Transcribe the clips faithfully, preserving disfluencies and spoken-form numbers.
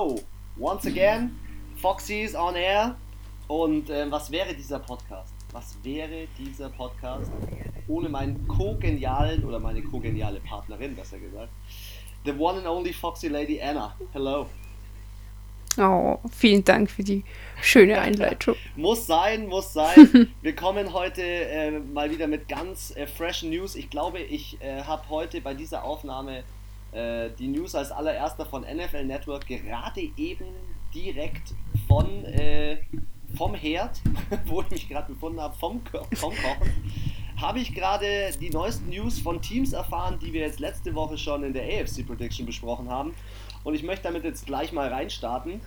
Oh, once again, Foxy's on air. Und äh, was wäre dieser Podcast? Was wäre dieser Podcast ohne meinen kogenialen oder meine kogeniale Partnerin, besser gesagt? The one and only Foxy Lady Anna. Hello. Oh, vielen Dank für die schöne Einleitung. Muss sein, muss sein. Wir kommen heute äh, mal wieder mit ganz äh, freshen News. Ich glaube, ich äh, habe heute bei dieser Aufnahme äh, die News als allererster von N F L Network gerade eben direkt von äh, vom Herd, wo ich mich gerade befunden habe, vom, vom Kochen, habe ich gerade die neuesten News von Teams erfahren, die wir jetzt letzte Woche schon in der A F C Prediction besprochen haben. Und ich möchte damit jetzt gleich mal reinstarten,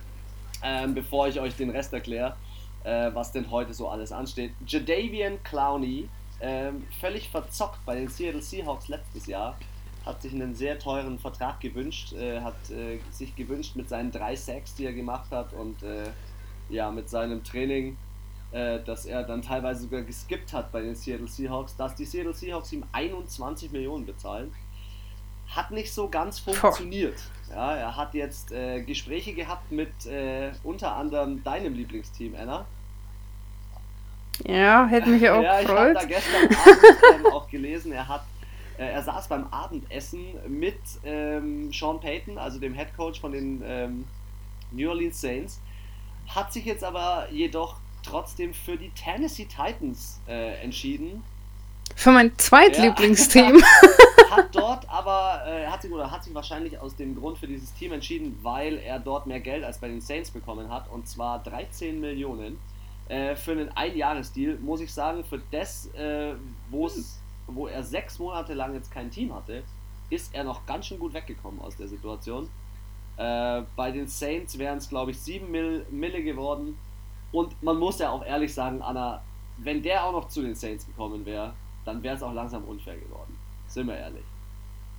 ähm, bevor ich euch den Rest erkläre, äh, was denn heute so alles ansteht. Jadeveon Clowney, ähm, völlig verzockt bei den Seattle Seahawks letztes Jahr, hat sich einen sehr teuren Vertrag gewünscht, äh, hat äh, sich gewünscht mit seinen drei Sacks, die er gemacht hat, und äh, ja, mit seinem Training, äh, das er dann teilweise sogar geskippt hat bei den Seattle Seahawks, dass die Seattle Seahawks ihm einundzwanzig Millionen bezahlen. Hat nicht so ganz funktioniert. Ja, er hat jetzt äh, Gespräche gehabt mit äh, unter anderem deinem Lieblingsteam, Anna. Ja, hätte mich auch ja auch gefreut. Ja, ich habe da gestern Abend ähm, auch gelesen, er hat äh, er saß beim Abendessen mit ähm, Sean Payton, also dem Headcoach von den ähm, New Orleans Saints, hat sich jetzt aber jedoch trotzdem für die Tennessee Titans äh, entschieden. Für mein Zweitlieblingsteam. Ja, hat dort aber, äh, hat sich, oder hat sich wahrscheinlich aus dem Grund für dieses Team entschieden, weil er dort mehr Geld als bei den Saints bekommen hat, und zwar dreizehn Millionen äh, für einen Einjahresdeal, muss ich sagen, für das, äh, wo er sechs Monate lang jetzt kein Team hatte, ist er noch ganz schön gut weggekommen aus der Situation. Äh, bei den Saints wären es, glaube ich, sieben Mil- Mille geworden, und man muss ja auch ehrlich sagen, Anna, wenn der auch noch zu den Saints gekommen wäre, dann wäre es auch langsam unfair geworden. Sind wir ehrlich.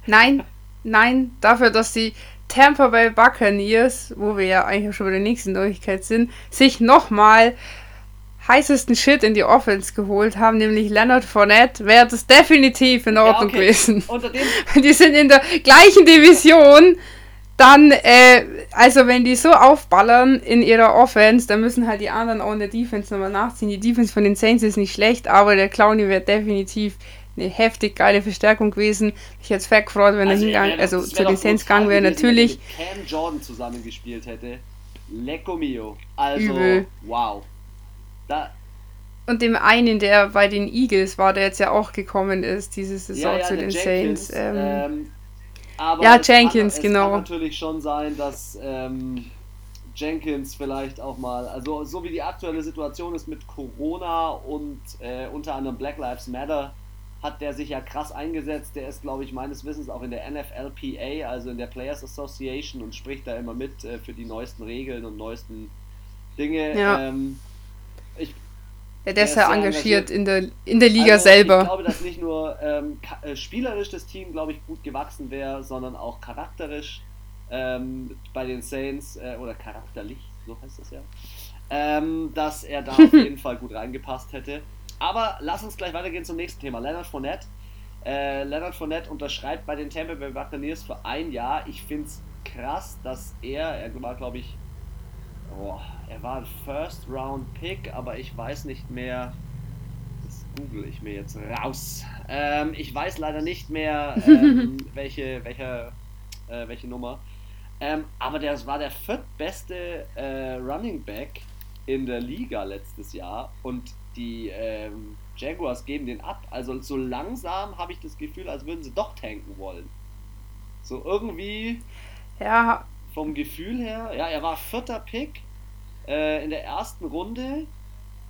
Nein, nein, dafür, dass die Tampa Bay Buccaneers, wo wir ja eigentlich auch schon bei der nächsten Neuigkeit sind, sich nochmal heißesten Shit in die Offense geholt haben, nämlich Leonard Fournette, wäre das definitiv in Ordnung ja, okay. gewesen. Unter dem die sind in der gleichen Division, dann, äh, also wenn die so aufballern in ihrer Offense, dann müssen halt die anderen auch in der Defense nochmal nachziehen. Die Defense von den Saints ist nicht schlecht, aber der Clowney wäre definitiv eine heftig geile Verstärkung gewesen. Ich hätte es fair gefreut, wenn also er hingegangen, also zu den Saints gegangen wäre, natürlich. Wenn er mit Cam Jordan zusammengespielt hätte, Lecco Mio. Also, übel. Wow. Da... Und dem einen, der bei den Eagles war, der jetzt ja auch gekommen ist, diese Saison ja, ja, zu den Jenkins, Saints. Ähm, ähm, Aber ja, es Jenkins, kann, es genau. Es kann natürlich schon sein, dass ähm, Jenkins vielleicht auch mal, also so wie die aktuelle Situation ist mit Corona und äh, unter anderem Black Lives Matter, hat der sich ja krass eingesetzt. Der ist, glaube ich, meines Wissens auch in der N F L P A, also in der Players Association, und spricht da immer mit äh, für die neuesten Regeln und neuesten Dinge. Ja. Ähm, ich, Ja, der ist ja engagiert, engagiert in der in der Liga also, selber. Ich glaube, dass nicht nur ähm, ka- äh, spielerisch das Team, glaube ich, gut gewachsen wäre, sondern auch charakterisch ähm, bei den Saints, äh, oder charakterlich, so heißt das ja, ähm, dass er da auf jeden Fall gut reingepasst hätte. Aber lass uns gleich weitergehen zum nächsten Thema. Leonard Fournette. Äh, Leonard Fournette unterschreibt bei den Tampa Bay Buccaneers für ein Jahr. Ich finde es krass, dass er, er war, glaube ich, boah, er war ein First-Round-Pick, aber ich weiß nicht mehr, das google ich mir jetzt raus, ähm, ich weiß leider nicht mehr, ähm, welche, welche, äh, welche Nummer, ähm, aber das war der viertbeste äh, Running Back in der Liga letztes Jahr, und die ähm, Jaguars geben den ab, also so langsam habe ich das Gefühl, als würden sie doch tanken wollen. So irgendwie... Ja... Vom Gefühl her, ja, er war vierter Pick äh, in der ersten Runde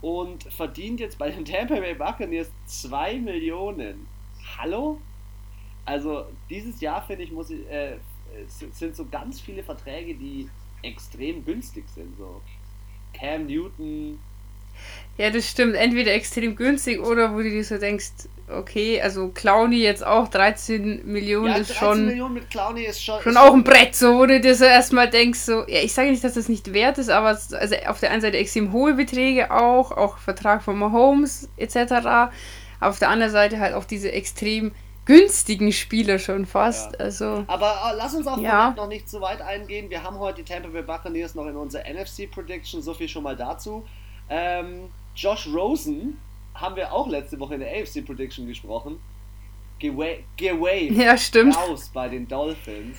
und verdient jetzt bei den Tampa Bay Buccaneers zwei Millionen. Hallo? Also dieses Jahr, finde ich, muss ich, äh, sind so ganz viele Verträge, die extrem günstig sind. So Cam Newton. Ja, das stimmt. Entweder extrem günstig oder wo du dir so denkst, okay, also Clowney jetzt auch, dreizehn Millionen ja, ist schon... dreizehn Millionen mit Clowney ist schon... Schon ist auch schon ein Brett, so, wo du dir so erstmal denkst, so, ja, ich sage nicht, dass das nicht wert ist, aber es, also auf der einen Seite extrem hohe Beträge auch, auch Vertrag von Mahomes et cetera. Auf der anderen Seite halt auch diese extrem günstigen Spieler schon fast. Ja. Also, aber äh, lass uns auch ja. noch nicht zu weit eingehen. Wir haben heute die Tampa Bay Buccaneers noch in unserer N F C-Prediction, so viel schon mal dazu. Ähm, Josh Rosen haben wir auch letzte Woche in der A F C-Prediction gesprochen. Geway, geway ja, stimmt. raus bei den Dolphins.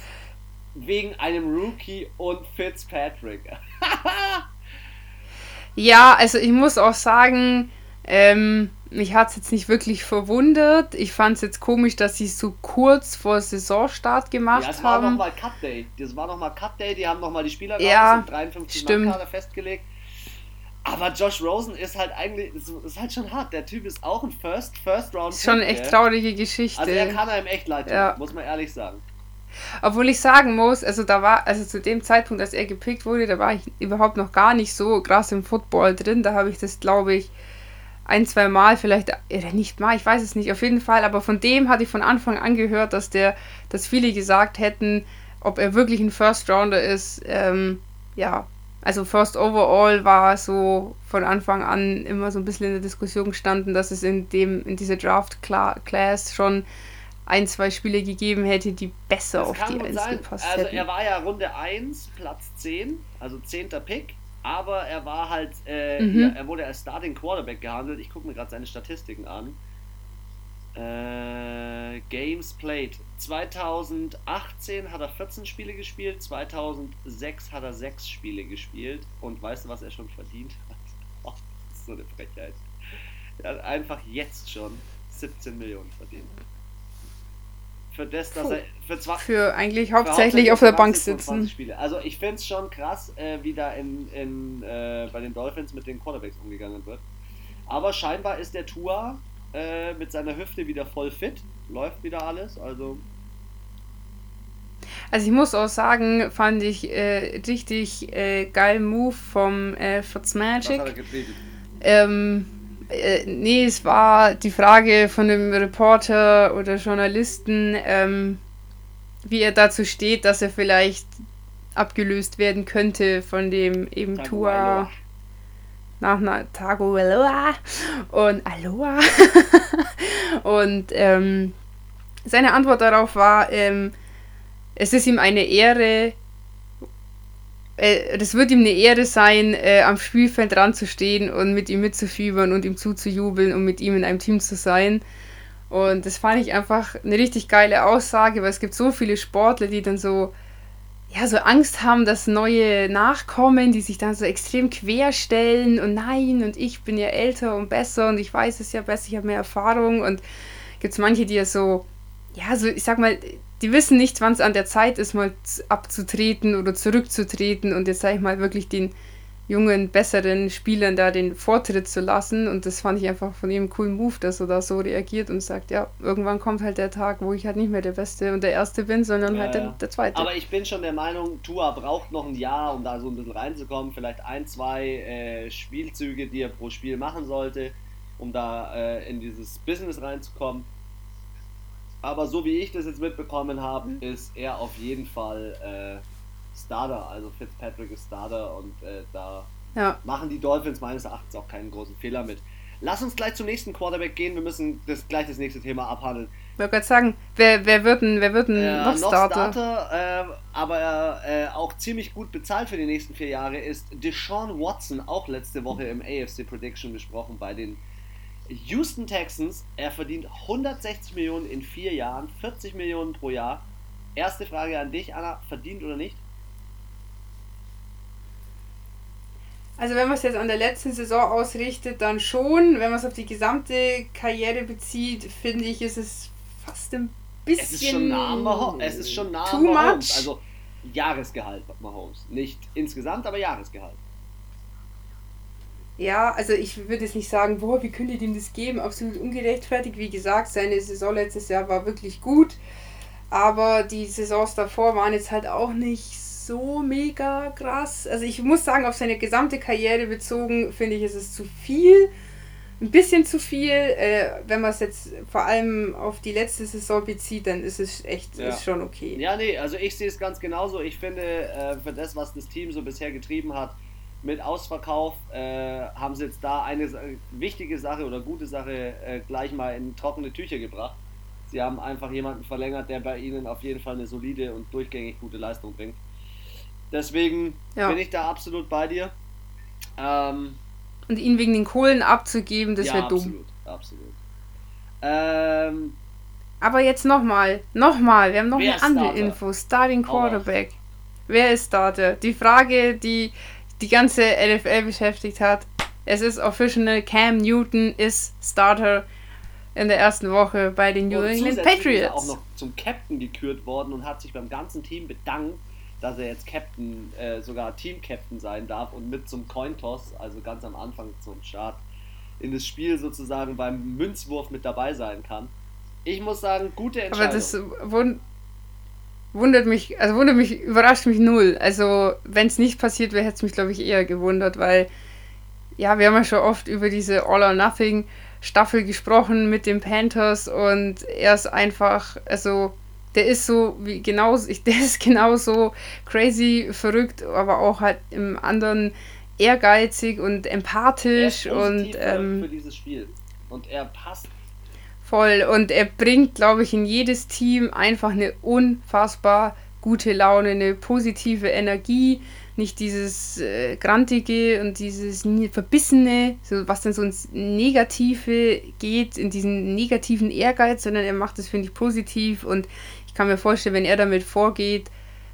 Wegen einem Rookie und Fitzpatrick. Ja, also ich muss auch sagen, ähm, mich hat es jetzt nicht wirklich verwundert. Ich fand es jetzt komisch, dass sie es so kurz vor Saisonstart gemacht haben. Ja, das war nochmal Cut Day. Das war nochmal Cut Day. Die haben nochmal die Spieler ja, gehabt, dreiundfünfzig Mann-Kader festgelegt. Aber Josh Rosen ist halt eigentlich, ist halt schon hart. Der Typ ist auch ein First, First Round. Ist schon eine echt traurige Geschichte. Also der kann einem echt leid tun, ja. muss man ehrlich sagen. Obwohl ich sagen muss, also da war, also zu dem Zeitpunkt, als er gepickt wurde, da war ich überhaupt noch gar nicht so krass im Football drin. Da habe ich das, glaube ich, ein, zwei Mal vielleicht, oder nicht mal, ich weiß es nicht, auf jeden Fall. Aber von dem hatte ich von Anfang an gehört, dass der, dass viele gesagt hätten, ob er wirklich ein First Rounder ist, ähm, ja. Also First Overall war so von Anfang an immer so ein bisschen in der Diskussion gestanden, dass es in dem in dieser Draft-Class schon ein, zwei Spiele gegeben hätte, die besser das auf die eins gepasst hätten. Also er war ja Runde eins, Platz zehn, also zehnter Pick, aber er war halt, äh, mhm. ja, er wurde als Starting Quarterback gehandelt. Ich gucke mir gerade seine Statistiken an. Äh, Games played. zweitausendachtzehn hat er vierzehn Spiele gespielt, zweitausendsechs hat er sechs Spiele gespielt und weißt du, was er schon verdient hat? Oh, das ist so eine Frechheit. Er hat einfach jetzt schon siebzehn Millionen verdient. Für das, dass er für, zwei, für eigentlich hauptsächlich, für hauptsächlich auf der Bank sitzen. Spiele. Also ich finde es schon krass, äh, wie da in, in, äh, bei den Dolphins mit den Quarterbacks umgegangen wird. Aber scheinbar ist der Tua mit seiner Hüfte wieder voll fit, läuft wieder alles, also... Also ich muss auch sagen, fand ich äh, richtig äh, geil Move vom äh, Fitzmagic. Was hat er gepredigt? Ähm, äh, nee, es war die Frage von dem Reporter oder Journalisten, ähm, wie er dazu steht, dass er vielleicht abgelöst werden könnte von dem eben Tua... nach einer Tagovailoa und Aloha. Und ähm, seine Antwort darauf war, ähm, es ist ihm eine Ehre, äh, das wird ihm eine Ehre sein, äh, am Spielfeld ranzustehen und mit ihm mitzufiebern und ihm zuzujubeln und mit ihm in einem Team zu sein. Und das fand ich einfach eine richtig geile Aussage, weil es gibt so viele Sportler, die dann so ja, so Angst haben, dass neue nachkommen, die sich dann so extrem querstellen und nein, und ich bin ja älter und besser und ich weiß es ja besser, ich habe mehr Erfahrung, und gibt's manche, die ja so, ja, so, ich sag mal, die wissen nicht, wann es an der Zeit ist, mal abzutreten oder zurückzutreten und jetzt, sag ich mal, wirklich den jungen, besseren Spielern da den Vortritt zu lassen, und das fand ich einfach von ihm einen coolen Move, dass er da so reagiert und sagt, ja, irgendwann kommt halt der Tag, wo ich halt nicht mehr der Beste und der Erste bin, sondern ja, halt der, der Zweite. Aber ich bin schon der Meinung, Tua braucht noch ein Jahr, um da so ein bisschen reinzukommen, vielleicht ein, zwei äh, Spielzüge, die er pro Spiel machen sollte, um da äh, in dieses Business reinzukommen. Aber so wie ich das jetzt mitbekommen habe, mhm. ist er auf jeden Fall... Äh, Starter, also Fitzpatrick ist Starter, und äh, da ja. machen die Dolphins meines Erachtens auch keinen großen Fehler mit. Lass uns gleich zum nächsten Quarterback gehen, wir müssen das, gleich das nächste Thema abhandeln. Ich wollte gerade sagen, wer, wer wird denn wer wird denn äh, noch Starter? Noch Starter, äh, aber äh, auch ziemlich gut bezahlt für die nächsten vier Jahre ist Deshaun Watson, auch letzte Woche im A F C Prediction besprochen bei den Houston Texans. Er verdient hundertsechzig Millionen in vier Jahren, vierzig Millionen pro Jahr. Erste Frage an dich, Anna, verdient oder nicht? Also wenn man es jetzt an der letzten Saison ausrichtet, dann schon. Wenn man es auf die gesamte Karriere bezieht, finde ich, ist es fast ein bisschen... Es ist schon nah Mahomes. Es ist schon nah Mahomes. Also Jahresgehalt Mahomes. Nicht insgesamt, aber Jahresgehalt. Ja, also ich würde jetzt nicht sagen, boah, wie könnte dem das geben? Absolut ungerechtfertigt. Wie gesagt, seine Saison letztes Jahr war wirklich gut. Aber die Saisons davor waren jetzt halt auch nicht so mega krass. Also ich muss sagen, auf seine gesamte Karriere bezogen, finde ich, ist es zu viel. Ein bisschen zu viel. Äh, wenn man es jetzt vor allem auf die letzte Saison bezieht, dann ist es echt ja. ist schon okay. Ja, nee, also ich sehe es ganz genauso. Ich finde, äh, für das, was das Team so bisher getrieben hat, mit Ausverkauf, äh, haben sie jetzt da eine äh, wichtige Sache oder gute Sache äh, gleich mal in trockene Tücher gebracht. Sie haben einfach jemanden verlängert, der bei ihnen auf jeden Fall eine solide und durchgängig gute Leistung bringt. Deswegen ja. bin ich da absolut bei dir. Ähm, und ihn wegen den Kohlen abzugeben, das ja, wäre dumm. Absolut, absolut. Ähm, Aber jetzt nochmal, nochmal, wir haben noch eine andere Starter? Info. Starting Quarterback. Oh. Wer ist Starter? Die Frage, die die ganze N F L beschäftigt hat. Es ist official, Cam Newton ist Starter in der ersten Woche bei den New England Patriots. Er ist auch noch zum Captain gekürt worden und hat sich beim ganzen Team bedankt, dass er jetzt Captain, äh, sogar Team-Captain sein darf und mit zum Cointoss, also ganz am Anfang zum Start, in das Spiel sozusagen beim Münzwurf mit dabei sein kann. Ich muss sagen, gute Entscheidung. Aber das wund- wundert mich, also wundert mich, überrascht mich null. Also, wenn es nicht passiert wäre, hätte es mich, glaube ich, eher gewundert, weil ja, wir haben ja schon oft über diese All-or-Nothing-Staffel gesprochen mit den Panthers und er ist einfach, also der ist so wie genauso, der ist genauso crazy, verrückt, aber auch halt im anderen ehrgeizig und empathisch und ähm, für dieses Spiel und er passt voll und er bringt, glaube ich, in jedes Team einfach eine unfassbar gute Laune, eine positive Energie, nicht dieses äh, Grantige und dieses Verbissene, so, was dann so ins Negative geht, in diesen negativen Ehrgeiz, sondern er macht das, finde ich, positiv und ich kann mir vorstellen, wenn er damit vorgeht,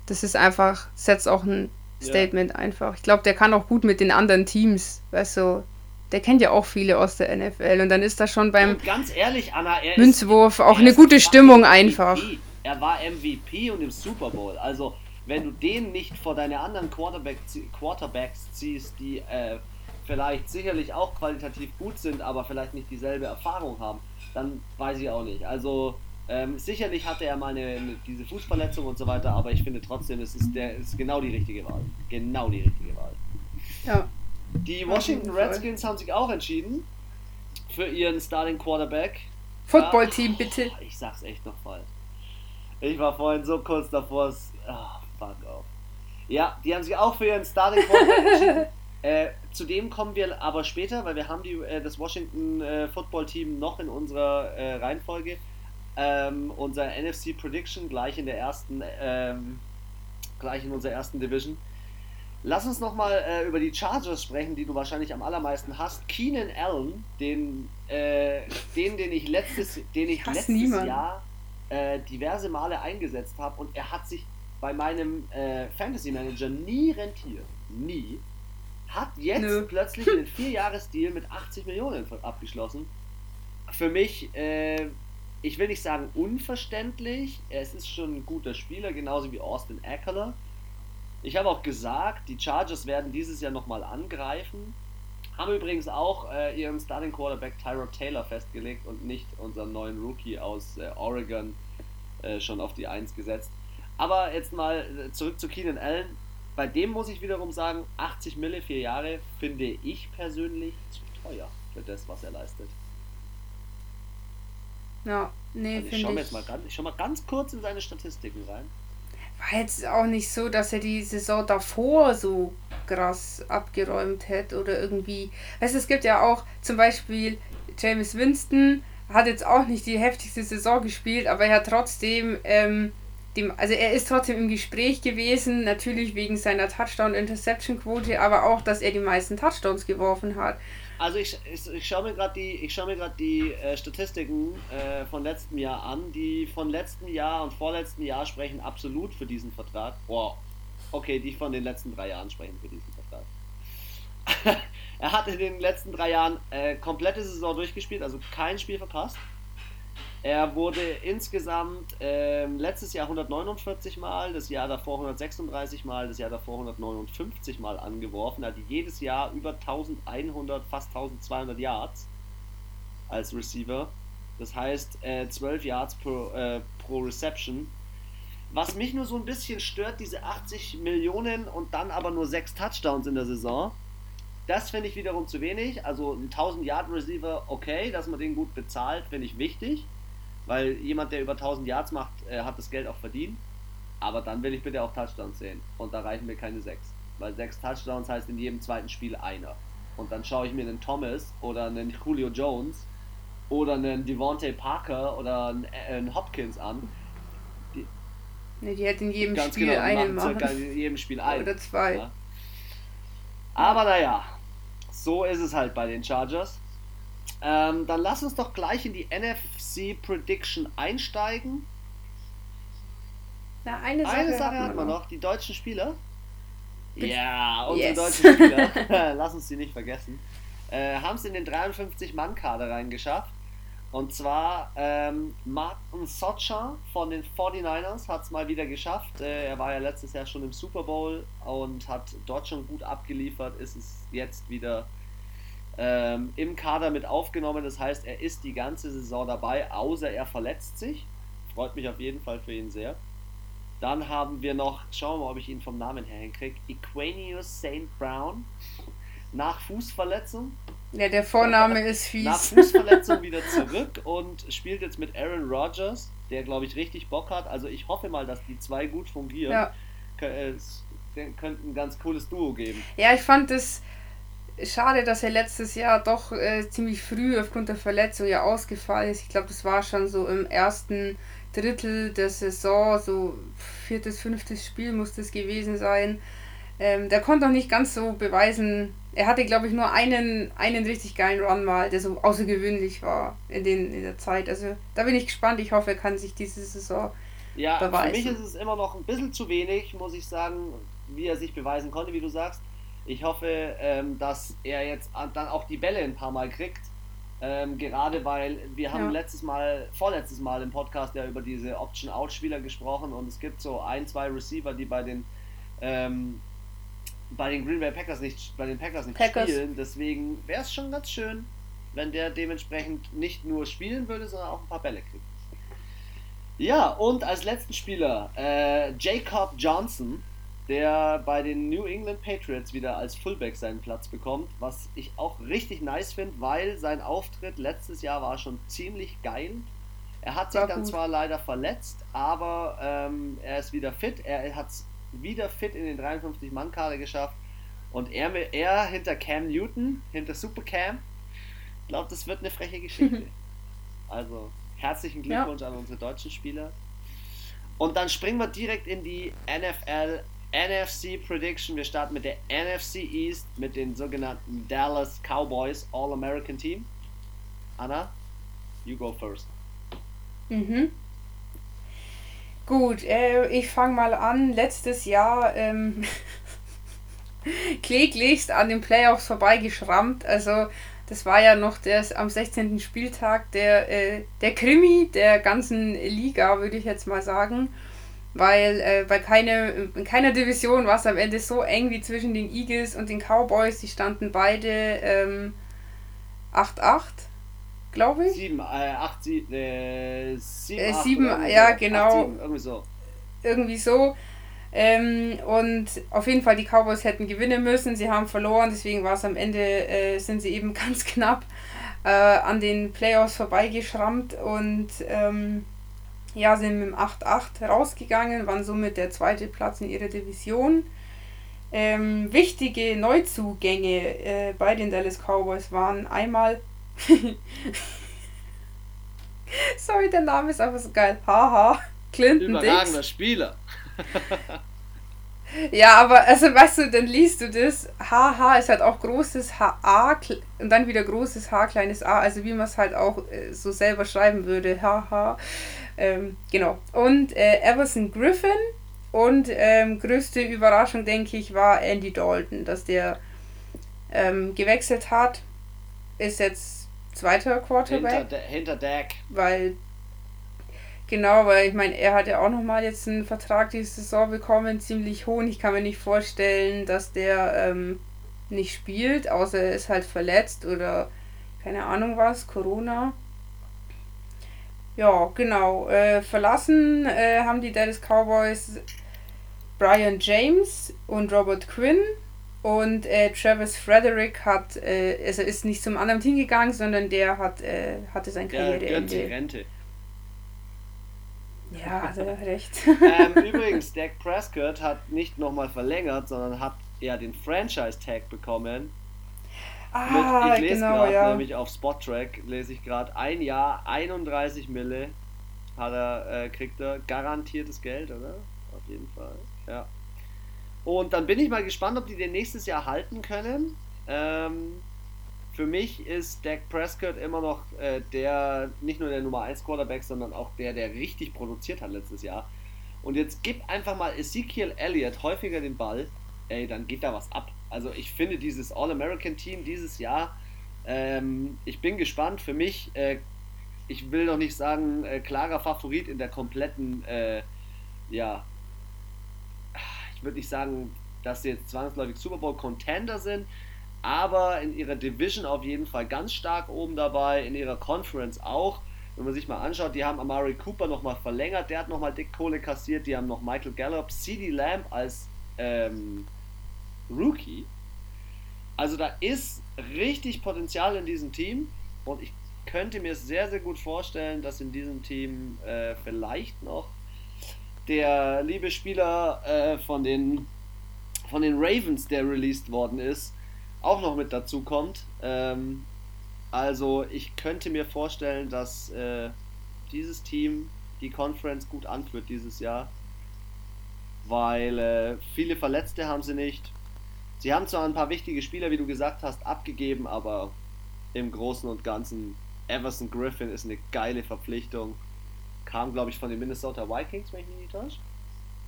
das ist einfach, setzt auch ein Statement ja. einfach. Ich glaube, der kann auch gut mit den anderen Teams, weißt du, der kennt ja auch viele aus der N F L und dann ist da schon beim und ganz ehrlich, Anna, er Münzwurf ist, auch er eine gute Stimmung M V P. Einfach. Er war M V P und im Super Bowl, also wenn du den nicht vor deine anderen Quarterback, Quarterbacks ziehst, die äh, vielleicht sicherlich auch qualitativ gut sind, aber vielleicht nicht dieselbe Erfahrung haben, dann weiß ich auch nicht. Also ähm, sicherlich hatte er mal eine, diese Fußverletzung und so weiter, aber ich finde trotzdem, es ist, der, ist genau die richtige Wahl. Genau die richtige Wahl. Ja. Die Washington Redskins haben sich auch entschieden für ihren Starting Quarterback. Football-Team, ja, bitte. Ich sag's echt noch falsch. Ich war vorhin so kurz davor, es... Oh, fuck off. Ja, die haben sich auch für ihren Starting Quarterback entschieden. äh, zu dem kommen wir aber später, weil wir haben die, äh, das Washington äh, Football Team noch in unserer äh, Reihenfolge. Ähm, unser N F C Prediction gleich in der ersten, ähm, gleich in unserer ersten Division. Lass uns nochmal äh, über die Chargers sprechen, die du wahrscheinlich am allermeisten hast. Keenan Allen, den, äh, den, den ich letztes, den ich ich letztes Jahr äh, diverse Male eingesetzt habe und er hat sich bei meinem äh, Fantasy-Manager nie rentiert, nie, hat jetzt Nö. plötzlich einen Vier-Jahres-Deal mit achtzig Millionen abgeschlossen. Für mich, äh, ich will nicht sagen unverständlich, es ist schon ein guter Spieler, genauso wie Austin Eckler. Ich habe auch gesagt, die Chargers werden dieses Jahr nochmal angreifen, haben übrigens auch äh, ihren Starting-Quarterback Tyrod Taylor festgelegt und nicht unseren neuen Rookie aus äh, Oregon äh, schon auf die Eins gesetzt. Aber jetzt mal zurück zu Keenan Allen. Bei dem muss ich wiederum sagen, achtzig Mille, vier Jahre, finde ich persönlich zu teuer für das, was er leistet. Ja, nee, also finde ich. Mal ganz, ich schau mal ganz kurz in seine Statistiken rein. War jetzt auch nicht so, dass er die Saison davor so krass abgeräumt hätte oder irgendwie. Weißt du, es gibt ja auch zum Beispiel Jameis Winston, hat jetzt auch nicht die heftigste Saison gespielt, aber er hat trotzdem... Ähm, Dem, also er ist trotzdem im Gespräch gewesen, natürlich wegen seiner Touchdown-Interception-Quote, aber auch, dass er die meisten Touchdowns geworfen hat. Also ich, ich, ich schaue mir gerade die, ich schaue mir gerade die äh, Statistiken äh, von letztem Jahr an, die von letztem Jahr und vorletzten Jahr sprechen absolut für diesen Vertrag. Wow. Okay, die von den letzten drei Jahren sprechen für diesen Vertrag. Er hat in den letzten drei Jahren äh, komplette Saison durchgespielt, also kein Spiel verpasst. Er wurde insgesamt äh, letztes Jahr hundertneunundvierzig Mal, das Jahr davor hundertsechsunddreißig Mal, das Jahr davor hundertneunundfünfzig Mal angeworfen. Er hatte jedes Jahr über eintausendeinhundert, fast zwölfhundert Yards als Receiver. Das heißt äh, zwölf Yards pro, äh, pro Reception. Was mich nur so ein bisschen stört, diese achtzig Millionen und dann aber nur sechs Touchdowns in der Saison. Das finde ich wiederum zu wenig. Also ein tausend-Yard-Receiver, okay, dass man den gut bezahlt, finde ich wichtig. Weil jemand, der über tausend Yards macht, äh, hat das Geld auch verdient. Aber dann will ich bitte auch Touchdowns sehen. Und da reichen mir keine sechs. Weil sechs Touchdowns heißt in jedem zweiten Spiel einer. Und dann schaue ich mir einen Thomas oder einen Julio Jones oder einen Devontae Parker oder einen, äh, einen Hopkins an. Die, ne, die hätten in jedem Spiel genau, einen machen. Circa in jedem Spiel einen. Oder zwei. Ja. Aber naja, so ist es halt bei den Chargers. Ähm, dann lass uns doch gleich in die N F C Prediction einsteigen. Na, eine Sache, eine Sache hatten wir noch. noch, die deutschen Spieler. Be- ja, unsere yes. deutschen Spieler, lass uns die nicht vergessen, äh, haben es in den dreiundfünfzig Mann Kader reingeschafft. Und zwar ähm, Martin Socha von den forty-niners hat es mal wieder geschafft. Äh, er war ja letztes Jahr schon im Super Bowl und hat dort schon gut abgeliefert, ist es jetzt wieder ähm, im Kader mit aufgenommen. Das heißt, er ist die ganze Saison dabei, außer er verletzt sich. Freut mich auf jeden Fall für ihn sehr. Dann haben wir noch, schauen wir mal, ob ich ihn vom Namen her hinkriege, Equanius Saint Brown, nach Fußverletzung. Ja, der Vorname ist fies. Nach Fußverletzung wieder zurück und spielt jetzt mit Aaron Rodgers, der, glaube ich, richtig Bock hat. Also ich hoffe mal, dass die zwei gut fungieren. Ja. Es könnte ein ganz cooles Duo geben. Ja, ich fand es schade, dass er letztes Jahr doch äh, ziemlich früh aufgrund der Verletzung ja ausgefallen ist. Ich glaube, das war schon so im ersten Drittel der Saison, so viertes, fünftes Spiel muss das gewesen sein. Ähm, der konnte noch nicht ganz so beweisen. Er hatte, glaube ich, nur einen, einen richtig geilen Run mal, der so außergewöhnlich war in, den, in der Zeit. Also da bin ich gespannt. Ich hoffe, er kann sich diese Saison ja, beweisen. Für mich ist es immer noch ein bisschen zu wenig, muss ich sagen, wie er sich beweisen konnte, wie du sagst. Ich hoffe, ähm, dass er jetzt dann auch die Bälle ein paar Mal kriegt. Ähm, gerade weil wir haben ja. letztes Mal, vorletztes Mal im Podcast ja über diese Option-Out-Spieler gesprochen und es gibt so ein, zwei Receiver, die bei den ähm, bei den Green Bay Packers nicht, bei den Packers nicht Packers. spielen. Deswegen wäre es schon ganz schön, wenn der dementsprechend nicht nur spielen würde, sondern auch ein paar Bälle kriegt. Ja, und als letzten Spieler äh, Jacob Johnson, der bei den New England Patriots wieder als Fullback seinen Platz bekommt, was ich auch richtig nice finde, weil sein Auftritt letztes Jahr war schon ziemlich geil. Er hat sich dann zwar leider verletzt, aber ähm, er ist wieder fit, er hat es wieder fit in den dreiundfünfzig Mann Kader geschafft und er, er hinter Cam Newton, hinter Super Cam, ich glaube, das wird eine freche Geschichte. Also, herzlichen Glückwunsch ja. an unsere deutschen Spieler. Und dann springen wir direkt in die N F L N F C Prediction. Wir starten mit der N F C East mit den sogenannten Dallas Cowboys All-American Team. Anna, you go first. Mhm. Gut, äh, ich fange mal an. Letztes Jahr ähm, kläglichst an den Playoffs vorbeigeschrammt. Also das war ja noch der, am sechzehnten Spieltag der, äh, der Krimi der ganzen Liga, würde ich jetzt mal sagen. Weil äh, bei keine, in keiner Division war es am Ende so eng wie zwischen den Eagles und den Cowboys. Die standen beide ähm, acht acht, glaube ich. sieben, acht, sieben, sieben, ja genau. acht, sieben, irgendwie so. Irgendwie so. Ähm, und auf jeden Fall, die Cowboys hätten gewinnen müssen. Sie haben verloren, deswegen war es am Ende, äh, sind sie eben ganz knapp äh, an den Playoffs vorbeigeschrammt und ähm, ja, sind mit dem acht acht rausgegangen, waren somit der zweite Platz in ihrer Division. Ähm, wichtige Neuzugänge äh, bei den Dallas Cowboys waren einmal sorry, der Name ist einfach so geil. Haha, Clinton Dix. Überragender Spieler. Ja, aber also weißt du, dann liest du das. Haha ist halt auch großes H A und dann wieder großes H, kleines A, also wie man es halt auch äh, so selber schreiben würde. Haha. Ähm, genau. Und äh, Everson Griffin und ähm, größte Überraschung, denke ich, war Andy Dalton, dass der ähm, gewechselt hat. Ist jetzt zweiter Quarterback. Hinter, de- hinter Dak. Weil. Genau, weil ich meine, er hat ja auch nochmal jetzt einen Vertrag diese Saison bekommen, ziemlich hohen. Ich kann mir nicht vorstellen, dass der ähm, nicht spielt, außer er ist halt verletzt oder keine Ahnung was, Corona. Ja, genau. Äh, verlassen äh, haben die Dallas Cowboys Brian James und Robert Quinn und äh, Travis Frederick hat, äh, also ist nicht zum anderen Team gegangen, sondern der hat äh, hatte sein Karriereende. Ja, Rente. Ja, hat er recht. ähm, übrigens, Dak Prescott hat nicht nochmal verlängert, sondern hat ja den Franchise-Tag bekommen. Ah, mit, ich lese genau, gerade, ja. nämlich auf Spottrack, lese ich gerade, ein Jahr, einunddreißig Mille hat er, äh, kriegt er garantiertes Geld, oder? Auf jeden Fall, ja. Und dann bin ich mal gespannt, ob die den nächstes Jahr halten können. Ähm, für mich ist Dak Prescott immer noch äh, der, nicht nur der Nummer eins Quarterback, sondern auch der, der richtig produziert hat letztes Jahr. Und jetzt gib einfach mal Ezekiel Elliott häufiger den Ball, ey, dann geht da was ab. Also ich finde dieses All-American-Team dieses Jahr, ähm, ich bin gespannt. Für mich, äh, ich will noch nicht sagen, äh, klarer Favorit in der kompletten, äh, ja, ich würde nicht sagen, dass sie jetzt zwangsläufig Super Bowl-Contender sind, aber in ihrer Division auf jeden Fall ganz stark oben dabei, in ihrer Conference auch. Wenn man sich mal anschaut, die haben Amari Cooper nochmal verlängert, der hat nochmal dick Kohle kassiert, die haben noch Michael Gallup, CeeDee Lamb als ähm, Rookie. Also da ist richtig Potenzial in diesem Team und ich könnte mir sehr, sehr gut vorstellen, dass in diesem Team äh, vielleicht noch der liebe Spieler äh, von den, von den Ravens, der released worden ist, auch noch mit dazu kommt. Ähm, Also ich könnte mir vorstellen, dass äh, dieses Team die Conference gut anführt dieses Jahr, weil äh, viele Verletzte haben sie nicht. Sie haben zwar ein paar wichtige Spieler, wie du gesagt hast, abgegeben, aber im Großen und Ganzen, Everson Griffin ist eine geile Verpflichtung. Kam, glaube ich, von den Minnesota Vikings, wenn ich mich nicht täusche.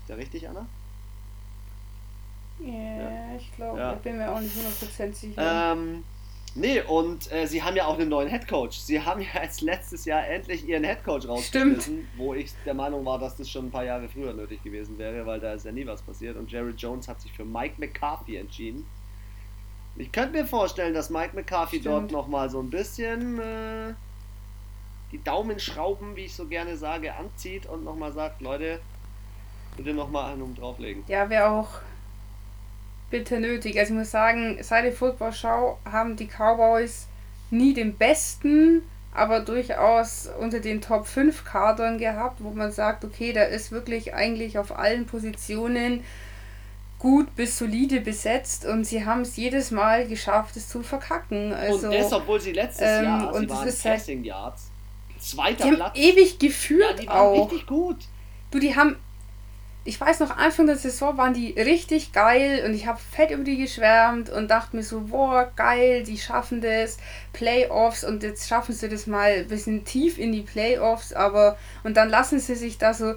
Ist der richtig, Anna? Yeah, ja, ich glaube, ja. Ich bin mir auch nicht hundert Prozent sicher. Ähm... Nee, und äh, sie haben ja auch einen neuen Headcoach. Sie haben ja jetzt letztes Jahr endlich ihren Headcoach rausgeschmissen, wo ich der Meinung war, dass das schon ein paar Jahre früher nötig gewesen wäre, weil da ist ja nie was passiert. Und Jerry Jones hat sich für Mike McCarthy entschieden. Ich könnte mir vorstellen, dass Mike McCarthy Stimmt. dort nochmal so ein bisschen äh, die Daumenschrauben, wie ich so gerne sage, anzieht und nochmal sagt, Leute, bitte nochmal einen um drauflegen. Ja, wer auch... bitte nötig. Also ich muss sagen, seit der Football-Show haben die Cowboys nie den besten, aber durchaus unter den Top fünf Kadern gehabt, wo man sagt, okay, da ist wirklich eigentlich auf allen Positionen gut bis solide besetzt und sie haben es jedes Mal geschafft, es zu verkacken. Also, und das, obwohl sie letztes ähm, Jahr, sie waren Passing Yards, zweiter die Platz. Die haben ewig geführt ja, die waren auch. Richtig gut. Du, die haben Ich weiß noch, Anfang der Saison waren die richtig geil und ich habe fett über die geschwärmt und dachte mir so, boah, geil, die schaffen das, Playoffs und jetzt schaffen sie das mal ein bisschen tief in die Playoffs, aber und dann lassen sie sich da so,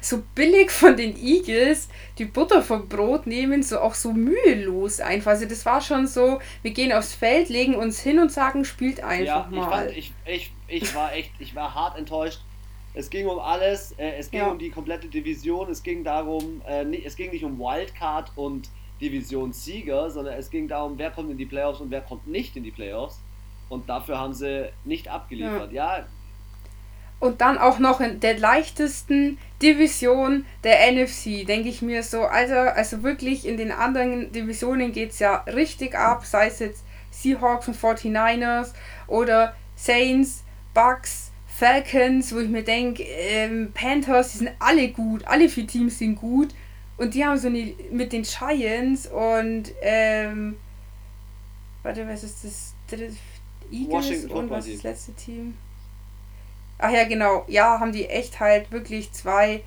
so billig von den Eagles die Butter vom Brot nehmen, so auch so mühelos einfach. Also das war schon so, wir gehen aufs Feld, legen uns hin und sagen, spielt einfach ja, ich mal. Fand, ich, ich, ich war echt, ich war hart enttäuscht. Es ging um alles, äh, es ging ja. um die komplette Division, es ging darum, äh, nicht, es ging nicht um Wildcard und Divisionssieger, sondern es ging darum, wer kommt in die Playoffs und wer kommt nicht in die Playoffs. Und dafür haben sie nicht abgeliefert, ja. ja. Und dann auch noch in der leichtesten Division der N F C, denke ich mir so, also, also wirklich in den anderen Divisionen geht es ja richtig ab, sei es jetzt Seahawks und forty-niners oder Saints, Bucks, Falcons, wo ich mir denke, ähm, Panthers, die sind alle gut, alle vier Teams sind gut und die haben so eine, mit den Giants und ähm, warte, was ist das? Eagles und was ist das letzte Team? Ach ja, genau, ja, haben die echt halt wirklich zwei,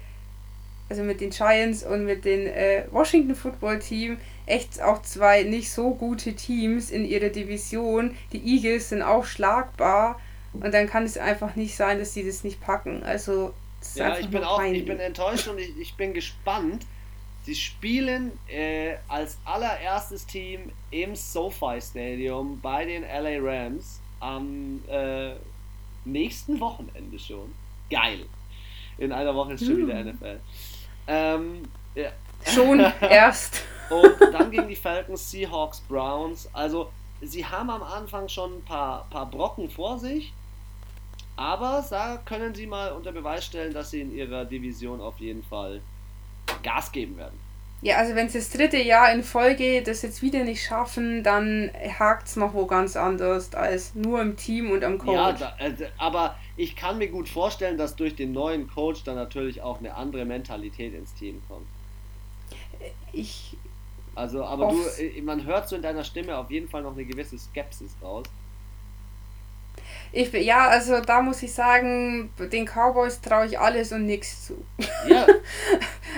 also mit den Giants und mit den äh, Washington Football Team, echt auch zwei nicht so gute Teams in ihrer Division. Die Eagles sind auch schlagbar. Und dann kann es einfach nicht sein, dass die das nicht packen. Also, das ist ja, einfach ich bin auch, ich bin enttäuscht und ich, ich bin gespannt. Sie spielen äh, als allererstes Team im SoFi Stadium bei den L A Rams am äh, nächsten Wochenende schon. Geil. In einer Woche ist schon hm. wieder N F L. Ähm, ja. Schon erst. Und dann gegen die Falcons, Seahawks, Browns. Also, sie haben am Anfang schon ein paar, paar Brocken vor sich. Aber da können sie mal unter Beweis stellen, dass sie in ihrer Division auf jeden Fall Gas geben werden. Ja, also wenn sie das dritte Jahr in Folge das jetzt wieder nicht schaffen, dann hakt es noch wo ganz anders als nur im Team und am Coach. Ja, da, aber ich kann mir gut vorstellen, dass durch den neuen Coach dann natürlich auch eine andere Mentalität ins Team kommt. Ich Also, aber Off. du, man hört so in deiner Stimme auf jeden Fall noch eine gewisse Skepsis raus. Ich, ja, also da muss ich sagen, den Cowboys traue ich alles und nichts zu. Ja.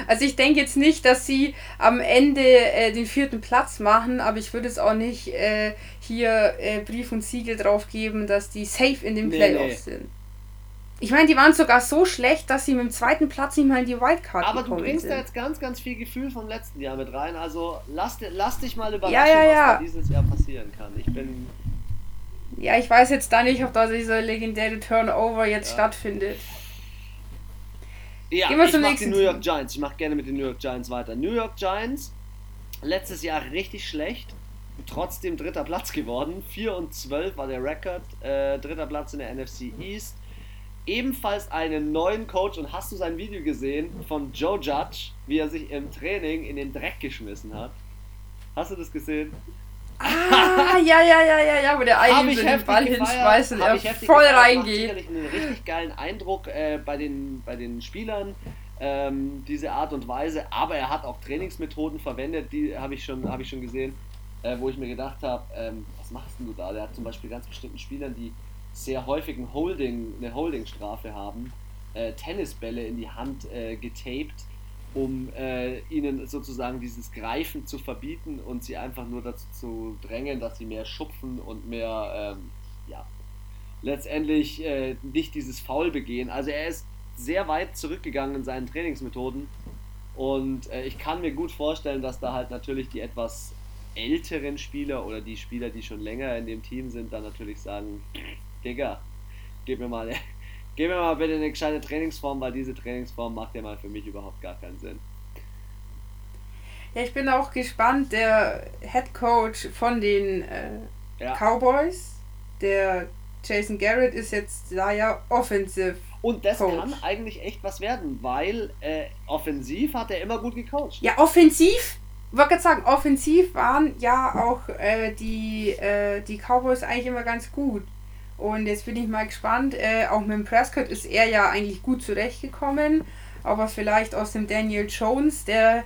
Also ich denke jetzt nicht, dass sie am Ende äh, den vierten Platz machen, aber ich würde es auch nicht äh, hier äh, Brief und Siegel drauf geben, dass die safe in den nee, Playoffs nee. sind. Ich meine, die waren sogar so schlecht, dass sie mit dem zweiten Platz nicht mal in die Wildcard aber gekommen sind. Aber du bringst sind. da jetzt ganz, ganz viel Gefühl vom letzten Jahr mit rein, also lass, lass dich mal überraschen, ja, ja, ja. was da dieses Jahr passieren kann. Ich bin... Ja, ich weiß jetzt da nicht, ob da dieser legendäre Turnover jetzt ja. stattfindet. Ja, Gehen wir ich zum mach nächsten die New York Giants. Ich mache gerne mit den New York Giants weiter. New York Giants, letztes Jahr richtig schlecht, trotzdem dritter Platz geworden. vier und zwölf war der Rekord, äh, dritter Platz in der N F C East. Ebenfalls einen neuen Coach, und hast du sein Video gesehen von Joe Judge, wie er sich im Training in den Dreck geschmissen hat? Hast du das gesehen? Ah, ja, ja, ja, ja, ja, wo der eine so den Ball hinschmeißt und er voll reingeht. Macht sicherlich einen richtig geilen Eindruck äh, bei, den, bei den Spielern, ähm, diese Art und Weise, aber er hat auch Trainingsmethoden verwendet, die habe ich, hab ich schon gesehen, äh, wo ich mir gedacht habe, ähm, was machst denn du da? Der hat zum Beispiel ganz bestimmten Spielern, die sehr häufig ein Holding, eine Holdingstrafe haben, äh, Tennisbälle in die Hand äh, getaped, um äh, ihnen sozusagen dieses Greifen zu verbieten und sie einfach nur dazu zu drängen, dass sie mehr schupfen und mehr, ähm, ja, letztendlich äh, nicht dieses Foul begehen. Also er ist sehr weit zurückgegangen in seinen Trainingsmethoden und äh, ich kann mir gut vorstellen, dass da halt natürlich die etwas älteren Spieler oder die Spieler, die schon länger in dem Team sind, dann natürlich sagen, Digga, gib mir mal... Gib mir mal bitte eine gescheite Trainingsform, weil diese Trainingsform macht ja mal für mich überhaupt gar keinen Sinn. Ja, ich bin auch gespannt. Der Head Coach von den äh, ja. Cowboys, der Jason Garrett, ist jetzt da ja Offensive Coach. Und das kann eigentlich echt was werden, weil äh, offensiv hat er immer gut gecoacht. Ja, offensiv? Ich wollte gerade sagen, offensiv waren ja auch äh, die, äh, die Cowboys eigentlich immer ganz gut. Und jetzt bin ich mal gespannt, äh, auch mit dem Prescott ist er ja eigentlich gut zurechtgekommen, aber vielleicht aus dem Daniel Jones, der,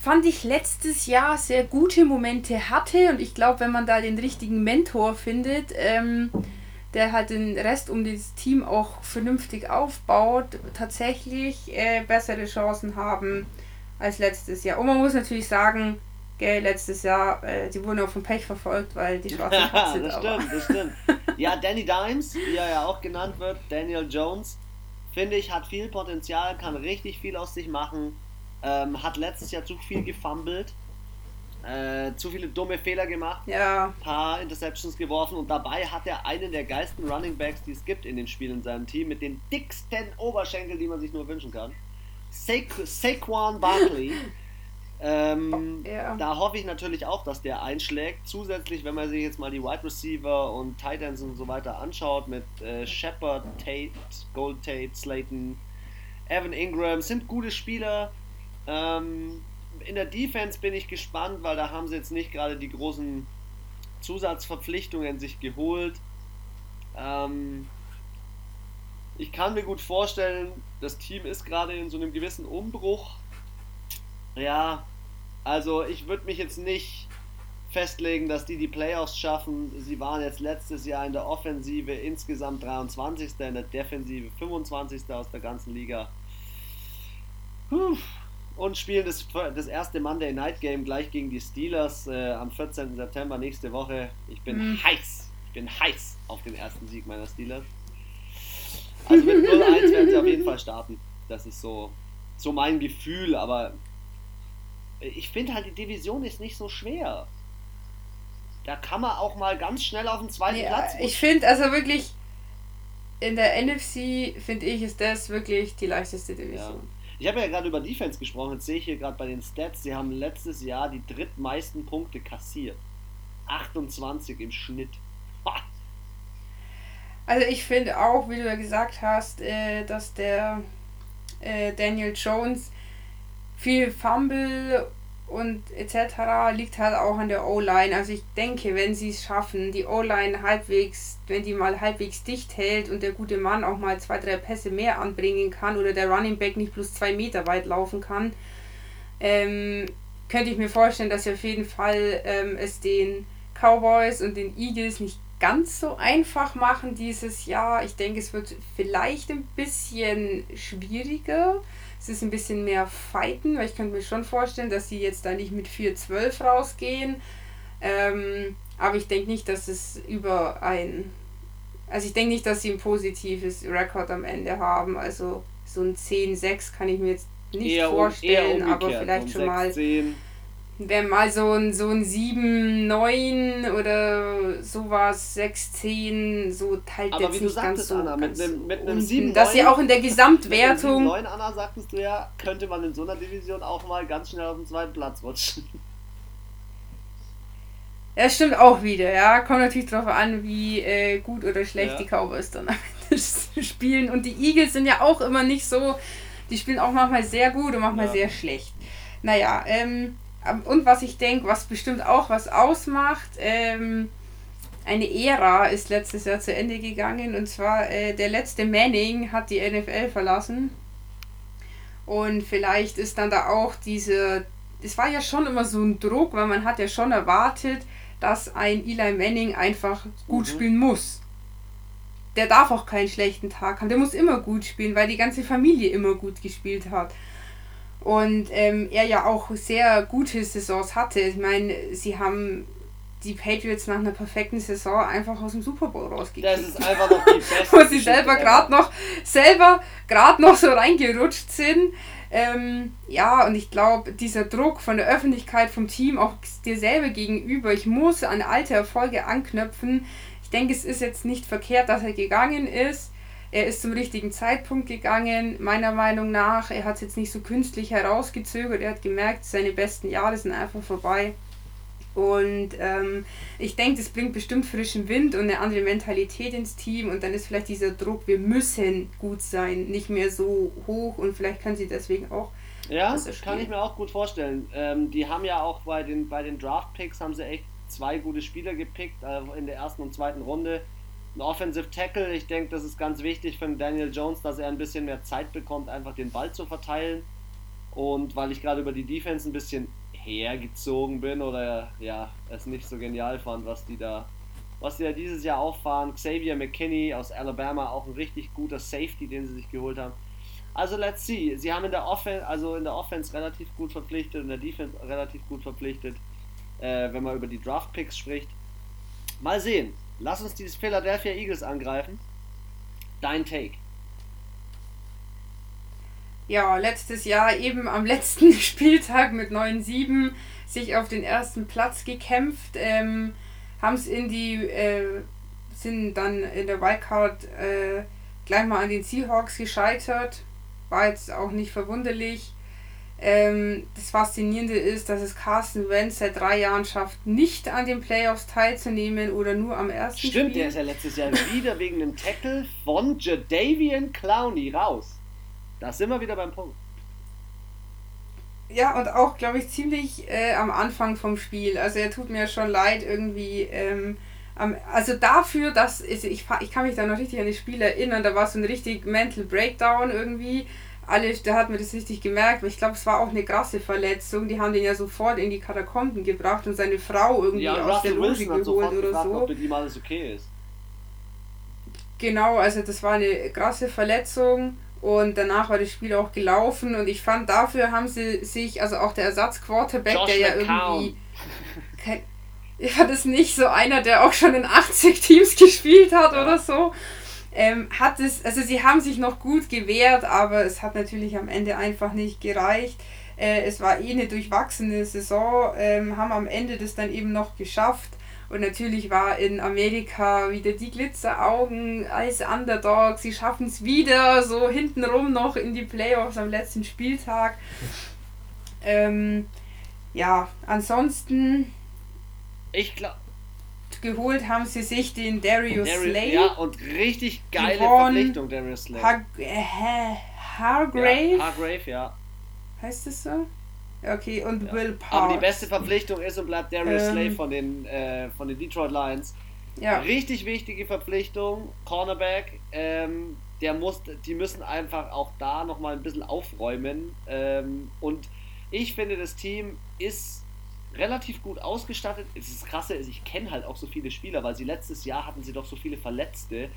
fand ich, letztes Jahr sehr gute Momente hatte, und ich glaube, wenn man da den richtigen Mentor findet, ähm, der halt den Rest um das Team auch vernünftig aufbaut, tatsächlich äh, bessere Chancen haben als letztes Jahr. Und man muss natürlich sagen, letztes Jahr, äh, die wurden auch vom Pech verfolgt, weil die schwarzen Katze sind. Ja, das stimmt, das stimmt. Ja, Danny Dimes, wie er ja auch genannt wird, Daniel Jones, finde ich, hat viel Potenzial, kann richtig viel aus sich machen, ähm, hat letztes Jahr zu viel gefummelt, äh, zu viele dumme Fehler gemacht, ja. ein paar Interceptions geworfen, und dabei hat er einen der geilsten Running Backs, die es gibt in den Spielen in seinem Team, mit den dicksten Oberschenkeln, die man sich nur wünschen kann. Saqu- Saquon Barkley. Ähm, ja. Da hoffe ich natürlich auch, dass der einschlägt. Zusätzlich, wenn man sich jetzt mal die Wide Receiver und Tight Ends und so weiter anschaut, mit äh, Shepard, Tate, Gold Tate, Slayton, Evan Ingram, sind gute Spieler. Ähm, in der Defense bin ich gespannt, weil da haben sie jetzt nicht gerade die großen Zusatzverpflichtungen sich geholt. Ähm, ich kann mir gut vorstellen, das Team ist gerade in so einem gewissen Umbruch. Ja, also ich würde mich jetzt nicht festlegen, dass die die Playoffs schaffen. Sie waren jetzt letztes Jahr in der Offensive insgesamt dreiundzwanzigster, in der Defensive fünfundzwanzigster aus der ganzen Liga. Puh. Und spielen das, das erste Monday Night Game gleich gegen die Steelers äh, am vierzehnten September nächste Woche. Ich bin mhm. heiß, ich bin heiß auf den ersten Sieg meiner Steelers. Also mit null eins werden sie auf jeden Fall starten. Das ist so, so mein Gefühl, aber... Ich finde halt, die Division ist nicht so schwer. Da kann man auch mal ganz schnell auf den zweiten ja, Platz rutschen. Ich finde, also wirklich, in der N F C, finde ich, ist das wirklich die leichteste Division. Ja. Ich habe ja gerade über Defense gesprochen, jetzt sehe ich hier gerade bei den Stats, sie haben letztes Jahr die drittmeisten Punkte kassiert. achtundzwanzig im Schnitt. Ha! Also ich finde auch, wie du ja gesagt hast, dass der Daniel Jones... Viel Fumble und et cetera liegt halt auch an der O-Line. Also ich denke, wenn sie es schaffen, die O-Line halbwegs, wenn die mal halbwegs dicht hält und der gute Mann auch mal zwei, drei Pässe mehr anbringen kann oder der Running Back nicht plus zwei Meter weit laufen kann, ähm, könnte ich mir vorstellen, dass auf jeden Fall ähm, es den Cowboys und den Eagles nicht ganz so einfach machen dieses Jahr. Ich denke, es wird vielleicht ein bisschen schwieriger. Es ist ein bisschen mehr Fighten, weil ich könnte mir schon vorstellen, dass sie jetzt da nicht mit vier zwölf rausgehen. Ähm, aber ich denke nicht, dass es über ein... Also ich denke nicht, dass sie ein positives Rekord am Ende haben. Also so ein zehn sechs kann ich mir jetzt nicht eher vorstellen, um, aber vielleicht um schon sechs, mal... zehn Wenn mal so ein, so ein sieben neun oder sowas, sechs zehn, so teilt aber jetzt nicht sagtest, ganz so. Anna, ganz mit einem, mit einem sieben neun, dass sie auch in der Gesamtwertung... Mit einem sieben neun, Anna, sagtest du ja, könnte man in so einer Division auch mal ganz schnell auf den zweiten Platz rutschen. Das stimmt auch wieder, ja. Kommt natürlich drauf an, wie äh, gut oder schlecht ja. die Cowboys dann am Ende spielen. Und die Eagles sind ja auch immer nicht so... Die spielen auch manchmal sehr gut und manchmal ja. sehr schlecht. Naja, ähm... Und was ich denke, was bestimmt auch was ausmacht, ähm, eine Ära ist letztes Jahr zu Ende gegangen, und zwar äh, der letzte Manning hat die N F L verlassen, und vielleicht ist dann da auch diese, es war ja schon immer so ein Druck, weil man hat ja schon erwartet, dass ein Eli Manning einfach gut mhm. spielen muss. Der darf auch keinen schlechten Tag haben, der muss immer gut spielen, weil die ganze Familie immer gut gespielt hat. Und ähm, er ja auch sehr gute Saisons hatte. Ich meine, sie haben die Patriots nach einer perfekten Saison einfach aus dem Super Bowl rausgekriegt. Das ist einfach noch die beste. Wo sie selber gerade noch selber gerade noch so reingerutscht sind. Ähm, ja, und ich glaube, dieser Druck von der Öffentlichkeit, vom Team, auch dir selber gegenüber, ich muss an alte Erfolge anknüpfen. Ich denke, es ist jetzt nicht verkehrt, dass er gegangen ist. Er ist zum richtigen Zeitpunkt gegangen, meiner Meinung nach. Er hat es jetzt nicht so künstlich herausgezögert. Er hat gemerkt, seine besten Jahre sind einfach vorbei. Und ähm, ich denke, das bringt bestimmt frischen Wind und eine andere Mentalität ins Team. Und dann ist vielleicht dieser Druck, wir müssen gut sein, nicht mehr so hoch. Und vielleicht können sie deswegen auch... Ja, das kann ich mir auch gut vorstellen. Ähm, die haben ja auch bei den, bei den Draft-Picks haben sie echt zwei gute Spieler gepickt, also in der ersten und zweiten Runde. Ein Offensive Tackle, ich denke, das ist ganz wichtig für Daniel Jones, dass er ein bisschen mehr Zeit bekommt, einfach den Ball zu verteilen. Und weil ich gerade über die Defense ein bisschen hergezogen bin oder ja, es nicht so genial fand, was die da was die da dieses Jahr auffahren. Xavier McKinney aus Alabama, auch ein richtig guter Safety, den sie sich geholt haben. Also let's see, sie haben in der Offense, also in der Offense relativ gut verpflichtet, in der Defense relativ gut verpflichtet, äh, wenn man über die Draft Picks spricht. Mal sehen. Lass uns dieses Philadelphia Eagles angreifen. Dein Take. Ja, letztes Jahr eben am letzten Spieltag mit neun sieben sich auf den ersten Platz gekämpft. Ähm, haben's in die, äh, sind dann in der Wildcard äh, gleich mal an den Seahawks gescheitert. War jetzt auch nicht verwunderlich. Ähm, das Faszinierende ist, dass es Carson Wentz seit drei Jahren schafft, nicht an den Playoffs teilzunehmen oder nur am ersten Stimmt, Spiel. Stimmt, der ist ja letztes Jahr wieder wegen einem Tackle von Jadeveon Clowney raus. Da sind wir wieder beim Punkt. Ja, und auch, glaube ich, ziemlich äh, am Anfang vom Spiel. Also er tut mir schon leid irgendwie. Ähm, am, also dafür, dass ich, ich, ich kann mich da noch richtig an das Spiel erinnern, da war so ein richtig Mental Breakdown irgendwie. Alle, da hat man das richtig gemerkt, weil ich glaube, es war auch eine krasse Verletzung. Die haben den ja sofort in die Katakomben gebracht und seine Frau irgendwie ja, aus der Loge geholt oder gefragt, so. Ob mit ihm alles okay ist. Genau, also das war eine krasse Verletzung und danach war das Spiel auch gelaufen und ich fand, dafür haben sie sich, also auch der Ersatz-Quarterback, Josh der ja McCown. irgendwie... Kein, ich fand es nicht so einer, der auch schon in achtzig Teams gespielt hat ja. oder so. Ähm, hat es, also sie haben sich noch gut gewehrt, aber es hat natürlich am Ende einfach nicht gereicht. Äh, es war eh eine durchwachsene Saison, ähm, haben am Ende das dann eben noch geschafft. Und natürlich war in Amerika wieder die Glitzeraugen als Underdog. Sie schaffen es wieder so hintenrum noch in die Playoffs am letzten Spieltag. Ähm, ja, ansonsten... Ich glaube... geholt haben sie sich den Darius Slay. Ja, und richtig geile Verpflichtung, Darius Slay. Har- äh, Hargrave? Ja, Hargrave, ja. Heißt das so? Okay, und ja. Will Parks. Aber die beste Verpflichtung ist und bleibt Darius ähm, Slay von den, äh, von den Detroit Lions. Ja. Richtig wichtige Verpflichtung, Cornerback. Ähm, der muss, die müssen einfach auch da nochmal ein bisschen aufräumen. Ähm, und Ich finde, das Team ist relativ gut ausgestattet. Das Krasse ist, ich kenne halt auch so viele Spieler, weil sie letztes Jahr hatten sie doch so viele Verletzte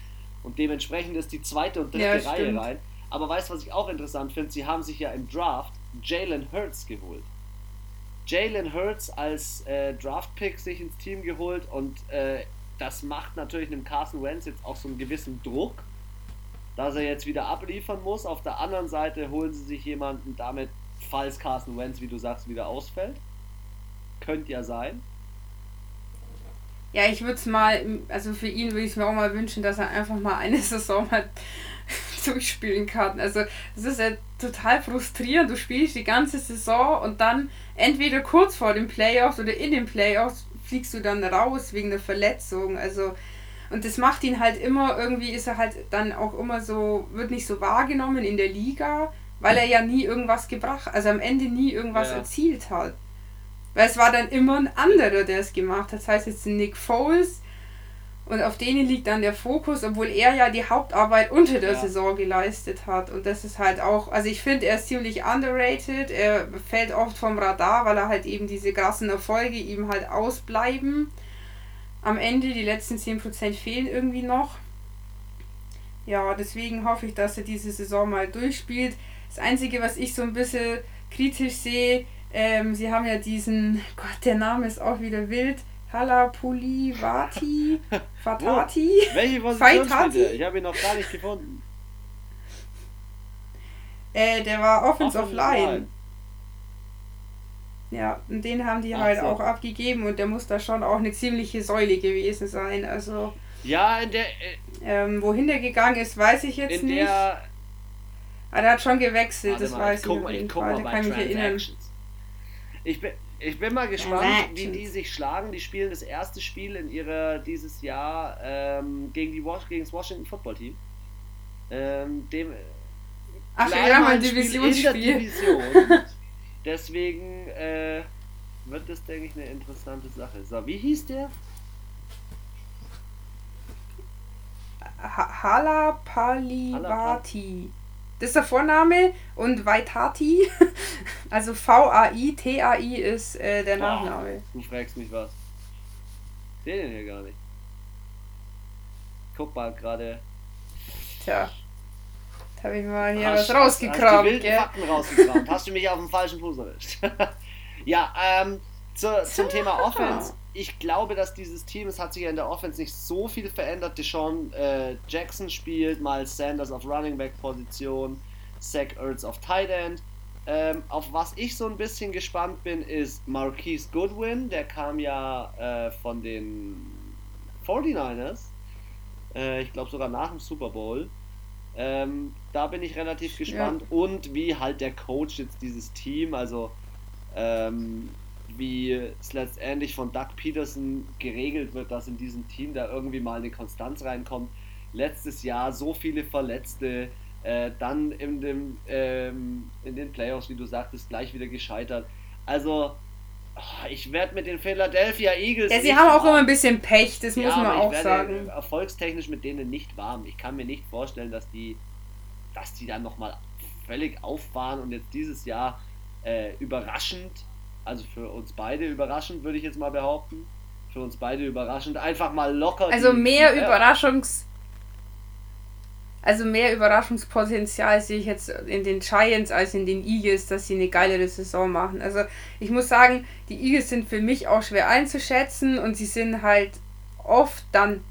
und dementsprechend ist die zweite und dritte ja, Reihe rein. Aber weißt du, was ich auch interessant finde? Sie haben sich ja im Draft Jalen Hurts geholt. Jalen Hurts als äh, Draft-Pick sich ins Team geholt und äh, das macht natürlich einem Carson Wentz jetzt auch so einen gewissen Druck, dass er jetzt wieder abliefern muss. Auf der anderen Seite holen sie sich jemanden damit, falls Carson Wentz, wie du sagst, wieder ausfällt. Könnte ja sein. Ja, ich würde es mal, also für ihn würde ich es mir auch mal wünschen, dass er einfach mal eine Saison mal durchspielen kann. Also es ist ja total frustrierend. Du spielst die ganze Saison und dann entweder kurz vor den Playoffs oder in den Playoffs fliegst du dann raus wegen einer Verletzung. Also und das macht ihn halt immer, irgendwie ist er halt dann auch immer so, wird nicht so wahrgenommen in der Liga, weil er ja nie irgendwas gebracht, also am Ende nie irgendwas ja. erzielt hat. Weil es war dann immer ein anderer, der es gemacht hat. Das heißt jetzt Nick Foles und auf denen liegt dann der Fokus, obwohl er ja die Hauptarbeit unter der ja. Saison geleistet hat. Und das ist halt auch, also ich finde, er ist ziemlich underrated, er fällt oft vom Radar, weil er halt eben diese krassen Erfolge ihm halt ausbleiben. Am Ende, die letzten zehn Prozent fehlen irgendwie noch. Ja, deswegen hoffe ich, dass er diese Saison mal durchspielt. Das Einzige, was ich so ein bisschen kritisch sehe, Ähm, sie haben ja diesen, Gott, der Name ist auch wieder wild, Halapulivati, Fatati, oh, welche Position Fatati? Ich habe ihn noch gar nicht gefunden. Äh, der war Offensive Offensive Line. Line. Ja, und den haben die Ach halt so. auch abgegeben und der muss da schon auch eine ziemliche Säule gewesen sein, also. Ja, in der... Äh, ähm, wohin der gegangen ist, weiß ich jetzt in nicht. Der, Aber der hat schon gewechselt, warte das mal, weiß ich guck, nicht. Ich guck mal, da kann ich mich erinnern. Ich bin, ich bin mal gespannt, wie die sich schlagen. Die spielen das erste Spiel in ihrer dieses Jahr ähm, gegen, die, gegen das Washington Football Team. Ähm, dem Ach, ja, mal ein Divisionsspiel. Division. Deswegen äh, wird das, denke ich, eine interessante Sache. So, wie hieß der? Ha- Halapalivati. Das ist der Vorname und Vaitati, also V A I T A I ist äh, der Nachname. Oh, du fragst mich was. Ich sehe den hier gar nicht. Guck mal gerade. Tja, da habe ich mal hier hast, was rausgekramt. Hast du wilden gell? Fakten rausgekramt. Hast du mich auf dem falschen Fuß erwischt. Ja, ähm, zu, zum Thema Offense. Ich glaube, dass dieses Team, es hat sich ja in der Offense nicht so viel verändert. Deshaun äh, Jackson spielt, Miles Sanders auf Running Back Position, Zach Ertz auf Tight End. Ähm, auf was ich so ein bisschen gespannt bin, ist Marquise Goodwin. Der kam ja äh, von den forty-niners. Äh, ich glaube sogar nach dem Super Bowl. Ähm, da bin ich relativ gespannt. Ja. Und wie halt der Coach jetzt dieses Team, also ähm, wie es letztendlich von Doug Peterson geregelt wird, dass in diesem Team da irgendwie mal eine Konstanz reinkommt. Letztes Jahr so viele Verletzte, äh, dann in, dem, ähm, in den Playoffs, wie du sagtest, gleich wieder gescheitert. Also, ich werde mit den Philadelphia Eagles... Ja, sie haben warm. auch immer ein bisschen Pech, das ja, muss man auch sagen. Erfolgstechnisch mit denen nicht warm. Ich kann mir nicht vorstellen, dass die, dass die dann nochmal völlig auffahren und jetzt dieses Jahr äh, überraschend... Also für uns beide überraschend, würde ich jetzt mal behaupten. Für uns beide überraschend. Einfach mal locker. Also die, mehr die, Überraschungs... Also mehr Überraschungspotenzial sehe ich jetzt in den Giants als in den Eagles, dass sie eine geilere Saison machen. Also ich muss sagen, die Eagles sind für mich auch schwer einzuschätzen und sie sind halt oft dann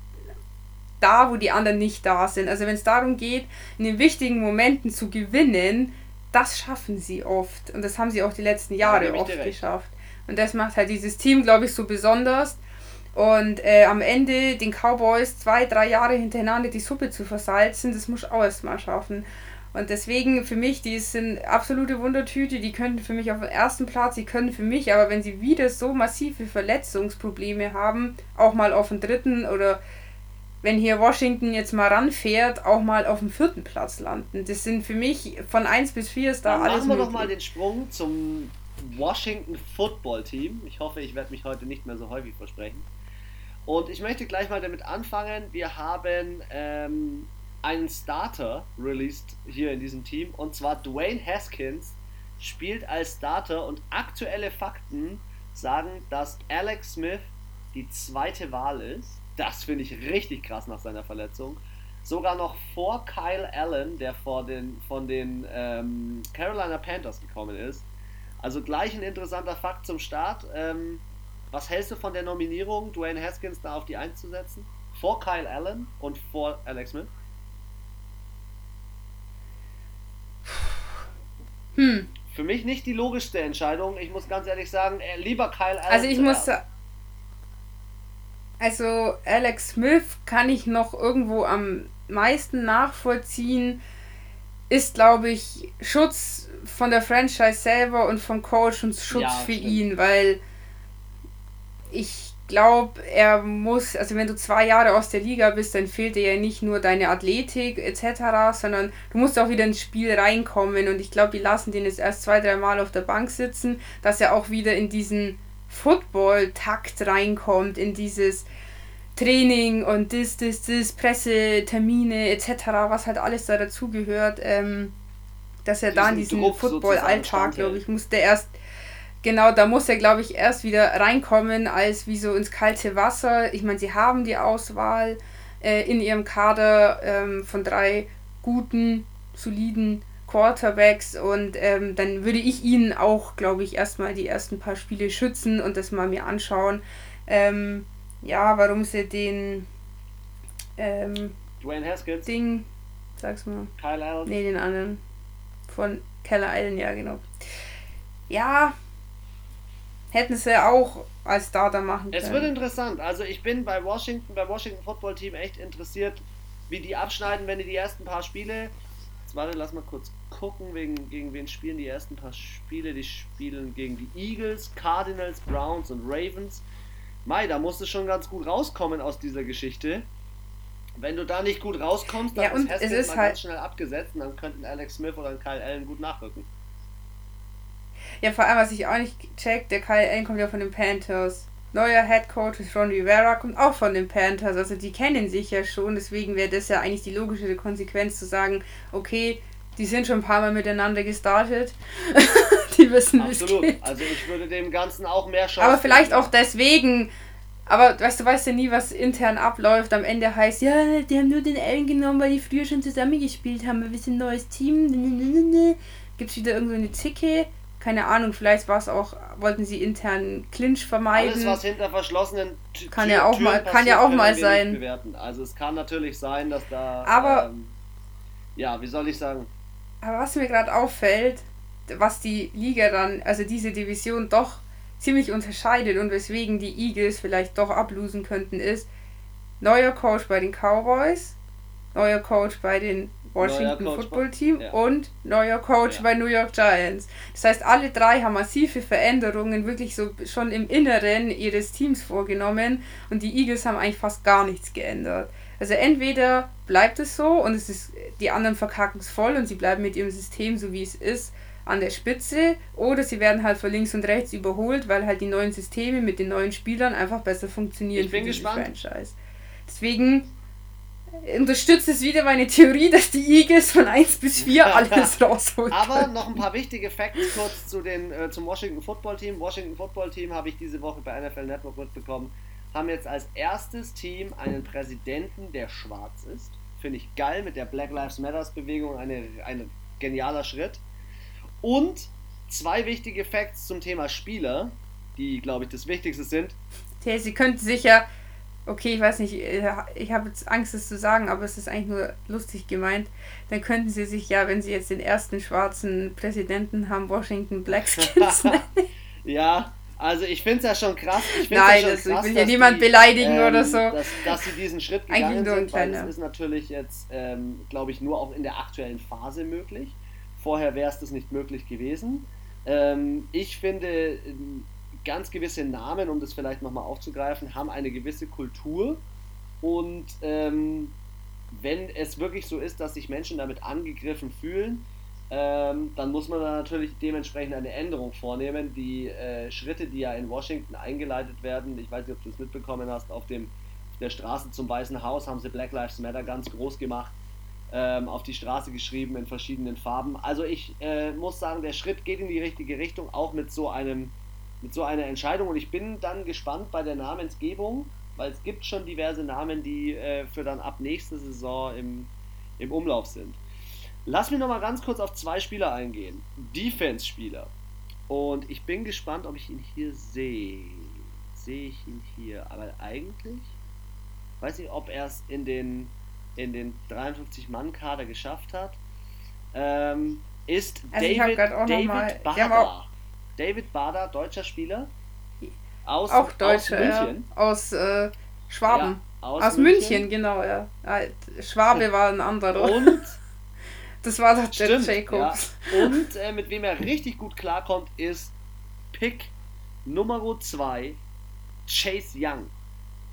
da, wo die anderen nicht da sind. Also wenn es darum geht, in den wichtigen Momenten zu gewinnen, das schaffen sie oft und das haben sie auch die letzten Jahre ja, oft geschafft. Und das macht halt dieses Team, glaube ich, so besonders. Und äh, am Ende den Cowboys zwei, drei Jahre hintereinander die Suppe zu versalzen, das muss ich auch erstmal schaffen. Und deswegen für mich, die sind absolute Wundertüte, die könnten für mich auf den ersten Platz, die können für mich, aber wenn sie wieder so massive Verletzungsprobleme haben, auch mal auf den dritten oder... wenn hier Washington jetzt mal ranfährt, auch mal auf dem vierten Platz landen. Das sind für mich, von eins bis vier ist da dann alles möglich. Machen wir doch mal den Sprung zum Washington Football Team. Ich hoffe, ich werde mich heute nicht mehr so häufig versprechen. Und ich möchte gleich mal damit anfangen, wir haben ähm, einen Starter released hier in diesem Team, und zwar Dwayne Haskins, spielt als Starter und aktuelle Fakten sagen, dass Alex Smith die zweite Wahl ist. Das finde ich richtig krass nach seiner Verletzung. Sogar noch vor Kyle Allen, der vor den, von den ähm, Carolina Panthers gekommen ist. Also gleich ein interessanter Fakt zum Start. Ähm, was hältst du von der Nominierung, Dwayne Haskins da auf die Eins zu setzen? Vor Kyle Allen und vor Alex Smith? Hm. Für mich nicht die logischste Entscheidung. Ich muss ganz ehrlich sagen, lieber Kyle Allen. Also ich muss... Also Alex Smith kann ich noch irgendwo am meisten nachvollziehen, ist, glaube ich, Schutz von der Franchise selber und vom Coach und Schutz ja, für stimmt. ihn, weil ich glaube, er muss, also wenn du zwei Jahre aus der Liga bist, dann fehlt dir ja nicht nur deine Athletik et cetera, sondern du musst auch wieder ins Spiel reinkommen und ich glaube, die lassen den jetzt erst zwei, drei Mal auf der Bank sitzen, dass er auch wieder in diesen Football-Takt reinkommt, in dieses Training und das, das, das, Presse, Termine et cetera, was halt alles da dazugehört, ähm, dass er diesen da in diesem Football-Alltag, glaube ich, musste erst, genau, da muss er, glaube ich, erst wieder reinkommen, als wie so ins kalte Wasser. Ich meine, sie haben die Auswahl äh, in ihrem Kader ähm, von drei guten, soliden Quarterbacks und ähm, dann würde ich ihn auch, glaube ich, erstmal die ersten paar Spiele schützen und das mal mir anschauen. Ähm, ja, warum sie den ähm, Dwayne Haskins Ding, sag's mal. Kyle Allen. Nee, den anderen. Von Keller Allen, ja, genau. Ja, hätten sie auch als Starter machen können. Es wird interessant. Also ich bin bei Washington, beim Washington Football Team echt interessiert, wie die abschneiden, wenn die die ersten paar Spiele... Warte, lass mal kurz gucken, wegen, gegen wen spielen die ersten paar Spiele. Die spielen gegen die Eagles, Cardinals, Browns und Ravens. Mai, da musst du schon ganz gut rauskommen aus dieser Geschichte. Wenn du da nicht gut rauskommst, dann ja, ist Haskins ist mal halt ganz schnell abgesetzt und dann könnten Alex Smith oder ein Kyle Allen gut nachrücken. Ja, vor allem, was ich auch nicht check, der Kyle Allen kommt ja von den Panthers. Neuer Head Coach ist Ron Rivera, kommt auch von den Panthers, also die kennen sich ja schon, deswegen wäre das ja eigentlich die logische Konsequenz zu sagen, okay, die sind schon ein paar Mal miteinander gestartet, die wissen, wie es geht. Absolut, also ich würde dem Ganzen auch mehr Chance Aber vielleicht geben. Auch deswegen, aber weißt du, weißt ja nie, was intern abläuft, am Ende heißt, ja, die haben nur den Allen genommen, weil die früher schon zusammengespielt haben, wir sind ein neues Team, gibt's wieder irgend so eine Zicke. Keine Ahnung, vielleicht war es auch, wollten sie intern Clinch vermeiden. Alles, was hinter verschlossenen T- kann ja auch Türen mal, passiert, kann ja auch mal sein. Also es kann natürlich sein, dass da... Aber... Ähm, ja, wie soll ich sagen? Aber was mir gerade auffällt, was die Liga dann, also diese Division doch ziemlich unterscheidet und weswegen die Eagles vielleicht doch ablosen könnten, ist neuer Coach bei den Cowboys, neuer Coach bei den Washington Football Team ja. und neuer Coach ja. bei New York Giants. Das heißt, alle drei haben massive Veränderungen wirklich so schon im Inneren ihres Teams vorgenommen und die Eagles haben eigentlich fast gar nichts geändert. Also entweder bleibt es so und es ist, die anderen verkacken es voll und sie bleiben mit ihrem System so wie es ist an der Spitze oder sie werden halt von links und rechts überholt, weil halt die neuen Systeme mit den neuen Spielern einfach besser funktionieren. Ich bin für diese gespannt. Franchise. Deswegen unterstützt es wieder meine Theorie, dass die Eagles von eins bis vier alles rausholen. Aber noch ein paar wichtige Facts kurz zu den, äh, zum Washington Football Team. Washington Football Team habe ich diese Woche bei N F L Network mitbekommen, haben jetzt als erstes Team einen Präsidenten, der schwarz ist. Finde ich geil, mit der Black Lives Matters Bewegung eine, ein genialer Schritt. Und zwei wichtige Facts zum Thema Spieler, die, glaube ich, das Wichtigste sind. Okay, sie könnten sich ja... Okay, ich weiß nicht, ich habe jetzt Angst, es zu sagen, aber es ist eigentlich nur lustig gemeint. Dann könnten sie sich ja, wenn sie jetzt den ersten schwarzen Präsidenten haben, Washington Blackskins nennen. Ja, also ich finde es ja schon krass. Ich Nein, ja schon das, krass, ich will ja niemand die, beleidigen ähm, oder so. Dass, dass sie diesen Schritt gegangen sind, weil das ist natürlich jetzt, ähm, glaube ich, nur auch in der aktuellen Phase möglich. Vorher wäre es das nicht möglich gewesen. Ähm, ich finde... ganz gewisse Namen, um das vielleicht nochmal aufzugreifen, haben eine gewisse Kultur und ähm, wenn es wirklich so ist, dass sich Menschen damit angegriffen fühlen, ähm, dann muss man da natürlich dementsprechend eine Änderung vornehmen. Die äh, Schritte, die ja in Washington eingeleitet werden, ich weiß nicht, ob du es mitbekommen hast, auf dem, der Straße zum Weißen Haus haben sie Black Lives Matter ganz groß gemacht. ähm, auf die Straße geschrieben in verschiedenen Farben. Also ich äh, muss sagen, der Schritt geht in die richtige Richtung, auch mit so einem, mit so einer Entscheidung. Und ich bin dann gespannt bei der Namensgebung, weil es gibt schon diverse Namen, die äh, für dann ab nächste Saison im, im Umlauf sind. Lass mich nochmal ganz kurz auf zwei Spieler eingehen. Defense-Spieler. Und ich bin gespannt, ob ich ihn hier sehe. Sehe ich ihn hier? Aber eigentlich weiß ich, ob er es in den, in den dreiundfünfzig-Mann-Kader geschafft hat. Ähm, ist also David, David mal, Bader. David Bader, deutscher Spieler. Aus, auch Deutsche, aus München. Ja, aus äh, Schwaben. Ja, aus aus München. München, genau. Ja. Schwabe war ein anderer. Und das war doch Jeff Jacobs. Ja. Und äh, mit wem er richtig gut klarkommt, ist Pick Nummer zwei, Chase Young.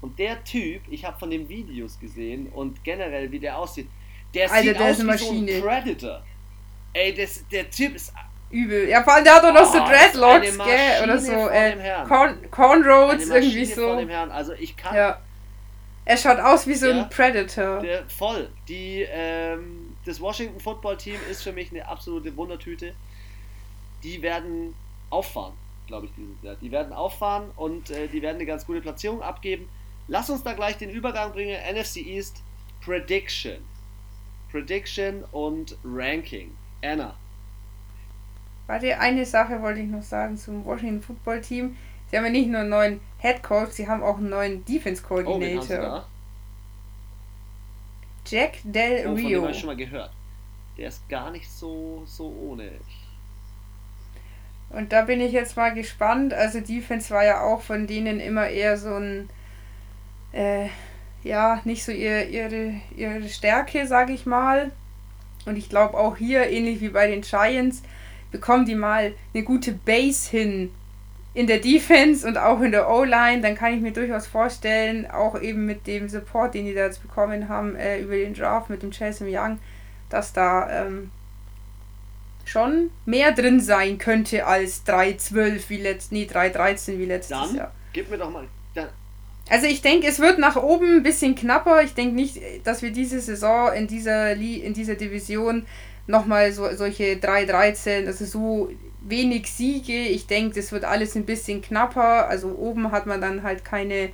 Und der Typ, ich habe von den Videos gesehen und generell, wie der aussieht, der Alter, sieht der aus wie Maschine. So ein Predator. Ey, das, der Typ ist übel. Ja, vor allem der hat doch noch oh, so Dreadlocks, gell? Oder so, äh, Corn, Cornroads, irgendwie so. Also ich kann... Ja. Er schaut aus wie so der, ein Predator. Der, voll. Die, ähm, das Washington Football Team ist für mich eine absolute Wundertüte. Die werden auffahren, glaube ich, dieses Jahr. Die werden auffahren und äh, die werden eine ganz gute Platzierung abgeben. Lass uns da gleich den Übergang bringen. N F C East, Prediction. Prediction und Ranking. Anna. Warte, eine Sache wollte ich noch sagen zum Washington Football Team. Sie haben ja nicht nur einen neuen Head Coach, sie haben auch einen neuen Defense Coordinator. Oh, Jack Del Rio. Oh, von dem habe ich schon mal gehört. Der ist gar nicht so, so ohne. Und da bin ich jetzt mal gespannt. Also Defense war ja auch von denen immer eher so ein äh, ja, nicht so ihr, ihre, ihre Stärke, sage ich mal. Und ich glaube auch hier, ähnlich wie bei den Giants, bekommen die mal eine gute Base hin in der Defense und auch in der O-Line, dann kann ich mir durchaus vorstellen, auch eben mit dem Support, den die da jetzt bekommen haben, äh, über den Draft mit dem Chase Young, dass da ähm, schon mehr drin sein könnte als drei zwölf wie letzt, nee, drei dreizehn wie letztes dann, Jahr. Gib mir doch mal... Dann. Also ich denke, es wird nach oben ein bisschen knapper. Ich denke nicht, dass wir diese Saison in dieser, in dieser Division nochmal so, solche drei dreizehn, also so wenig Siege. Ich denke, das wird alles ein bisschen knapper. Also oben hat man dann halt keine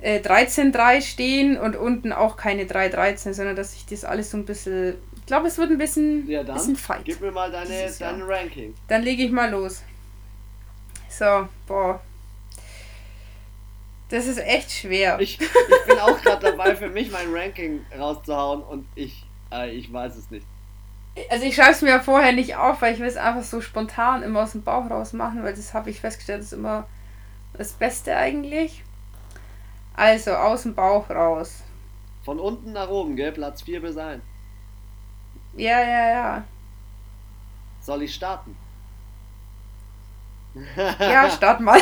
äh, dreizehn drei stehen und unten auch keine drei dreizehn, sondern dass sich das alles so ein bisschen... Ich glaube, es wird ein bisschen, ja, dann bisschen fight. Gib mir mal deine, dein Ranking. Dann lege ich mal los. So, boah. Das ist echt schwer. Ich, ich bin auch gerade dabei, für mich mein Ranking rauszuhauen und ich, äh, ich weiß es nicht. Also ich schreibe es mir ja vorher nicht auf, weil ich will es einfach so spontan immer aus dem Bauch raus machen, weil das habe ich festgestellt, das ist immer das Beste eigentlich. Also, aus dem Bauch raus. Von unten nach oben, gell? Platz vier bis ein. Ja, ja, ja. Soll ich starten? Ja, start mal.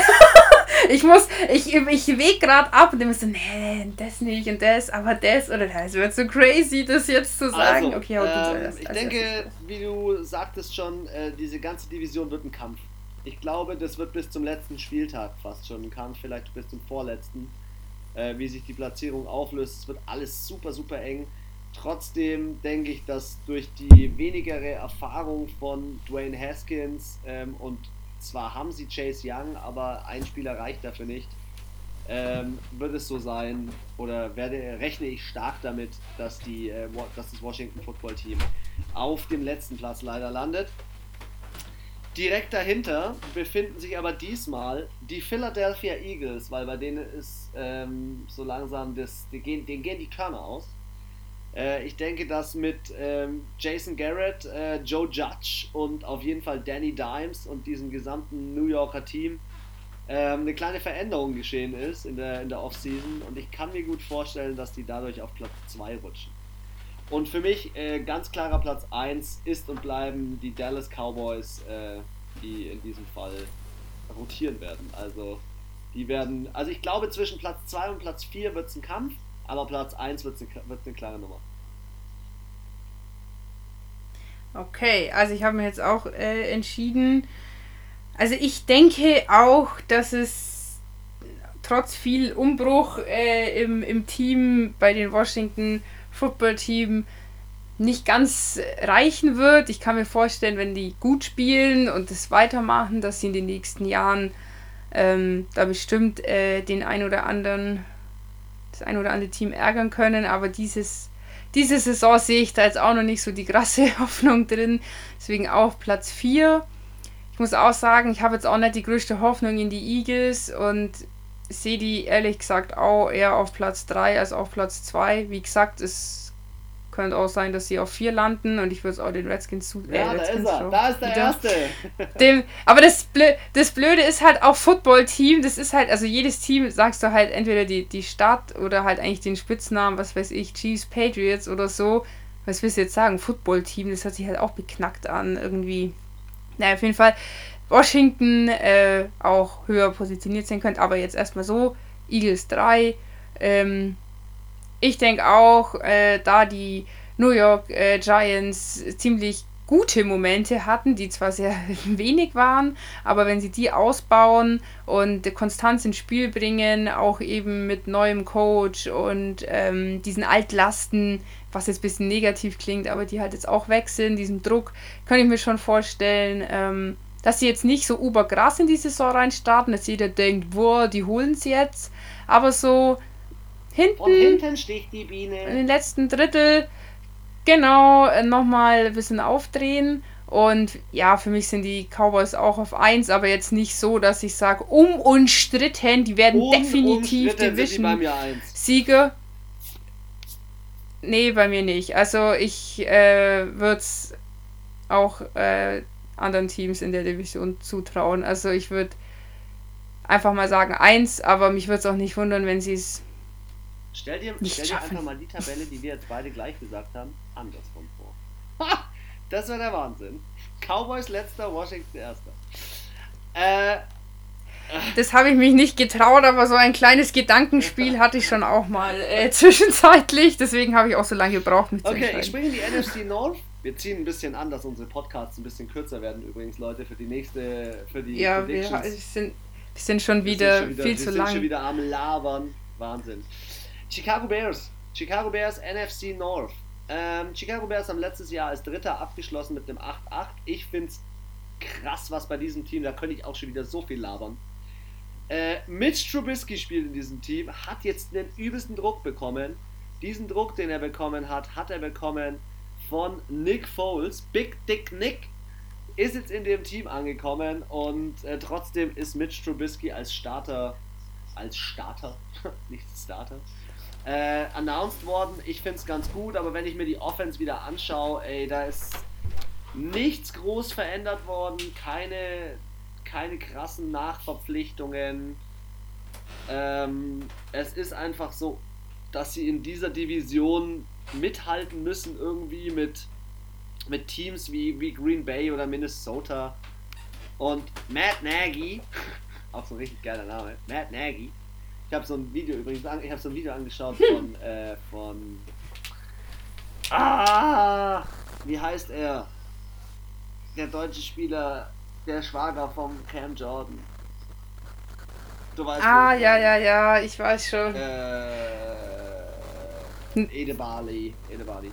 Ich muss, ich, ich wege gerade ab und dann so, nee, das nicht und das, aber das oder das. Es wird so crazy, das jetzt zu sagen. Also, okay, okay, ähm, ich denke, wie du sagtest schon, äh, diese ganze Division wird ein Kampf. Ich glaube, das wird bis zum letzten Spieltag fast schon ein Kampf, vielleicht bis zum vorletzten, äh, wie sich die Platzierung auflöst. Es wird alles super, super eng. Trotzdem denke ich, dass durch die wenigere Erfahrung von Dwayne Haskins ähm, und zwar haben sie Chase Young, aber ein Spieler reicht dafür nicht. Ähm, wird es so sein, oder werde, rechne ich stark damit, dass, die, äh, dass das Washington Football Team auf dem letzten Platz leider landet. Direkt dahinter befinden sich aber diesmal die Philadelphia Eagles, weil bei denen ist ähm, so langsam, das, die gehen, denen gehen die Körner aus. Äh, ich denke, dass mit ähm, Jason Garrett, äh, Joe Judge und auf jeden Fall Danny Dimes und diesem gesamten New Yorker Team ähm, eine kleine Veränderung geschehen ist in der, in der Offseason und ich kann mir gut vorstellen, dass die dadurch auf Platz zwei rutschen. Und für mich äh, ganz klarer Platz eins ist und bleiben die Dallas Cowboys, äh, die in diesem Fall rotieren werden. Also, die werden, also ich glaube, zwischen Platz zwei und Platz vier wird es ein Kampf. Aber Platz eins wird eine klare Nummer. Okay, also ich habe mir jetzt auch äh, entschieden. Also ich denke auch, dass es trotz viel Umbruch äh, im, im Team bei den Washington Football Team nicht ganz reichen wird. Ich kann mir vorstellen, wenn die gut spielen und das weitermachen, dass sie in den nächsten Jahren ähm, da bestimmt äh, den ein oder anderen, das ein oder andere Team ärgern können. Aber dieses, diese Saison sehe ich da jetzt auch noch nicht so die krasse Hoffnung drin. Deswegen auch Platz vier. Ich muss auch sagen, ich habe jetzt auch nicht die größte Hoffnung in die Eagles und sehe die ehrlich gesagt auch eher auf Platz drei als auf Platz zwei. Wie gesagt, es könnte auch sein, dass sie auf vier landen und ich würde es auch den Redskins zu. Äh, ja, da Redskins ist er, da ist der wieder. Erste. Dem, aber das, Blö- das Blöde ist halt auch Football-Team, das ist halt, also jedes Team sagst du halt entweder die, die Stadt oder halt eigentlich den Spitznamen, was weiß ich, Chiefs, Patriots oder so. Was willst du jetzt sagen? Football-Team, das hört sich halt auch beknackt an irgendwie. Naja, auf jeden Fall Washington äh, auch höher positioniert sein könnte, aber jetzt erstmal so, Eagles drei, ähm, ich denke auch, äh, da die New York äh, Giants ziemlich gute Momente hatten, die zwar sehr wenig waren, aber wenn sie die ausbauen und Konstanz ins Spiel bringen, auch eben mit neuem Coach und ähm, diesen Altlasten, was jetzt ein bisschen negativ klingt, aber die halt jetzt auch weg sind, diesem Druck, kann ich mir schon vorstellen, ähm, dass sie jetzt nicht so überkrass in die Saison reinstarten, dass jeder denkt, boah, die holen es jetzt, aber so hinten, und hinten sticht die Biene. In den letzten Drittel, genau, nochmal ein bisschen aufdrehen. Und ja, für mich sind die Cowboys auch auf eins, aber jetzt nicht so, dass ich sage, unumstritten, die werden um, definitiv Division-Sieger. Nee, bei mir nicht. Also ich äh, würde es auch äh, anderen Teams in der Division zutrauen. Also ich würde einfach mal sagen eins, aber mich würde es auch nicht wundern, wenn sie es Stell dir, stell dir einfach mal die Tabelle, die wir jetzt beide gleich gesagt haben, andersrum vor. Ha! Das war der Wahnsinn. Cowboys letzter, Washington erster. Äh, das habe ich mich nicht getraut, aber so ein kleines Gedankenspiel hatte ich schon auch mal äh, zwischenzeitlich. Deswegen habe ich auch so lange gebraucht, mich okay, zu entscheiden. Okay, ich springe in die N F C North. Wir ziehen ein bisschen an, dass unsere Podcasts ein bisschen kürzer werden übrigens, Leute, für die nächste, für die ja, Predictions. Ja, wir, wir, sind, wir sind schon wieder, sind schon wieder viel zu lang. Wir sind schon wieder am Labern. Wahnsinn. Chicago Bears, Chicago Bears N F C North. Ähm, Chicago Bears haben letztes Jahr als Dritter abgeschlossen mit einem acht acht. Ich find's krass, was bei diesem Team, da könnte ich auch schon wieder so viel labern. Äh, Mitch Trubisky spielt in diesem Team, hat jetzt den übelsten Druck bekommen. Diesen Druck, den er bekommen hat, hat er bekommen von Nick Foles. Big Dick Nick ist jetzt in dem Team angekommen und äh, trotzdem ist Mitch Trubisky als Starter, als Starter, nicht Starter, Äh, announced worden. Ich finde es ganz gut, aber wenn ich mir die Offense wieder anschaue, ey, da ist nichts groß verändert worden, keine, keine krassen Nachverpflichtungen. Ähm, es ist einfach so, dass sie in dieser Division mithalten müssen irgendwie mit, mit Teams wie, wie Green Bay oder Minnesota. Und Matt Nagy, auch so ein richtig geiler Name, Matt Nagy, Ich habe so ein Video übrigens, an, ich habe so ein Video angeschaut von, äh, von, ah, wie heißt er? Der deutsche Spieler, der Schwager von Cam Jordan. Du weißt Ah, ja, ja, ja, ich weiß schon. Äh, Edebali, Edebali.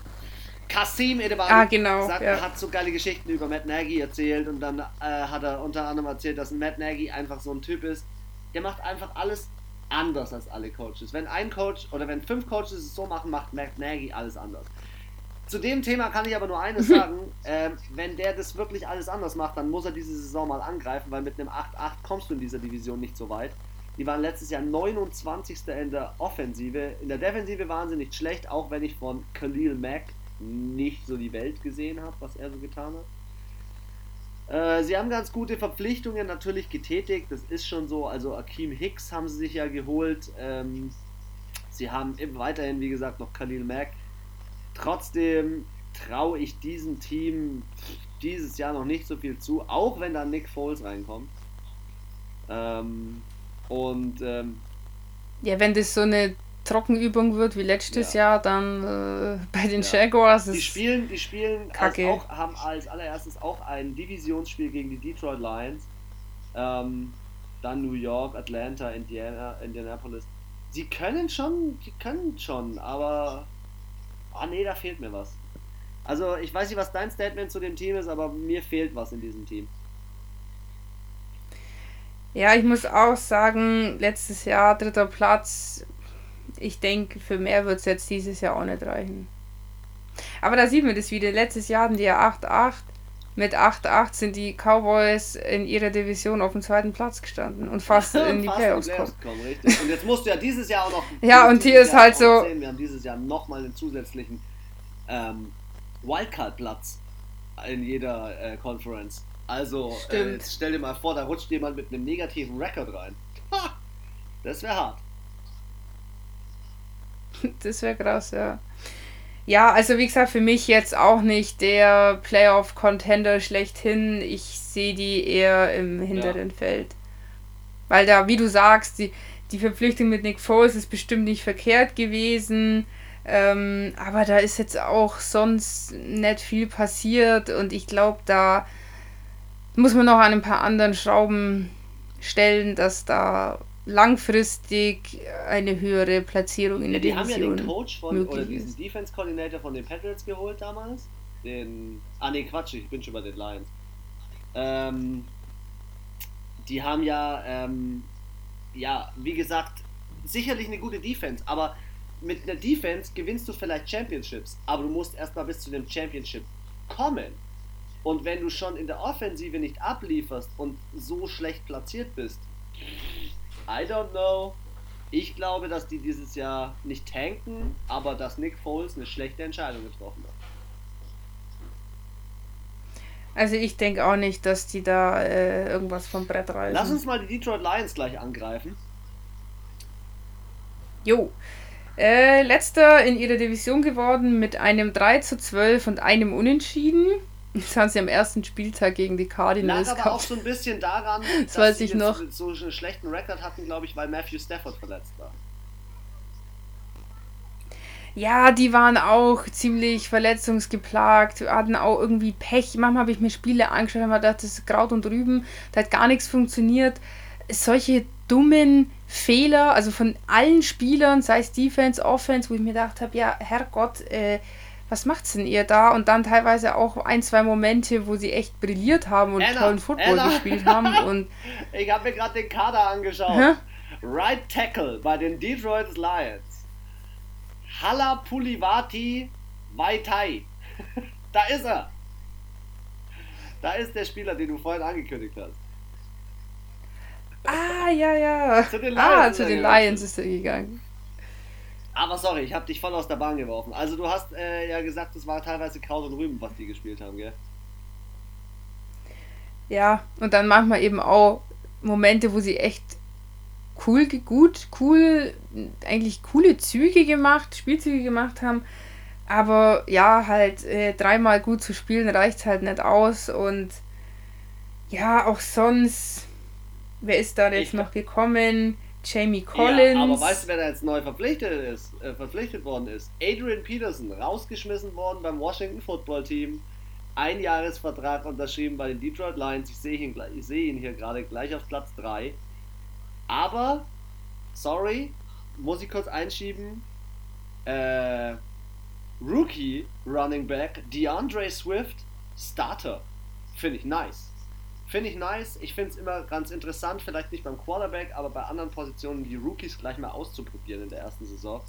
Kasim Edebali ah, genau, sagt, ja. hat so geile Geschichten über Matt Nagy erzählt und dann äh, hat er unter anderem erzählt, dass Matt Nagy einfach so ein Typ ist, der macht einfach alles anders als alle Coaches. Wenn ein Coach oder wenn fünf Coaches es so machen, macht Matt Nagy alles anders. Zu dem Thema kann ich aber nur eines sagen, ähm, wenn der das wirklich alles anders macht, dann muss er diese Saison mal angreifen, weil mit einem acht acht kommst du in dieser Division nicht so weit. Die waren letztes Jahr neunundzwanzigster in der Offensive. In der Defensive waren sie nicht schlecht, auch wenn ich von Khalil Mack nicht so die Welt gesehen habe, was er so getan hat. Sie haben ganz gute Verpflichtungen natürlich getätigt, das ist schon so, also Akeem Hicks haben sie sich ja geholt, ähm, sie haben eben weiterhin, wie gesagt, noch Khalil Mack, trotzdem traue ich diesem Team dieses Jahr noch nicht so viel zu, auch wenn da Nick Foles reinkommt. Ähm, und ähm, ja, wenn das so eine Trockenübung wird wie letztes ja. Jahr, dann äh, bei den ja. Jaguars ist die spielen, die spielen als auch, haben als allererstes auch ein Divisionsspiel gegen die Detroit Lions, ähm, dann New York, Atlanta, Indiana, Indianapolis. Sie können schon, die können schon, aber ah oh nee, da fehlt mir was. Also ich weiß nicht, was dein Statement zu dem Team ist, aber mir fehlt was in diesem Team. Ja, ich muss auch sagen, letztes Jahr dritter Platz. Ich denke, für mehr wird es jetzt dieses Jahr auch nicht reichen. Aber da sieht man das wieder. Letztes Jahr hatten die ja acht acht. Mit acht acht sind die Cowboys in ihrer Division auf dem zweiten Platz gestanden und fast in die fast Playoffs gekommen. Richtig. Und jetzt musst du ja dieses Jahr auch noch... ja, und hier ist Jahr halt so... sehen. Wir haben dieses Jahr nochmal einen zusätzlichen ähm, Wildcard-Platz in jeder äh, Conference. Also, äh, jetzt stell dir mal vor, da rutscht jemand mit einem negativen Rekord rein. Ha! Das wäre hart. Das wäre krass, ja. Ja, also wie gesagt, für mich jetzt auch nicht der Playoff-Contender schlechthin. Ich sehe die eher im hinteren ja. Feld. Weil da, wie du sagst, die, die Verpflichtung mit Nick Foles ist bestimmt nicht verkehrt gewesen. Ähm, aber da ist jetzt auch sonst nicht viel passiert. Und ich glaube, da muss man noch an ein paar anderen Schrauben stellen, dass da langfristig eine höhere Platzierung in der Division. Ja, die haben ja den Coach von, oder diesen Defense Coordinator von den Patriots geholt damals. Den, ah ne, Quatsch, ich bin schon bei den Lions. Ähm, die haben ja, ähm, ja, wie gesagt, sicherlich eine gute Defense, aber mit einer Defense gewinnst du vielleicht Championships, aber du musst erstmal bis zu dem Championship kommen. Und wenn du schon in der Offensive nicht ablieferst und so schlecht platziert bist, I don't know. Ich glaube, dass die dieses Jahr nicht tanken, aber dass Nick Foles eine schlechte Entscheidung getroffen hat. Also ich denke auch nicht, dass die da äh, irgendwas vom Brett reißen. Lass uns mal die Detroit Lions gleich angreifen. Jo. Äh, letzter in ihrer Division geworden mit einem drei zu zwölf und einem Unentschieden. Das haben sie am ersten Spieltag gegen die Cardinals gehabt. Lag aber auch so ein bisschen daran, das dass sie noch. So einen schlechten Rekord hatten, glaube ich, weil Matthew Stafford verletzt war. Ja, die waren auch ziemlich verletzungsgeplagt, hatten auch irgendwie Pech. Manchmal habe ich mir Spiele angeschaut und habe gedacht, das ist Kraut und Rüben, da hat gar nichts funktioniert. Solche dummen Fehler, also von allen Spielern, sei es Defense, Offense, wo ich mir gedacht habe, ja, Herrgott, äh, was macht's denn ihr da? Und dann teilweise auch ein, zwei Momente, wo sie echt brilliert haben und Anna, tollen Football Anna. gespielt haben. Und ich habe mir gerade den Kader angeschaut. Hä? Right Tackle bei den Detroit Lions. Halapulivati Vaitai. Da ist er. Da ist der Spieler, den du vorhin angekündigt hast. Ah, ja, ja. Zu den Lions, ah, zu den Lions ist er gegangen. Aber sorry, ich habe dich voll aus der Bahn geworfen. Also du hast äh, ja gesagt, es war teilweise Kraut und Rüben, was die gespielt haben, gell? Ja, und dann manchmal eben auch Momente, wo sie echt cool, gut, cool, eigentlich coole Züge gemacht, Spielzüge gemacht haben. Aber ja, halt äh, dreimal gut zu spielen reicht halt nicht aus. Und ja, auch sonst, wer ist da jetzt ich noch gekommen? Jamie Collins. Ja, aber weißt du, wer da jetzt neu verpflichtet ist, äh, verpflichtet worden ist? Adrian Peterson, rausgeschmissen worden beim Washington Football Team. Ein Jahresvertrag unterschrieben bei den Detroit Lions. Ich sehe ihn, ich sehe ihn hier gerade gleich auf Platz drei. Aber, sorry, muss ich kurz einschieben, äh, Rookie Running Back DeAndre Swift, Starter. Finde ich nice. Finde ich nice. Ich finde es immer ganz interessant, vielleicht nicht beim Quarterback, aber bei anderen Positionen die Rookies gleich mal auszuprobieren in der ersten Saison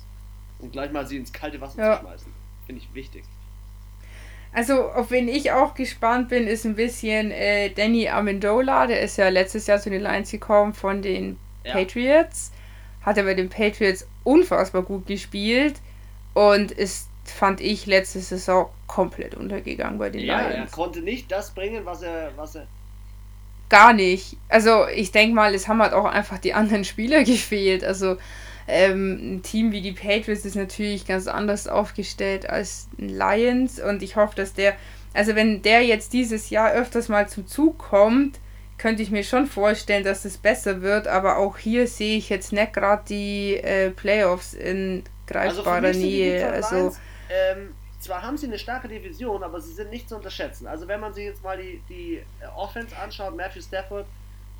und gleich mal sie ins kalte Wasser ja. zu schmeißen. Finde ich wichtig. Also, auf wen ich auch gespannt bin, ist ein bisschen äh, Danny Amendola. Der ist ja letztes Jahr zu den Lions gekommen von den ja. Patriots. Hat er bei den Patriots unfassbar gut gespielt und ist, fand ich, letzte Saison komplett untergegangen bei den ja, Lions. Ja, er konnte nicht das bringen, was er... Was er Gar nicht. Also ich denke mal, es haben halt auch einfach die anderen Spieler gefehlt. Also ähm, ein Team wie die Patriots ist natürlich ganz anders aufgestellt als ein Lions. Und ich hoffe, dass der, also wenn der jetzt dieses Jahr öfters mal zum Zug kommt, könnte ich mir schon vorstellen, dass es besser wird. Aber auch hier sehe ich jetzt nicht gerade die äh, Playoffs in greifbarer also Nähe. Also Lions, ähm zwar haben sie eine starke Division, aber sie sind nicht zu unterschätzen. Also wenn man sich jetzt mal die, die Offense anschaut, Matthew Stafford,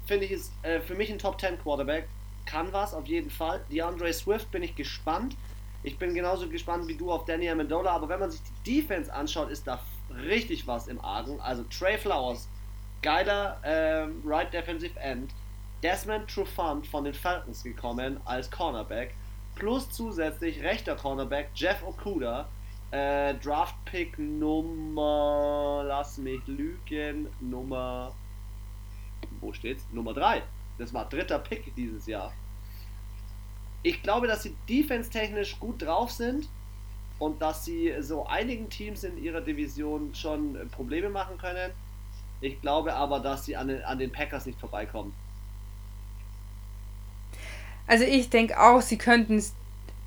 finde ich, ist äh, für mich ein Top zehn Quarterback. Kann was, auf jeden Fall. DeAndre Swift bin ich gespannt. Ich bin genauso gespannt wie du auf Danny Amendola, aber wenn man sich die Defense anschaut, ist da richtig was im Argen. Also Trey Flowers, geiler ähm, Right Defensive End, Desmond Trufant von den Falcons gekommen als Cornerback, plus zusätzlich rechter Cornerback Jeff Okuda, äh, Draft Pick Nummer, lass mich lügen, Nummer, wo steht's? Nummer drei. Das war dritter Pick dieses Jahr. Ich glaube, dass sie defense-technisch gut drauf sind und dass sie so einigen Teams in ihrer Division schon Probleme machen können. Ich glaube aber, dass sie an den, an den Packers nicht vorbeikommen. Also ich denke auch, sie könnten es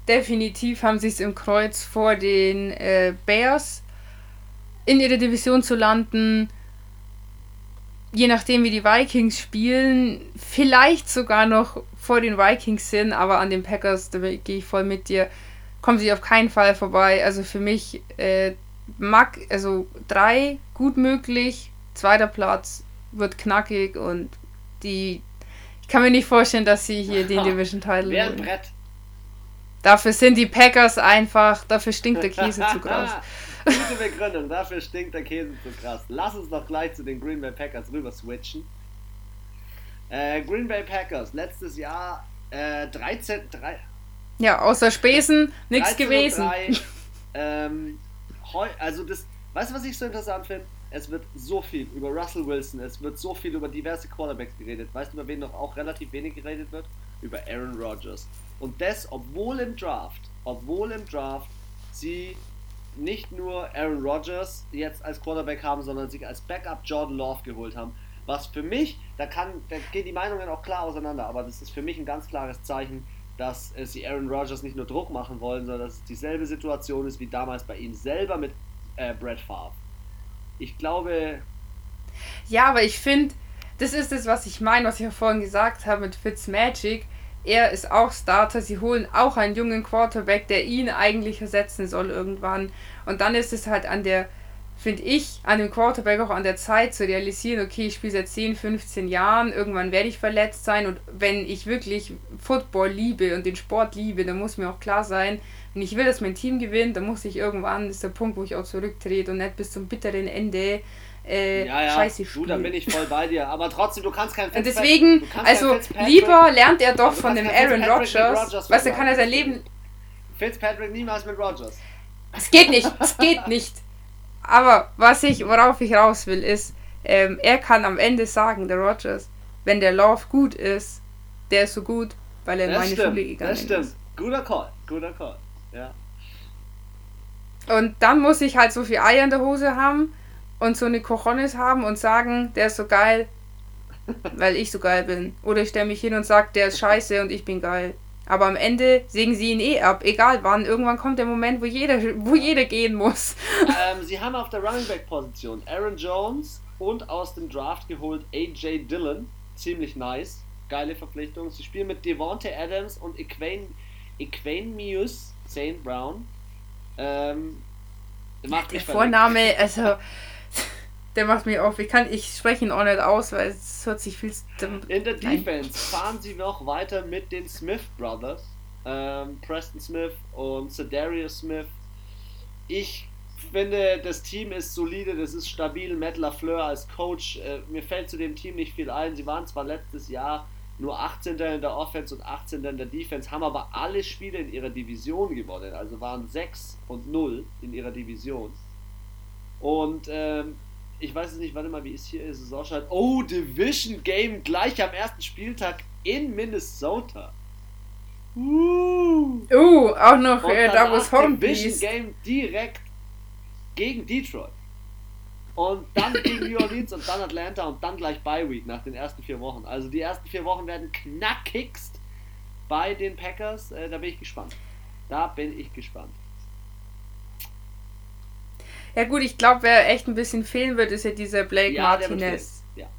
definitiv, haben sie es im Kreuz vor den äh, Bears in ihrer Division zu landen. Je nachdem, wie die Vikings spielen, vielleicht sogar noch vor den Vikings sind, aber an den Packers, da gehe ich voll mit dir, kommen sie auf keinen Fall vorbei. Also für mich, äh, mag, also drei, gut möglich, zweiter Platz, wird knackig und die, ich kann mir nicht vorstellen, dass sie hier den Division-Title holen. Brett. Dafür sind die Packers einfach, dafür stinkt der Käse zu krass. Gute Begründung, dafür stinkt der Käse zu krass. Lass uns doch gleich zu den Green Bay Packers rüber switchen. Äh, Green Bay Packers, letztes Jahr äh, dreizehn drei. Ja, außer Spesen, nichts gewesen. drei, ähm, heu, also das, weißt du, was ich so interessant finde? Es wird so viel über Russell Wilson, es wird so viel über diverse Quarterbacks geredet. Weißt du, über wen noch auch relativ wenig geredet wird? Über Aaron Rodgers. Und das, obwohl im Draft, obwohl im Draft sie nicht nur Aaron Rodgers jetzt als Quarterback haben, sondern sich als Backup Jordan Love geholt haben. Was für mich, da kann, da gehen die Meinungen auch klar auseinander, aber das ist für mich ein ganz klares Zeichen, dass äh, sie Aaron Rodgers nicht nur Druck machen wollen, sondern dass es dieselbe Situation ist wie damals bei ihm selber mit äh, Brett Favre. Ich glaube... Ja, aber ich finde, das ist das, was ich meine, was ich ja vorhin gesagt habe mit Fitzmagic. Er ist auch Starter, sie holen auch einen jungen Quarterback, der ihn eigentlich ersetzen soll irgendwann. Und dann ist es halt an der, finde ich, an dem Quarterback auch an der Zeit zu realisieren, okay, ich spiele seit zehn, fünfzehn Jahren, irgendwann werde ich verletzt sein und wenn ich wirklich Football liebe und den Sport liebe, dann muss mir auch klar sein, wenn ich will, dass mein Team gewinnt, dann muss ich irgendwann, das ist der Punkt, wo ich auch zurücktrete und nicht bis zum bitteren Ende Äh, ja, ja, scheiße Spiel. Du, da bin ich voll bei dir, aber trotzdem, du kannst kein Fitzpatrick. Deswegen, also lieber lernt er doch von dem Aaron Rodgers, weißt du, kann er sein Leben... Fitzpatrick niemals mit Rodgers. Es geht nicht, es geht nicht. Aber was ich, worauf ich raus will, ist, ähm, er kann am Ende sagen, der Rodgers, wenn der Love gut ist, der ist so gut, weil er in meine Schule gegangen ist. Das stimmt, guter Call, guter Call, ja. Und dann muss ich halt so viel Eier in der Hose haben, und so eine Cojones haben und sagen, der ist so geil, weil ich so geil bin. Oder ich stelle mich hin und sage, der ist scheiße und ich bin geil. Aber am Ende sägen sie ihn eh ab, egal wann. Irgendwann kommt der Moment, wo jeder, wo jeder gehen muss. Ähm, sie haben auf der Running Back Position Aaron Jones und aus dem Draft geholt A J Dillon. Ziemlich nice. Geile Verpflichtung. Sie spielen mit Devontae Adams und Equanimeous Saint Brown. Ähm, macht der Vorname, also... Der macht mich auf. Ich kann, ich spreche ihn auch nicht aus, weil es hört sich viel... In der Defense fahren sie noch weiter mit den Smith Brothers. Ähm, Preston Smith und Za'Darius Smith. Ich finde, das Team ist solide, das ist stabil. Matt LaFleur als Coach. Äh, mir fällt zu dem Team nicht viel ein. Sie waren zwar letztes Jahr nur achtzehnter in der Offense und achtzehnter in der Defense, haben aber alle Spiele in ihrer Division gewonnen. Also waren sechs und null in ihrer Division. Und, ähm, ich weiß es nicht, warte mal, wie ist hier Saisonstart? Oh, Division Game gleich am ersten Spieltag in Minnesota. Uh, uh auch noch äh, da, wo es Horn Division Game direkt gegen Detroit. Und dann gegen New Orleans und dann Atlanta und dann gleich Bye Week nach den ersten vier Wochen. Also die ersten vier Wochen werden knackigst bei den Packers. Äh, da bin ich gespannt. Da bin ich gespannt. Ja gut, ich glaube, wer echt ein bisschen fehlen wird, ist ja dieser Blake ja, Martinez. Der ja.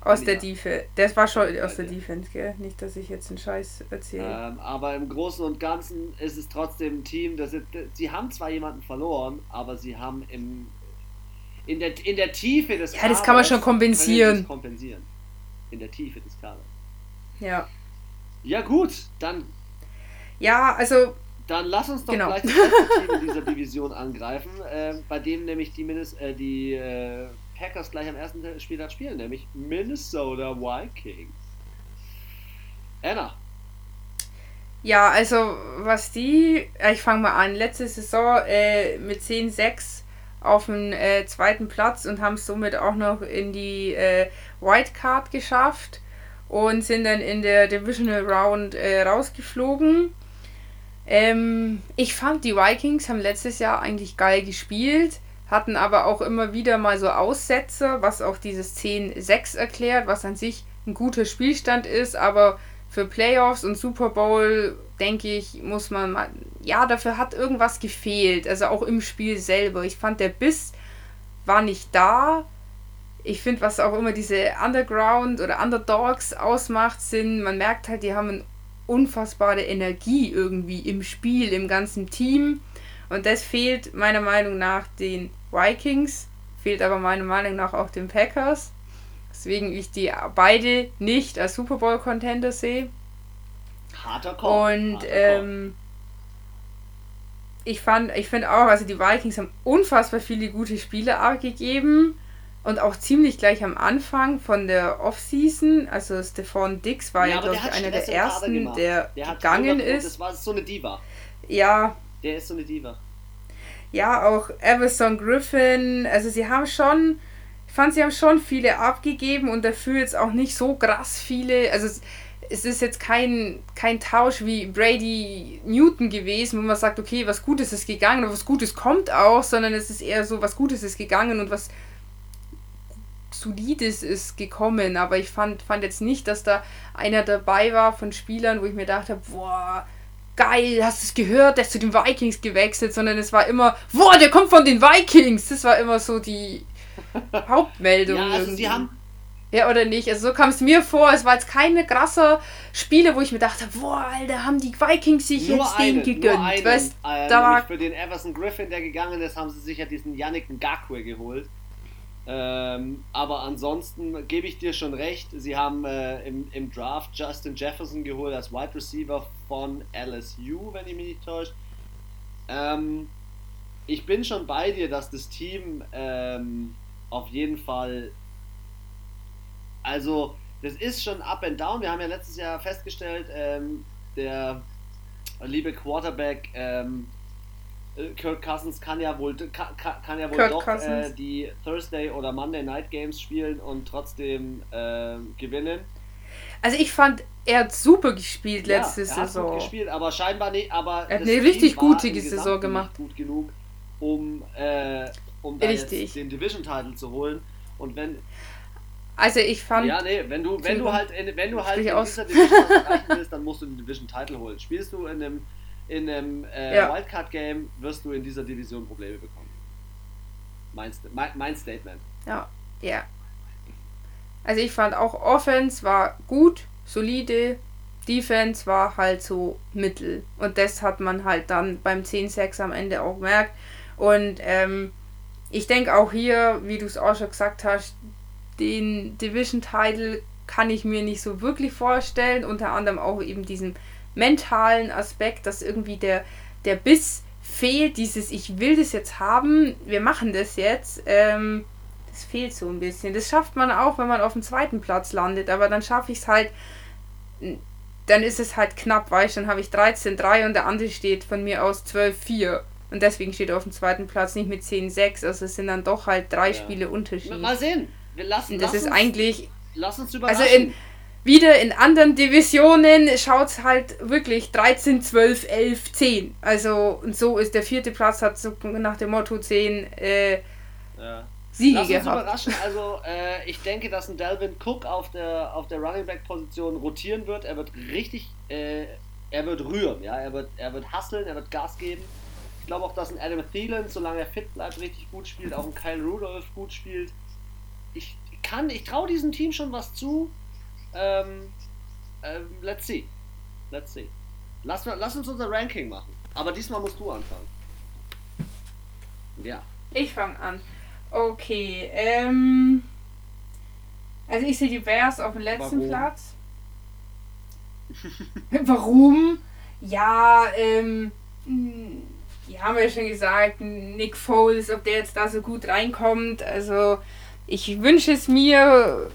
Aus ja. der Defense. Das war schon aus der Defense, gell? Nicht, dass ich jetzt einen Scheiß erzähle. Ähm, aber im Großen und Ganzen ist es trotzdem ein Team, das ist, sie haben zwar jemanden verloren, aber sie haben im in der in der Tiefe des Kaders... Ja, das kann man schon kompensieren. kompensieren. In der Tiefe des Kaders. Ja. Ja gut, dann... Ja, also... Dann lass uns doch genau. gleich das letzte Team in dieser Division angreifen, äh, bei dem nämlich die, Minis, äh, die äh, Packers gleich am ersten Spieltag spielen, nämlich Minnesota Vikings. Anna. Ja, also was die, ich fange mal an, letzte Saison äh, mit zehn sechs auf dem äh, zweiten Platz und haben es somit auch noch in die äh, Wildcard geschafft und sind dann in der Divisional Round äh, rausgeflogen. Ähm, ich fand, die Vikings haben letztes Jahr eigentlich geil gespielt, hatten aber auch immer wieder mal so Aussetzer, was auch dieses zehn sechs erklärt, was an sich ein guter Spielstand ist, aber für Playoffs und Super Bowl, denke ich, muss man mal, ja, dafür hat irgendwas gefehlt, also auch im Spiel selber. Ich fand, der Biss war nicht da. Ich finde, was auch immer diese Underground oder Underdogs ausmacht, sind, man merkt halt, die haben eine unfassbare Energie irgendwie im Spiel, im ganzen Team. Und das fehlt meiner Meinung nach den Vikings, fehlt aber meiner Meinung nach auch den Packers. Deswegen ich die beide nicht als Super Bowl Contender sehe. Harter Call. Und Harter ähm, ich fand, ich finde auch, also die Vikings haben unfassbar viele gute Spiele abgegeben und auch ziemlich gleich am Anfang von der Offseason. Also Stephon Diggs war ja, ja glaube ich, einer der ersten, der, der gegangen ist. Das war so eine Diva. Ja. Der ist so eine Diva. Ja, auch Everson Griffin. Also sie haben schon. Ich fand, sie haben schon viele abgegeben und dafür jetzt auch nicht so krass viele. Also es, es ist jetzt kein, kein Tausch wie Brady Newton gewesen, wo man sagt, okay, was Gutes ist gegangen und was Gutes kommt auch, sondern es ist eher so, was Gutes ist gegangen und was Solides ist gekommen. Aber ich fand, fand jetzt nicht, dass da einer dabei war von Spielern, wo ich mir dachte, boah, geil, hast du es gehört, der ist zu den Vikings gewechselt, sondern es war immer, boah, der kommt von den Vikings. Das war immer so die Hauptmeldung. Ja, also sie haben ja, oder nicht? Also so kam es mir vor. Es war jetzt keine krasse Spiele, wo ich mir dachte, boah, Alter, haben die Vikings sich nur jetzt einen, den gegönnt. Nur einen, weißt, äh, da war für den Everson Griffin, der gegangen ist, haben sie sich ja diesen Yannick Ngakoue geholt. Ähm, aber ansonsten gebe ich dir schon recht, sie haben äh, im, im Draft Justin Jefferson geholt als Wide Receiver von L S U, wenn ich mich nicht täusche. Ähm, ich bin schon bei dir, dass das Team ähm, auf jeden Fall, also das ist schon up and down. Wir haben ja letztes Jahr festgestellt, ähm, der liebe Quarterback ähm, Kirk Cousins kann ja wohl kann, kann ja wohl Kirk doch äh, die Thursday oder Monday Night Games spielen und trotzdem äh, gewinnen. Also ich fand, er hat super gespielt letzte ja, er hat Saison. Gut gespielt, aber scheinbar nicht. Aber er hat eine richtig gute Saison gemacht. Gut genug, um äh, um da jetzt den Division-Title zu holen. Und wenn also ich fand ja nee wenn du wenn du halt in, wenn du halt in dieser Division erreichen willst, dann musst du den Division-Title holen. Spielst du in einem in einem äh, ja. Wildcard-Game, wirst du in dieser Division Probleme bekommen. Mein, mein, mein Statement. Ja ja. Yeah. Also ich fand auch Offense war gut, solide, Defense war halt so mittel und das hat man halt dann beim zehn sechs am Ende auch gemerkt. Und ähm, ich denke auch hier, wie du es auch schon gesagt hast, den Division-Title kann ich mir nicht so wirklich vorstellen, unter anderem auch eben diesen mentalen Aspekt, dass irgendwie der, der Biss fehlt, dieses ich will das jetzt haben, wir machen das jetzt, ähm, das fehlt so ein bisschen. Das schafft man auch, wenn man auf dem zweiten Platz landet, aber dann schaffe ich es halt, dann ist es halt knapp, weißt du, dann habe ich dreizehn drei und der andere steht von mir aus zwölf vier und deswegen steht er auf dem zweiten Platz nicht mit zehn sechs, also es sind dann doch halt drei ja. Spiele Unterschied. Mal sehen, wir lassen und das lass ist uns, eigentlich, lass uns überraschen. Also in, wieder in anderen Divisionen schaut es halt wirklich dreizehn, zwölf, elf, zehn, also und so ist der vierte Platz, hat so nach dem Motto zehn, äh, ja. Siege Lass uns gehabt. Überraschen, also äh, ich denke, dass ein Dalvin Cook auf der auf der Running Back Position rotieren wird. Er wird richtig, äh, er wird rühren, ja, er wird er wird hustlen, er wird Gas geben. Ich glaube auch, dass ein Adam Thielen, solange er fit bleibt, richtig gut spielt, auch ein Kyle Rudolph gut spielt. Ich kann, ich traue diesem Team schon was zu. Ähm, ähm, let's see, let's see. Lass, lass uns unser Ranking machen, aber diesmal musst du anfangen. Ja. Ich fange an. Okay, ähm, also ich sehe die Bears auf dem letzten Warum? Platz. Warum? Ja, ähm, ja, haben wir ja schon gesagt, Nick Foles, ob der jetzt da so gut reinkommt. Also ich wünsche es mir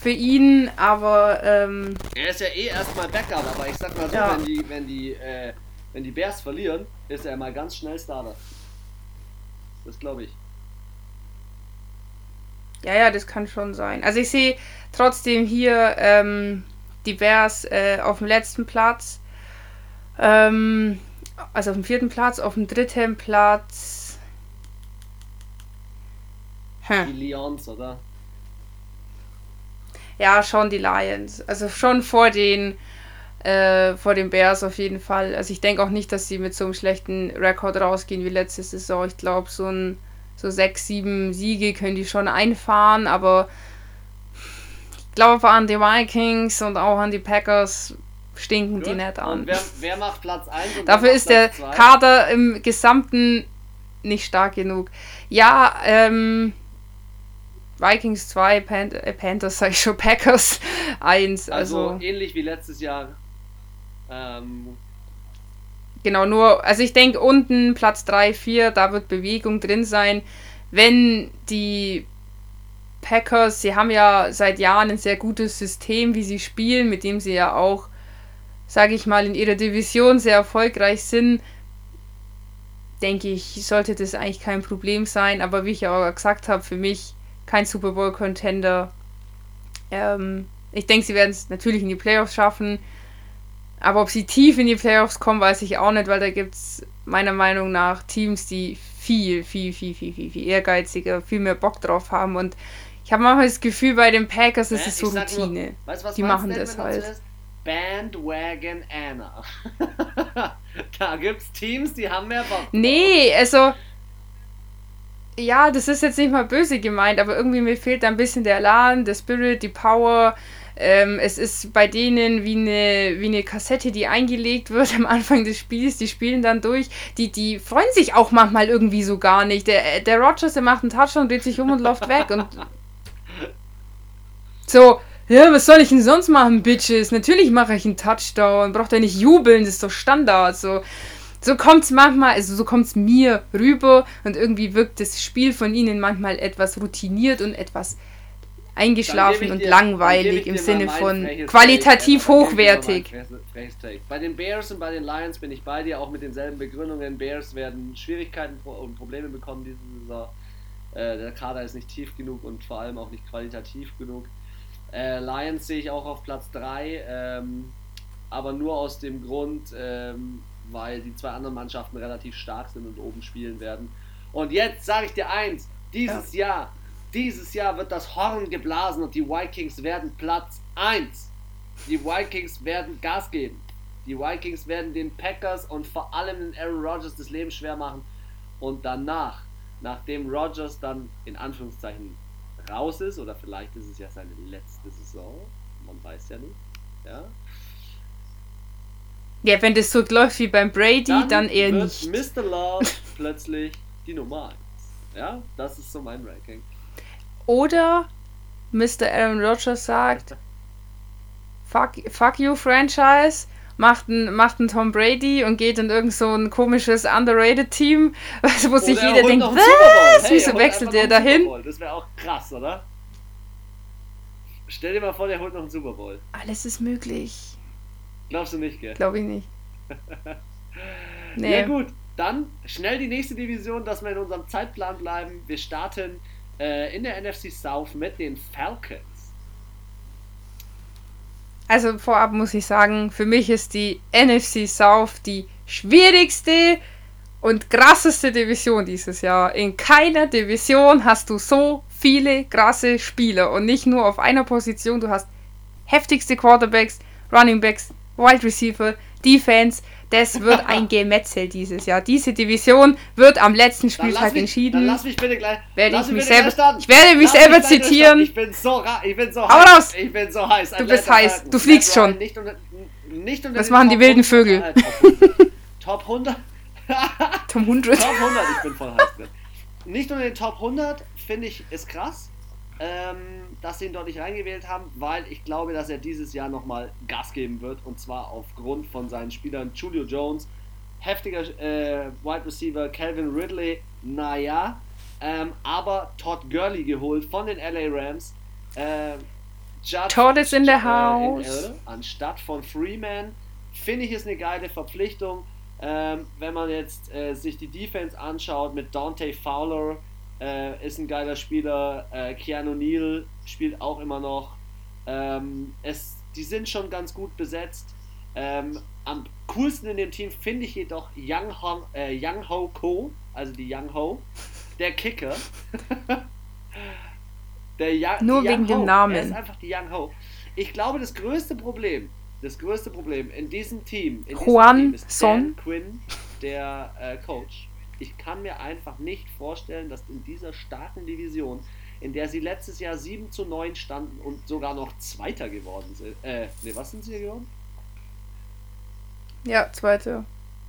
für ihn, aber ähm, er ist ja eh erstmal Backup, aber ich sag mal so, ja. wenn die, wenn die, äh, wenn die Bears verlieren, ist er mal ganz schnell Starter. Das glaube ich. Ja, ja, das kann schon sein. Also ich sehe trotzdem hier ähm, die Bears äh, auf dem letzten Platz. Ähm, also auf dem vierten Platz, auf dem dritten Platz. Hm. Die Lions, oder? Ja, schon die Lions. Also schon vor den äh, vor den Bears auf jeden Fall. Also ich denke auch nicht, dass sie mit so einem schlechten Rekord rausgehen wie letzte Saison. Ich glaube, so ein So sechs, sieben Siege können die schon einfahren, aber ich glaube an die Vikings und auch an die Packers stinken Gut. die nicht an. Wer, wer macht Platz eins? Dafür ist Platz der zwei? Kader im Gesamten nicht stark genug. Ja, ähm, Vikings zwei, Pan- äh, Panthers sag ich schon, Packers eins. Also, also ähnlich wie letztes Jahr. Ähm, Genau, nur, also ich denke unten Platz drei, vier, da wird Bewegung drin sein. Wenn die Packers, sie haben ja seit Jahren ein sehr gutes System, wie sie spielen, mit dem sie ja auch, sage ich mal, in ihrer Division sehr erfolgreich sind, denke ich, sollte das eigentlich kein Problem sein. Aber wie ich ja auch gesagt habe, für mich kein Super Bowl-Contender. Ähm, ich denke, sie werden es natürlich in die Playoffs schaffen. Aber ob sie tief in die Playoffs kommen, weiß ich auch nicht, weil da gibt es meiner Meinung nach Teams, die viel, viel, viel, viel, viel, viel ehrgeiziger, viel mehr Bock drauf haben. Und ich habe manchmal das Gefühl, bei den Packers ist es so Routine. Nur, weißt, was die machen das halt. Bandwagon Anna. Da gibt's Teams, die haben mehr Bock drauf. Nee, also... Ja, das ist jetzt nicht mal böse gemeint, aber irgendwie mir fehlt da ein bisschen der Elan, der Spirit, die Power... Ähm, es ist bei denen wie eine, wie eine Kassette, die eingelegt wird am Anfang des Spiels, die spielen dann durch, die, die freuen sich auch manchmal irgendwie so gar nicht. Der, der Rodgers, der macht einen Touchdown, dreht sich um und läuft weg und so, ja, was soll ich denn sonst machen, Bitches? Natürlich mache ich einen Touchdown, braucht er nicht jubeln, das ist doch Standard, so. So kommt's manchmal, also so kommt's mir rüber und irgendwie wirkt das Spiel von ihnen manchmal etwas routiniert und etwas eingeschlafen und dir, langweilig im Sinne von qualitativ Take, hochwertig. Bei den Bears und bei den Lions bin ich bei dir, auch mit denselben Begründungen. Bears werden Schwierigkeiten und Probleme bekommen diese Saison. Äh, der Kader ist nicht tief genug und vor allem auch nicht qualitativ genug. Äh, Lions sehe ich auch auf Platz drei, ähm, aber nur aus dem Grund, ähm, weil die zwei anderen Mannschaften relativ stark sind und oben spielen werden. Und jetzt sage ich dir eins, dieses ja. Jahr Dieses Jahr wird das Horn geblasen und die Vikings werden Platz eins. Die Vikings werden Gas geben. Die Vikings werden den Packers und vor allem den Aaron Rodgers das Leben schwer machen. Und danach, nachdem Rodgers dann in Anführungszeichen raus ist, oder vielleicht ist es ja seine letzte Saison, man weiß ja nicht, ja. Ja, wenn das so läuft wie beim Brady, dann, dann eher wird nicht. Mister Love plötzlich die Nummer eins. Ja, das ist so mein Ranking. Oder Mister Aaron Rodgers sagt, fuck, fuck you Franchise, macht einen macht einen Tom Brady und geht in irgend so ein komisches underrated Team, wo sich jeder denkt, was, hey, wieso wechselt der dahin? Das wäre auch krass, oder? Stell dir mal vor, der holt noch einen Super Bowl. Alles ist möglich. Glaubst du nicht, gell? Glaub ich nicht. Nee. Ja gut, dann schnell die nächste Division, dass wir in unserem Zeitplan bleiben. Wir starten in der N F C South mit den Falcons. Also vorab muss ich sagen, für mich ist die N F C South die schwierigste und krasseste Division dieses Jahr. In keiner Division hast du so viele krasse Spieler und nicht nur auf einer Position. Du hast heftigste Quarterbacks, Runningbacks, Wide Receiver, Defense. Das wird ein Gemetzel dieses Jahr. Diese Division wird am letzten Spieltag mich, entschieden. Dann lass mich bitte gleich. Werde ich, mich selber, gleich ich werde mich lass selber mich zitieren. Ich bin so, ra- ich bin so heiß. Raus. Ich bin so heiß. Du Atlanta bist heiß. Falcons. Du fliegst schon. Nicht unter, nicht unter das machen Top die wilden Vögel. Top hundert. Top hundert. Top hundert. Ich bin voll heiß. Nicht unter den Top hundert finde ich ist krass, ähm, dass sie ihn dort nicht reingewählt haben, weil ich glaube, dass er dieses Jahr nochmal Gas geben wird und zwar aufgrund von seinen Spielern Julio Jones, heftiger äh, Wide Receiver Calvin Ridley, naja, ähm, aber Todd Gurley geholt von den L A Rams. Äh, Todd ist in der House. Anstatt von Freeman, finde ich es eine geile Verpflichtung, ähm, wenn man jetzt äh, sich die Defense anschaut mit Dante Fowler, äh, ist ein geiler Spieler, äh, Keanu Neal spielt auch immer noch, ähm, es, die sind schon ganz gut besetzt. Ähm, am coolsten in dem Team finde ich jedoch Young Ho, äh, Young Ho Ko, also die Young Ho, der Kicker. Der ja- Nur die wegen Young dem Ho. Namen. Er ist einfach die Young Ho. Ich glaube, das größte Problem, das größte Problem in diesem Team, in Juan diesem Team ist Dan Son. Quinn, der äh, Coach. Ich kann mir einfach nicht vorstellen, dass in dieser starken Division, in der sie letztes Jahr sieben zu neun standen und sogar noch Zweiter geworden sind. Äh, ne, was sind sie geworden? Ja, Zweiter.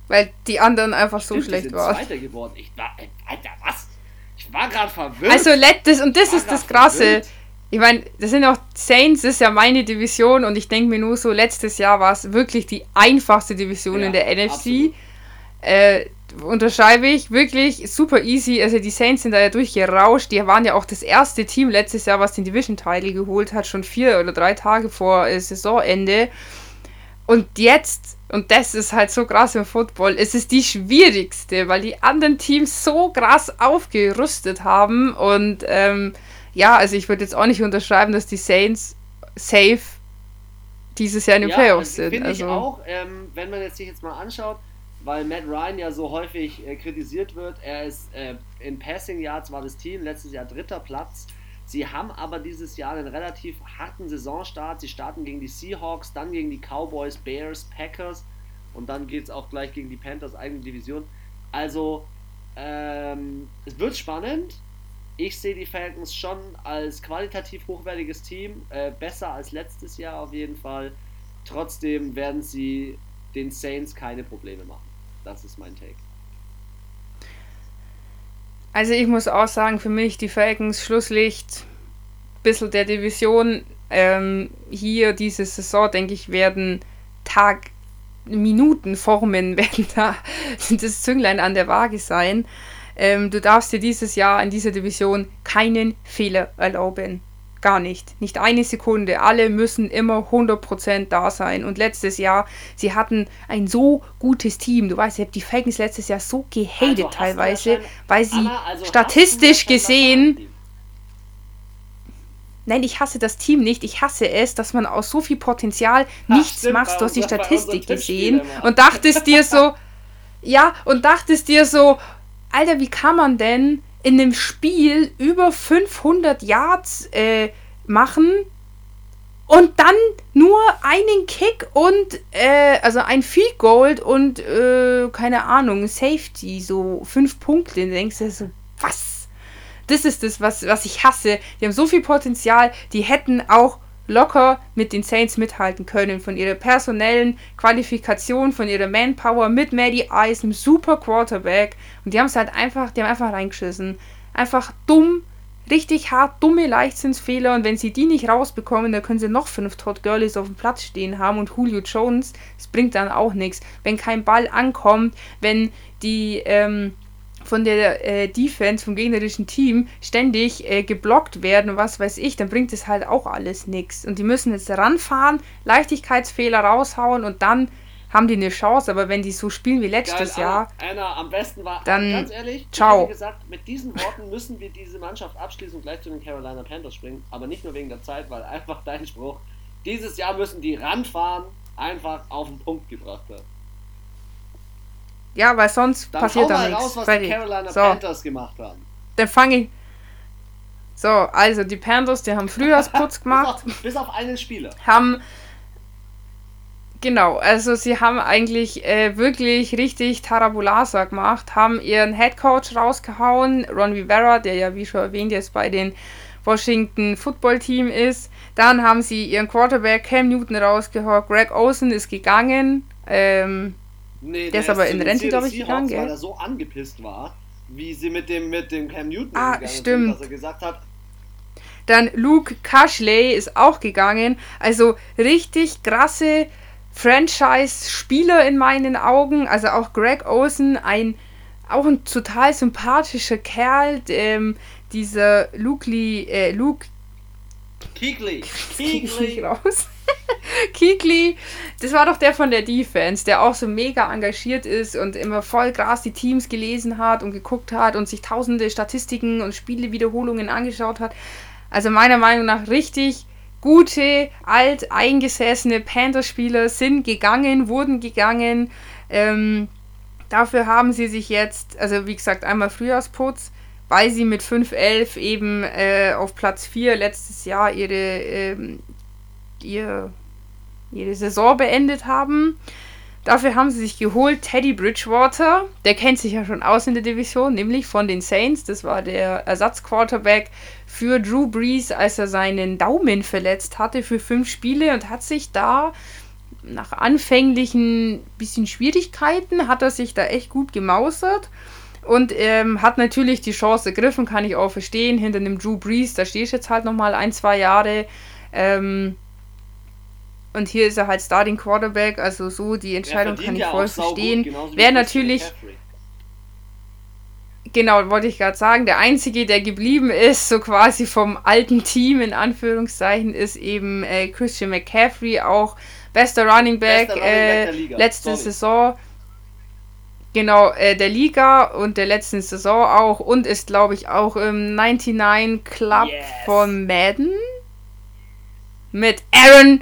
Weil die anderen einfach Stimmt, so schlecht waren. Zweiter geworden. Ich war, Alter, was? Ich war gerade verwirrt. Also, letztes, und das ist das Krasse. Verwirrt. Ich meine, das sind auch Saints, das ist ja meine Division und ich denke mir nur so, letztes Jahr war es wirklich die einfachste Division ja, in der N F C. Äh, unterschreibe ich, wirklich super easy. Also, die Saints sind da ja durchgerauscht. Die waren ja auch das erste Team letztes Jahr, was den Division-Title geholt hat, schon vier oder drei Tage vor äh, Saisonende. Und jetzt, und das ist halt so krass im Football, es ist die schwierigste, weil die anderen Teams so krass aufgerüstet haben. Und ähm, ja, also ich würde jetzt auch nicht unterschreiben, dass die Saints safe dieses Jahr in den ja, Playoffs sind. Finde also. Ich auch, ähm, wenn man jetzt sich jetzt mal anschaut, weil Matt Ryan ja so häufig äh, kritisiert wird, er ist äh, in Passing Yards war das Team letztes Jahr dritter Platz. Sie haben aber dieses Jahr einen relativ harten Saisonstart. Sie starten gegen die Seahawks, dann gegen die Cowboys, Bears, Packers und dann geht es auch gleich gegen die Panthers, eigene Division. Also, ähm, es wird spannend. Ich sehe die Falcons schon als qualitativ hochwertiges Team, äh, besser als letztes Jahr auf jeden Fall. Trotzdem werden sie den Saints keine Probleme machen. Das ist mein Take. Also ich muss auch sagen, für mich die Falcons Schlusslicht, bisschen der Division, ähm, hier diese Saison, denke ich, werden Tag, Minuten Formen, werden da das Zünglein an der Waage sein. Ähm, du darfst dir dieses Jahr in dieser Division keinen Fehler erlauben. Gar nicht. Nicht eine Sekunde. Alle müssen immer hundert Prozent da sein. Und letztes Jahr, sie hatten ein so gutes Team. Du weißt, ich habe die Falcons letztes Jahr so gehatet also teilweise, weil sie Anna, also statistisch gesehen... Nein, ich hasse das Team nicht. Ich hasse es, dass man aus so viel Potenzial Ach, nichts stimmt, machst. Du hast die Statistik gesehen und dachtest dir so... Ja, und dachtest dir so... Alter, wie kann man denn... in einem Spiel über fünfhundert Yards äh, machen und dann nur einen Kick und, äh, also ein Field Goal und, äh, keine Ahnung, Safety, so fünf Punkte. Dann denkst du so, was? Das ist das, was, was ich hasse. Die haben so viel Potenzial, die hätten auch locker mit den Saints mithalten können. Von ihrer personellen Qualifikation, von ihrer Manpower mit Matty Ice, einem super Quarterback. Und die haben es halt einfach, die haben einfach reingeschissen. Einfach dumm, richtig hart, dumme Leichtsinnsfehler. Und wenn sie die nicht rausbekommen, dann können sie noch fünf Todd Gurleys auf dem Platz stehen haben und Julio Jones. Das bringt dann auch nichts. Wenn kein Ball ankommt, wenn die, ähm, von der äh, Defense, vom gegnerischen Team ständig äh, geblockt werden und was weiß ich, dann bringt es halt auch alles nichts. Und die müssen jetzt ranfahren, Leichtigkeitsfehler raushauen und dann haben die eine Chance. Aber wenn die so spielen wie letztes Geil, Jahr, Anna, am besten war, dann ganz ehrlich, ciao. Gesagt, mit diesen Worten müssen wir diese Mannschaft abschließen und gleich zu den Carolina Panthers springen. Aber nicht nur wegen der Zeit, weil einfach dein Spruch, dieses Jahr müssen die ranfahren, einfach auf den Punkt gebracht hat. Ja, weil sonst dann passiert da nichts. Dann schau mal raus, was die Carolina so. Panthers gemacht haben. Dann fange ich... So, also die Panthers, die haben Frühjahrsputz gemacht. bis, auf, bis auf einen Spieler. Haben... Genau, also sie haben eigentlich äh, wirklich richtig Tarabulasa gemacht, haben ihren Headcoach rausgehauen, Ron Rivera, der ja, wie schon erwähnt, jetzt bei den Washington Football Team ist. Dann haben sie ihren Quarterback Cam Newton rausgehauen, Greg Olsen ist gegangen, ähm... Nee, der ist aber in Rente, glaube ich, gegangen, weil er so angepisst war, wie sie mit dem, mit dem Cam Newton ah, gegangen stimmt. sind, dass er gesagt hat. Dann Luke Cashley ist auch gegangen. Also richtig krasse Franchise-Spieler in meinen Augen, also auch Greg Olsen, ein auch ein total sympathischer Kerl, ähm, dieser Luke Lee, äh, Luke Kuechly, Kuechly. raus. Kuechly, das war doch der von der Defense, der auch so mega engagiert ist und immer voll Gras die Teams gelesen hat und geguckt hat und sich tausende Statistiken und Spielewiederholungen angeschaut hat. Also meiner Meinung nach richtig gute, alt eingesessene Panthers-Spieler sind gegangen, wurden gegangen. Ähm, dafür haben sie sich jetzt, also wie gesagt, einmal Frühjahrsputz, weil sie mit fünf elf eben äh, auf Platz vier letztes Jahr ihre, ähm, ihr, ihre Saison beendet haben. Dafür haben sie sich geholt Teddy Bridgewater, der kennt sich ja schon aus in der Division, nämlich von den Saints. Das war der Ersatzquarterback für Drew Brees, als er seinen Daumen verletzt hatte für fünf Spiele und hat sich da nach anfänglichen bisschen Schwierigkeiten, hat er sich da echt gut gemausert. Und ähm, hat natürlich die Chance ergriffen, kann ich auch verstehen, hinter einem Drew Brees, da stehst du jetzt halt nochmal ein, zwei Jahre. Ähm, und hier ist er halt Starting Quarterback, also so die Entscheidung kann ich ja voll verstehen. Wer natürlich, genau, wollte ich gerade sagen, der Einzige, der geblieben ist, so quasi vom alten Team in Anführungszeichen, ist eben äh, Christian McCaffrey, auch bester Running Back, bester äh, Running Back der Liga. letzte Sorry. Saison. Genau, äh, der Liga und der letzten Saison auch und ist, glaube ich, auch im neunundneunzig Club yes. von Madden mit Aaron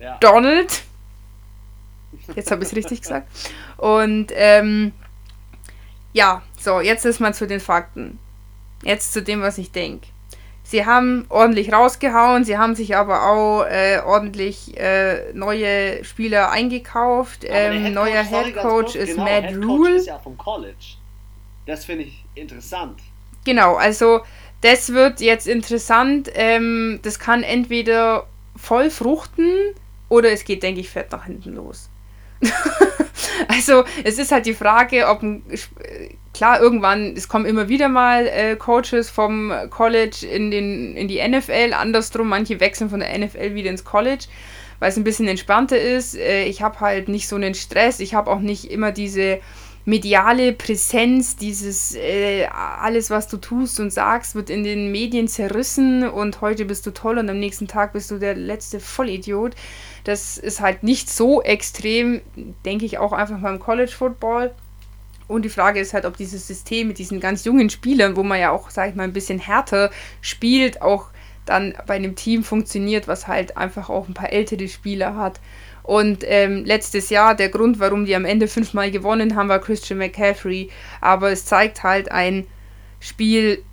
ja. Donald. Jetzt habe ich es richtig gesagt. Und ähm, ja, so, jetzt ist man zu den Fakten. Jetzt zu dem, was ich denke. Sie haben ordentlich rausgehauen, sie haben sich aber auch äh, ordentlich äh, neue Spieler eingekauft. Ähm, neuer Headcoach ist genau, Matt Rule. Ist ja vom College. Das finde ich interessant. Genau, also das wird jetzt interessant. Ähm, das kann entweder voll fruchten oder es geht, denke ich, fett nach hinten los. Also es ist halt die Frage, ob ein Klar, irgendwann, es kommen immer wieder mal äh, Coaches vom College in, den, in die N F L, andersrum, manche wechseln von der N F L wieder ins College, weil es ein bisschen entspannter ist. Äh, ich habe halt nicht so einen Stress, ich habe auch nicht immer diese mediale Präsenz, dieses äh, alles, was du tust und sagst, wird in den Medien zerrissen und heute bist du toll und am nächsten Tag bist du der letzte Vollidiot. Das ist halt nicht so extrem, denke ich auch einfach mal im College-Football. Und die Frage ist halt, ob dieses System mit diesen ganz jungen Spielern, wo man ja auch, sag ich mal, ein bisschen härter spielt, auch dann bei einem Team funktioniert, was halt einfach auch ein paar ältere Spieler hat. Und ähm, letztes Jahr, der Grund, warum die am Ende fünfmal gewonnen haben, war Christian McCaffrey. Aber es zeigt halt ein Spiel,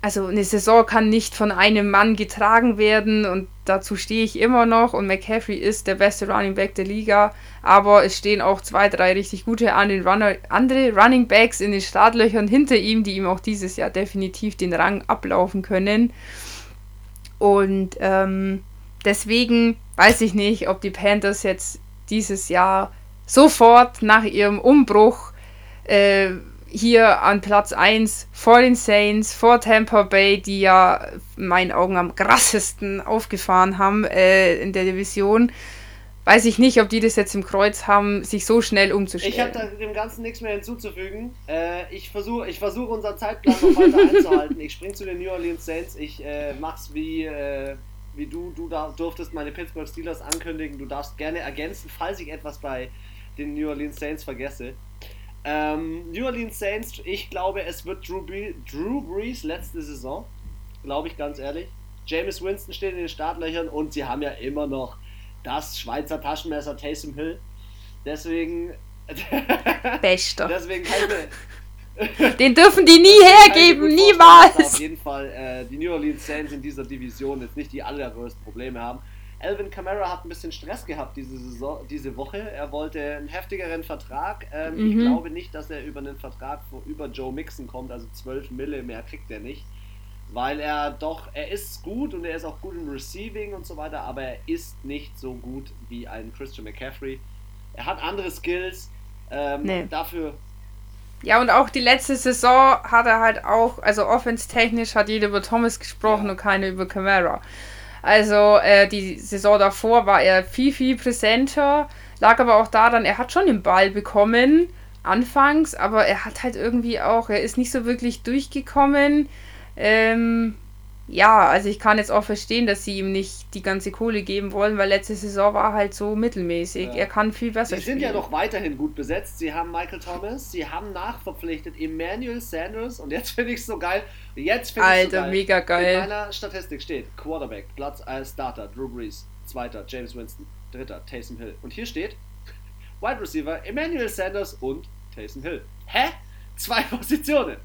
also eine Saison kann nicht von einem Mann getragen werden und dazu stehe ich immer noch und McCaffrey ist der beste Running Back der Liga, aber es stehen auch zwei, drei richtig gute andere Running Backs in den Startlöchern hinter ihm, die ihm auch dieses Jahr definitiv den Rang ablaufen können und ähm, deswegen weiß ich nicht, ob die Panthers jetzt dieses Jahr sofort nach ihrem Umbruch äh, hier an Platz eins vor den Saints, vor Tampa Bay, die ja in meinen Augen am krassesten aufgefahren haben äh, in der Division. Weiß ich nicht, ob die das jetzt im Kreuz haben, sich so schnell umzustellen. Ich habe da dem Ganzen nichts mehr hinzuzufügen. Äh, ich versuche ich versuch unseren Zeitplan noch weiter einzuhalten. Ich springe zu den New Orleans Saints. Ich äh, mach's wie, äh, wie du. Du da, durftest meine Pittsburgh Steelers ankündigen. Du darfst gerne ergänzen, falls ich etwas bei den New Orleans Saints vergesse. Ähm, New Orleans Saints, ich glaube, es wird Drew Brees, Drew Brees letzte Saison, glaube ich ganz ehrlich. Jameis Winston steht in den Startlöchern und sie haben ja immer noch das Schweizer Taschenmesser Taysom Hill. Deswegen... Bester. Deswegen keine, den dürfen die nie hergeben, niemals! Auf jeden Fall äh, die New Orleans Saints in dieser Division jetzt nicht die allergrößten Probleme haben. Alvin Kamara hat ein bisschen Stress gehabt diese Saison, diese Woche. Er wollte einen heftigeren Vertrag. Ähm, mhm. Ich glaube nicht, dass er über einen Vertrag wo über Joe Mixon kommt, also zwölf Mille mehr kriegt er nicht. Weil er doch, er ist gut und er ist auch gut im Receiving und so weiter, aber er ist nicht so gut wie ein Christian McCaffrey. Er hat andere Skills. Ähm, nee. Dafür... Ja, und auch die letzte Saison hat er halt auch, also offense-technisch hat jeder über Thomas gesprochen ja. und keiner über Kamara. Also äh, die Saison davor war er viel, viel präsenter, lag aber auch daran, er hat schon den Ball bekommen, anfangs, aber er hat halt irgendwie auch, er ist nicht so wirklich durchgekommen. Ähm, ja, also ich kann jetzt auch verstehen, dass sie ihm nicht die ganze Kohle geben wollen, weil letzte Saison war halt so mittelmäßig. Ja. Er kann viel besser spielen. Sie sind spielen. ja noch weiterhin gut besetzt. Sie haben Michael Thomas, sie haben nachverpflichtet Emmanuel Sanders und jetzt finde ich es so geil. Jetzt finde ich es so geil. Alter, mega geil. In meiner Statistik steht Quarterback, Platz als Starter, Drew Brees, Zweiter, James Winston, Dritter, Taysom Hill. Und hier steht Wide Receiver, Emmanuel Sanders und Taysom Hill. Hä? Zwei Positionen.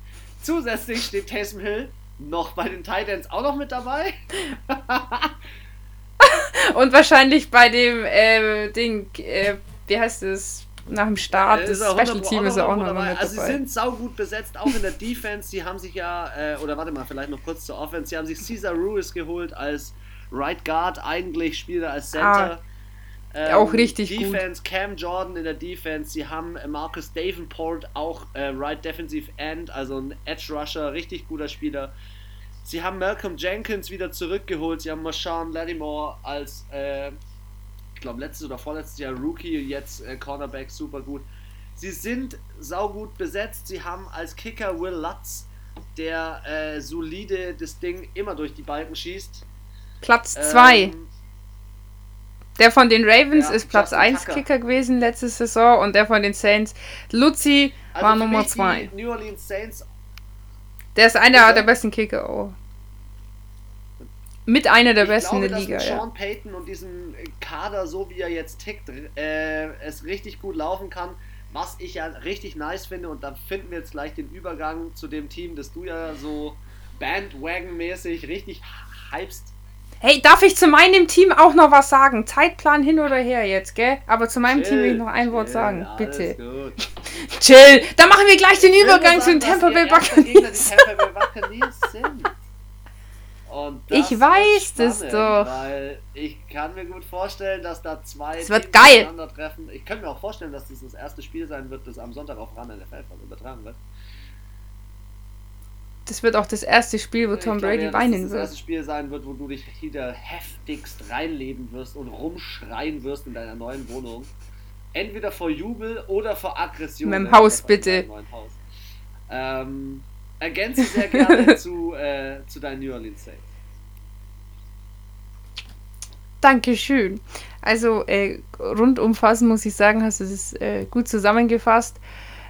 Zusätzlich steht Taysom Hill noch bei den Titans auch noch mit dabei. Und wahrscheinlich bei dem äh, Ding, äh, wie heißt es, nach dem Start des Special Teams ist er auch noch mit dabei. Also sie sind saugut besetzt, auch in der Defense. Sie haben sich ja, äh, oder warte mal, vielleicht noch kurz zur Offense. Sie haben sich Cesar Ruiz geholt als Right Guard, eigentlich spielt er als Center. Ah. Ähm, auch richtig Defense, gut. Defense, Cam Jordan in der Defense, sie haben Marcus Davenport, auch äh, Right Defensive End, also ein Edge Rusher, richtig guter Spieler. Sie haben Malcolm Jenkins wieder zurückgeholt, sie haben Marshawn Lattimore als, äh, ich glaube letztes oder vorletztes Jahr Rookie, jetzt äh, Cornerback, super gut. Sie sind saugut besetzt, sie haben als Kicker Will Lutz, der äh, solide das Ding immer durch die Balken schießt. Platz zwei. Ähm, Der von den Ravens ja, ist Platz eins Kicker gewesen letzte Saison und der von den Saints, Luzi, also war Nummer zwei. New Orleans Saints. Der ist einer also, der besten Kicker auch. Mit einer der ich besten glaube, in der Liga. Mit Sean Payton und diesem Kader, so wie er jetzt tickt, äh, es richtig gut laufen kann, was ich ja richtig nice finde und da finden wir jetzt gleich den Übergang zu dem Team, das du ja so Bandwagon-mäßig richtig hypst. Hey, darf ich zu meinem Team auch noch was sagen? Zeitplan hin oder her jetzt, gell? Aber zu meinem chill, Team will ich noch ein chill, Wort sagen, bitte. Gut. Chill. Dann machen wir gleich den Übergang zu den Tampa Bay Buccaneers. Ich weiß das doch. Weil ich kann mir gut vorstellen, dass da zwei das wird geil. Treffen. Ich kann mir auch vorstellen, dass das das erste Spiel sein wird, das am Sonntag auf Ran N F L übertragen wird. Das wird auch das erste Spiel, wo Tom Brady ja, weinen wird. Das wird das erste Spiel sein wird, wo du dich wieder heftigst reinleben wirst und rumschreien wirst in deiner neuen Wohnung. Entweder vor Jubel oder vor Aggression. Mit dem Haus, bitte. Haus. Ähm, ergänze sehr gerne zu, äh, zu deinen New Orleans Saints. Dankeschön. Also äh, rundumfassend muss ich sagen, hast du das äh, gut zusammengefasst.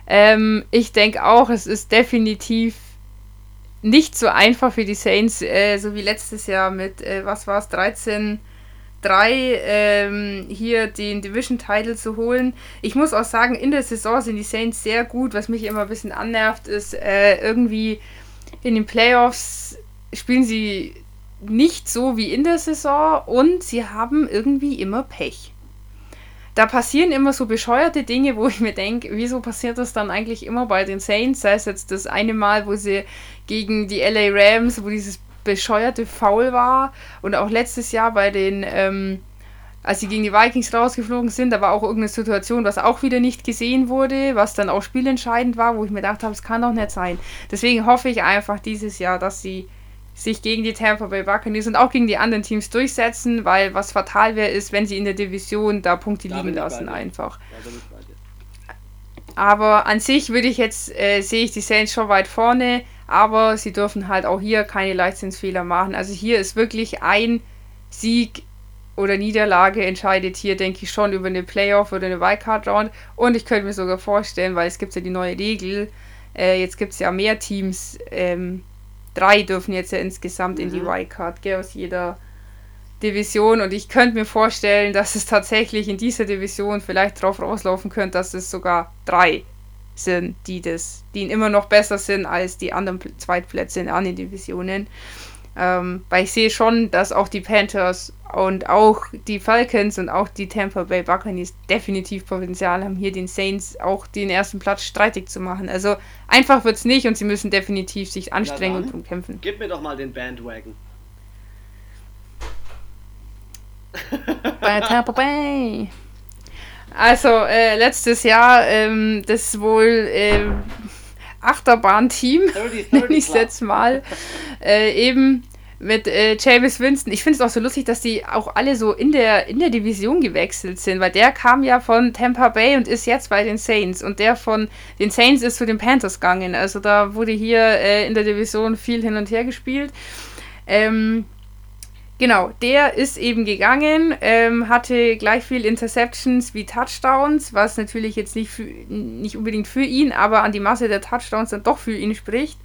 Ähm, ich denke auch, es ist definitiv nicht so einfach für die Saints, äh, so wie letztes Jahr mit, äh, was war es, dreizehn drei, ähm, hier den Division-Title zu holen. Ich muss auch sagen, in der Saison sind die Saints sehr gut. Was mich immer ein bisschen annervt, ist äh, irgendwie in den Playoffs spielen sie nicht so wie in der Saison und sie haben irgendwie immer Pech. Da passieren immer so bescheuerte Dinge, wo ich mir denke, wieso passiert das dann eigentlich immer bei den Saints? Sei es jetzt das eine Mal, wo sie gegen die L A Rams, wo dieses bescheuerte Foul war und auch letztes Jahr bei den, ähm, als sie gegen die Vikings rausgeflogen sind, da war auch irgendeine Situation, was auch wieder nicht gesehen wurde, was dann auch spielentscheidend war, wo ich mir gedacht habe, es kann doch nicht sein. Deswegen hoffe ich einfach dieses Jahr, dass sie sich gegen die Tampa Bay Buccaneers und auch gegen die anderen Teams durchsetzen, weil was fatal wäre, ist, wenn sie in der Division da Punkte da liegen lassen einfach. Aber an sich würde ich jetzt, äh, sehe ich die Saints schon weit vorne, aber sie dürfen halt auch hier keine Leichtsinnsfehler machen. Also hier ist wirklich ein Sieg oder Niederlage entscheidet hier, denke ich, schon über eine Playoff oder eine Wildcard-Round und ich könnte mir sogar vorstellen, weil es gibt ja die neue Regel, äh, jetzt gibt es ja mehr Teams, ähm, drei dürfen jetzt ja insgesamt mhm. in die Wildcard, gell, aus jeder Division. Und ich könnte mir vorstellen, dass es tatsächlich in dieser Division vielleicht drauf rauslaufen könnte, dass es sogar drei sind, die das, die immer noch besser sind als die anderen Zweitplätze in anderen Divisionen. Ähm, weil ich sehe schon, dass auch die Panthers und auch die Falcons und auch die Tampa Bay Buccaneers definitiv Potenzial haben, hier den Saints auch den ersten Platz streitig zu machen. Also einfach wird's nicht und sie müssen definitiv sich anstrengen und drum kämpfen. Gib mir doch mal den Bandwagon. Bei Tampa Bay. Also äh, letztes Jahr ähm, das wohl äh, Achterbahn-Team, nenne ich es jetzt mal, äh, eben mit äh, Jameis Winston. Ich finde es auch so lustig, dass die auch alle so in der, in der Division gewechselt sind, weil der kam ja von Tampa Bay und ist jetzt bei den Saints und der von den Saints ist zu den Panthers gegangen. Also da wurde hier äh, in der Division viel hin und her gespielt. Ähm, genau, der ist eben gegangen, ähm, hatte gleich viel Interceptions wie Touchdowns, was natürlich jetzt nicht, für, nicht unbedingt für ihn, aber an die Masse der Touchdowns dann doch für ihn spricht.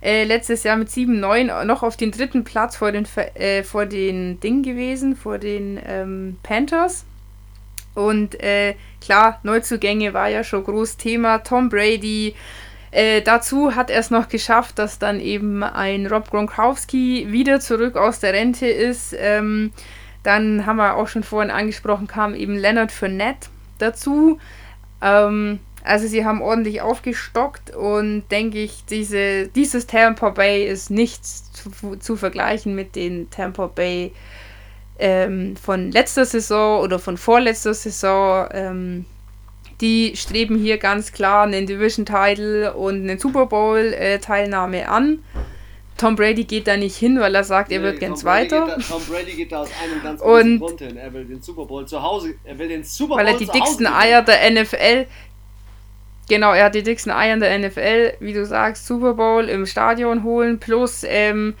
Äh, letztes Jahr mit sieben neun noch auf den dritten Platz vor den, äh, vor den Ding gewesen, vor den ähm, Panthers. Und äh, klar, Neuzugänge war ja schon groß Thema. Tom Brady, äh, dazu hat er es noch geschafft, dass dann eben ein Rob Gronkowski wieder zurück aus der Rente ist. Ähm, dann haben wir auch schon vorhin angesprochen, kam eben Leonard Fournette dazu. Ähm, Also sie haben ordentlich aufgestockt und denke ich, diese, dieses Tampa Bay ist nicht zu, zu vergleichen mit den Tampa Bay ähm, von letzter Saison oder von vorletzter Saison. Ähm, die streben hier ganz klar einen Division-Title und eine Super Bowl-Teilnahme äh, an. Tom Brady geht da nicht hin, weil er sagt, er nee, wird gern Zweiter. Tom Brady geht da aus einem ganz großen Grund hin. Er will den Super Bowl zu Hause, er will den Super Bowl zu Hause. Weil er die dicksten Eier der N F L... Genau, er hat die dicksten Eier in der N F L, wie du sagst, Super Bowl im Stadion holen, plus ähm,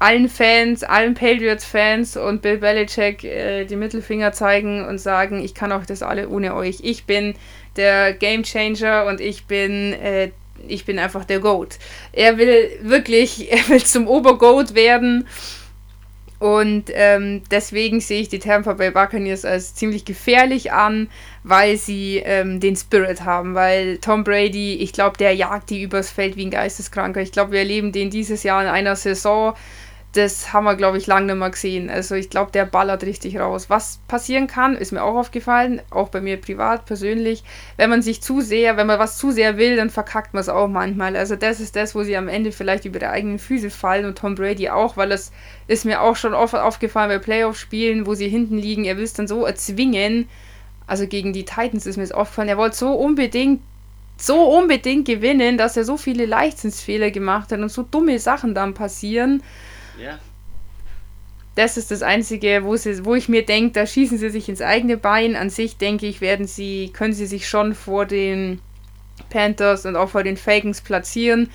allen Fans, allen Patriots-Fans und Bill Belichick äh, die Mittelfinger zeigen und sagen, ich kann euch das alle ohne euch. Ich bin der Gamechanger und ich bin, äh, ich bin einfach der Goat. Er will wirklich, er will zum Obergoat werden. Und ähm, deswegen sehe ich die Tampa Bay Buccaneers als ziemlich gefährlich an, weil sie ähm, den Spirit haben, weil Tom Brady, ich glaube, der jagt die übers Feld wie ein Geisteskranker. Ich glaube, wir erleben den dieses Jahr in einer Saison, das haben wir, glaube ich, lange nicht mehr gesehen. Also ich glaube, der ballert richtig raus. Was passieren kann, ist mir auch aufgefallen, auch bei mir privat, persönlich, wenn man sich zu sehr, wenn man was zu sehr will, dann verkackt man es auch manchmal. Also das ist das, wo sie am Ende vielleicht über die eigenen Füße fallen und Tom Brady auch, weil das ist mir auch schon oft aufgefallen bei Playoff-Spielen, wo sie hinten liegen, er will es dann so erzwingen, also gegen die Titans ist mir es aufgefallen, er wollte so unbedingt so unbedingt gewinnen, dass er so viele Leichtsinnsfehler gemacht hat und so dumme Sachen dann passieren. Ja. Das ist das Einzige, wo, sie, wo ich mir denke, da schießen sie sich ins eigene Bein. An sich, denke ich, werden sie, können sie sich schon vor den Panthers und auch vor den Falcons platzieren.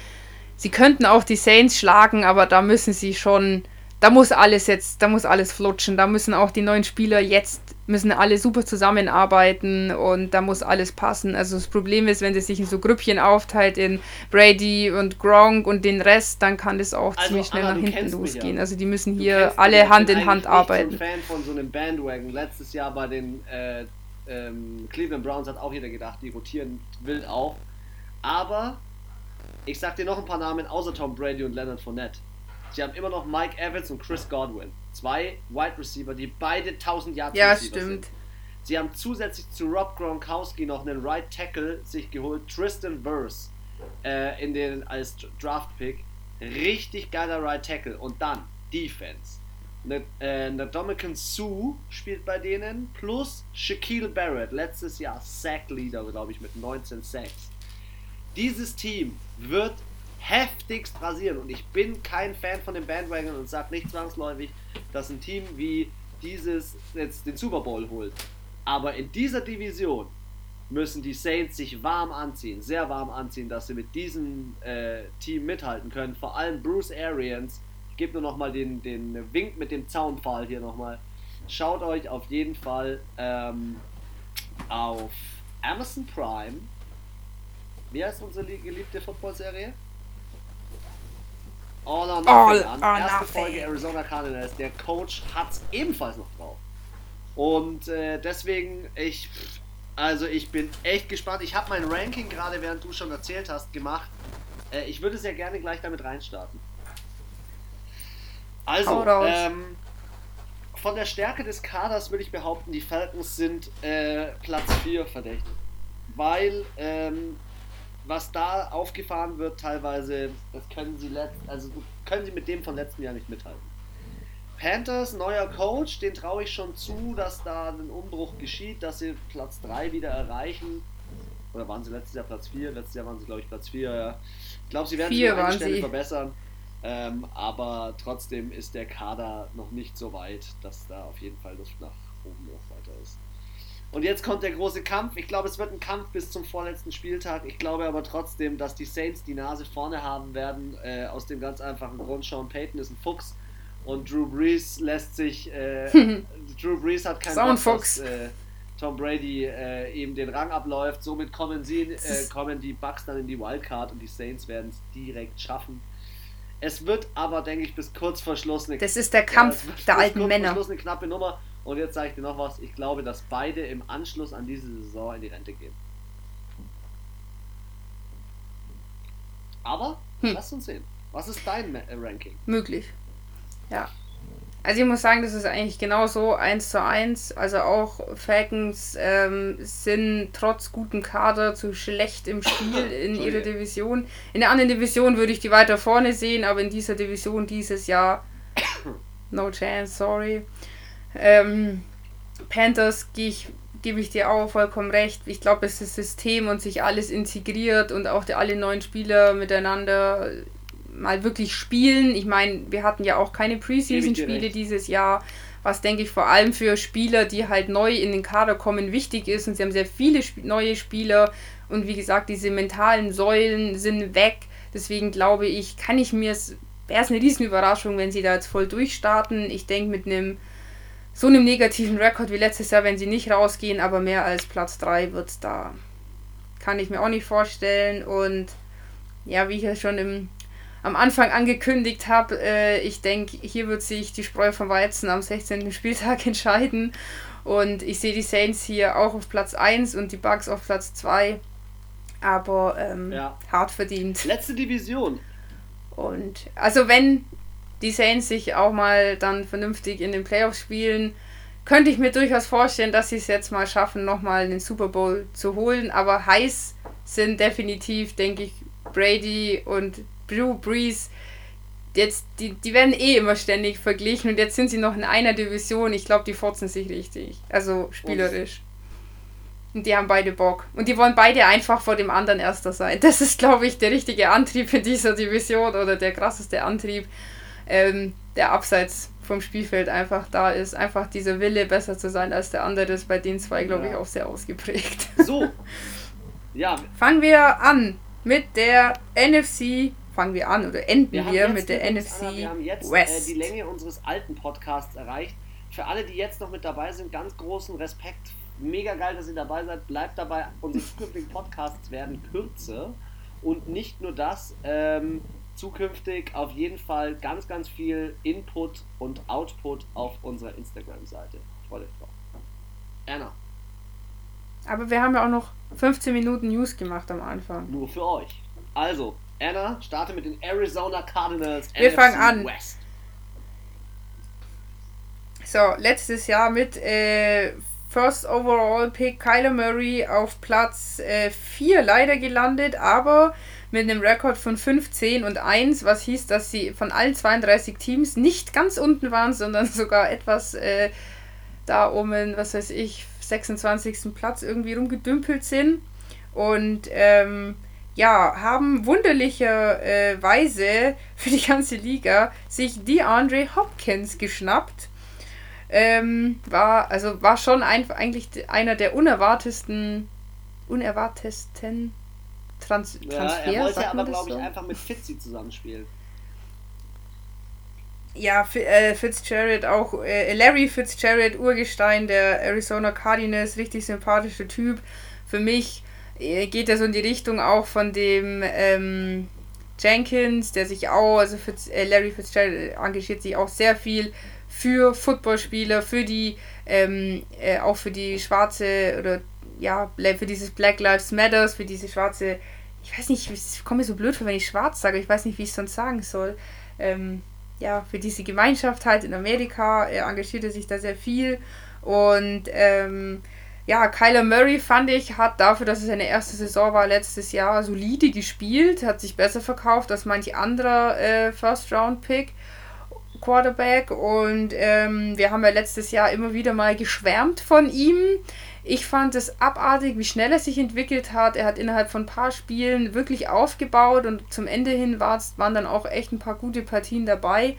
Sie könnten auch die Saints schlagen, aber da müssen sie schon, da muss alles jetzt, da muss alles flutschen. Da müssen auch die neuen Spieler jetzt, müssen alle super zusammenarbeiten und da muss alles passen. Also das Problem ist, wenn das sich in so Grüppchen aufteilt, in Brady und Gronk und den Rest, dann kann das auch also, ziemlich schnell Anna, nach hinten losgehen. Ja. Also die müssen du hier alle Hand in Hand arbeiten. Ich bin ein Fan von so einem Bandwagon. Letztes Jahr bei den äh, ähm, Cleveland Browns hat auch jeder gedacht, die rotieren wild auf. Aber ich sag dir noch ein paar Namen außer Tom Brady und Leonard Fournette. Sie haben immer noch Mike Evans und Chris Godwin. Zwei Wide Receiver, die beide tausend Yards ja, Receiver stimmt. sind. Sie haben zusätzlich zu Rob Gronkowski noch einen Right Tackle sich geholt, Tristan Wirfs äh, in den als Draft Pick. Richtig geiler Right Tackle. Und dann Defense. Ne, äh, ne Dominican Sue spielt bei denen plus Shaquille Barrett, letztes Jahr Sack Leader, glaube ich, mit neunzehn Sacks. Dieses Team wird heftigst rasieren und ich bin kein Fan von den Bandwagon und sage nicht zwangsläufig, dass ein Team wie dieses jetzt den Super Bowl holt. Aber in dieser Division müssen die Saints sich warm anziehen, sehr warm anziehen, dass sie mit diesem äh, Team mithalten können. Vor allem Bruce Arians, ich gebe nur nochmal den, den Wink mit dem Zaunpfahl hier nochmal. Schaut euch auf jeden Fall ähm, auf Amazon Prime. Wie heißt unsere geliebte Football-Serie? All or Nothing an. Erste Folge Arizona Cardinals. Der Coach hat's ebenfalls noch drauf. Und äh, deswegen, ich, also ich bin echt gespannt. Ich habe mein Ranking gerade, während du schon erzählt hast, gemacht. Äh, ich würde sehr gerne gleich damit reinstarten. Also, ähm, von der Stärke des Kaders würde ich behaupten, die Falcons sind äh, Platz vier verdächtig. Weil, ähm, was da aufgefahren wird teilweise, das können sie letzt, also können sie mit dem von letzten Jahr nicht mithalten. Panthers, neuer Coach, den traue ich schon zu, dass da ein Umbruch geschieht, dass sie Platz drei wieder erreichen. Oder waren sie letztes Jahr Platz vier? Letztes Jahr waren sie, glaube ich, Platz vier. Ja. Ich glaube, sie werden sich an einer Stelle verbessern. Ähm, aber trotzdem ist der Kader noch nicht so weit, dass da auf jeden Fall Luft nach oben noch weiter ist. Und jetzt kommt der große Kampf. Ich glaube, es wird ein Kampf bis zum vorletzten Spieltag. Ich glaube aber trotzdem, dass die Saints die Nase vorne haben werden, äh, aus dem ganz einfachen Grund. Sean Payton ist ein Fuchs und Drew Brees lässt sich, äh, Drew Brees hat keinen Bock, dass äh, Tom Brady äh, eben den Rang abläuft. Somit kommen, sie, äh, kommen die Bucks dann in die Wildcard und die Saints werden es direkt schaffen. Es wird aber, denke ich, bis kurz vor Schluss eine, das ist der Kampf äh, der alten Männer. Bis kurz vor Schluss eine knappe Nummer. Und jetzt sage ich dir noch was. Ich glaube, dass beide im Anschluss an diese Saison in die Rente gehen. Aber, hm. lass uns sehen. Was ist dein Ranking? Möglich. Ja. Also ich muss sagen, das ist eigentlich genau so eins zu eins. Also auch Falcons ähm, sind trotz gutem Kader zu schlecht im Spiel in ihrer Division. In der anderen Division würde ich die weiter vorne sehen, aber in dieser Division dieses Jahr no chance, sorry. Ähm, Panthers gehe ich, gebe ich dir auch vollkommen recht. Ich glaube, es ist das System und sich alles integriert und auch die, alle neuen Spieler miteinander mal wirklich spielen. Ich meine, wir hatten ja auch keine Preseason-Spiele dieses Jahr, was, denke ich, vor allem für Spieler, die halt neu in den Kader kommen, wichtig ist. Und sie haben sehr viele Sp- neue Spieler und wie gesagt, diese mentalen Säulen sind weg. Deswegen glaube ich, kann ich mir es, wäre es eine Riesenüberraschung, wenn sie da jetzt voll durchstarten. Ich denke, mit einem so einem negativen Rekord wie letztes Jahr, wenn sie nicht rausgehen, aber mehr als Platz drei wird es da. Kann ich mir auch nicht vorstellen. Und ja, wie ich ja schon im, am Anfang angekündigt habe, äh, ich denke, hier wird sich die Spreu vom Weizen am sechzehnten Spieltag entscheiden. Und ich sehe die Saints hier auch auf Platz eins und die Bucks auf Platz zwei. Aber ähm, ja. hart verdient. Letzte Division. Und also wenn die Saints sich auch mal dann vernünftig in den Playoffs spielen, könnte ich mir durchaus vorstellen, dass sie es jetzt mal schaffen, nochmal den Super Bowl zu holen. Aber heiß sind definitiv, denke ich, Brady und Drew Brees. Jetzt, die, die werden eh immer ständig verglichen und jetzt sind sie noch in einer Division. Ich glaube, die fotzen sich richtig. Also spielerisch. Und die haben beide Bock. Und die wollen beide einfach vor dem anderen Erster sein. Das ist, glaube ich, der richtige Antrieb in dieser Division oder der krasseste Antrieb. Ähm, der abseits vom Spielfeld einfach da ist. Einfach dieser Wille, besser zu sein als der andere, ist bei den zwei, glaube ja. ich, auch sehr ausgeprägt. So, ja. Fangen wir an mit der N F C, fangen wir an oder enden wir, wir mit der N F C Anna, wir haben jetzt West. Äh, die Länge unseres alten Podcasts erreicht. Für alle, die jetzt noch mit dabei sind, ganz großen Respekt. Mega geil, dass ihr dabei seid. Bleibt dabei. Unsere zukünftigen Podcasts werden kürzer. Und nicht nur das, ähm, zukünftig auf jeden Fall ganz, ganz viel Input und Output auf unserer Instagram-Seite. Freut euch drauf. Anna. Aber wir haben ja auch noch fünfzehn Minuten News gemacht am Anfang. Nur für euch. Also, Anna, starte mit den Arizona Cardinals. Wir N F C fangen an. West. So, letztes Jahr mit äh, First Overall Pick Kyler Murray auf Platz äh, vier leider gelandet, aber mit einem Rekord von fünfzehn und eins, was hieß, dass sie von allen zweiunddreißig Teams nicht ganz unten waren, sondern sogar etwas äh, da um in, was weiß ich, sechsundzwanzigsten Platz irgendwie rumgedümpelt sind. Und ähm, ja, haben wunderlicherweise äh, für die ganze Liga sich DeAndre Hopkins geschnappt. Ähm, war, also war schon ein, eigentlich einer der unerwartesten, unerwartesten Trans- ja, Transfer, er wollte aber, glaube ich, so? einfach mit Fitzy zusammenspielen. Ja, F- äh, Fitzgerald auch, äh, Larry Fitzgerald, Urgestein der Arizona Cardinals, richtig sympathischer Typ. Für mich äh, geht er so in die Richtung auch von dem ähm, Jenkins, der sich auch, also Fitz, äh, Larry Fitzgerald engagiert sich auch sehr viel für Footballspieler, für die, ähm, äh, auch für die schwarze oder ja, für dieses Black Lives Matters, für diese schwarze, ich weiß nicht, ich komme mir so blöd vor, wenn ich schwarz sage, ich weiß nicht, wie ich es sonst sagen soll. Ähm, ja, für diese Gemeinschaft halt in Amerika äh, engagiert er sich da sehr viel und ähm, ja, Kyler Murray, fand ich, hat dafür, dass es seine erste Saison war, letztes Jahr solide gespielt, hat sich besser verkauft als manch anderer äh, First-Round-Pick Quarterback und ähm, wir haben ja letztes Jahr immer wieder mal geschwärmt von ihm. Ich fand es abartig, wie schnell er sich entwickelt hat. Er hat innerhalb von ein paar Spielen wirklich aufgebaut und zum Ende hin waren dann auch echt ein paar gute Partien dabei.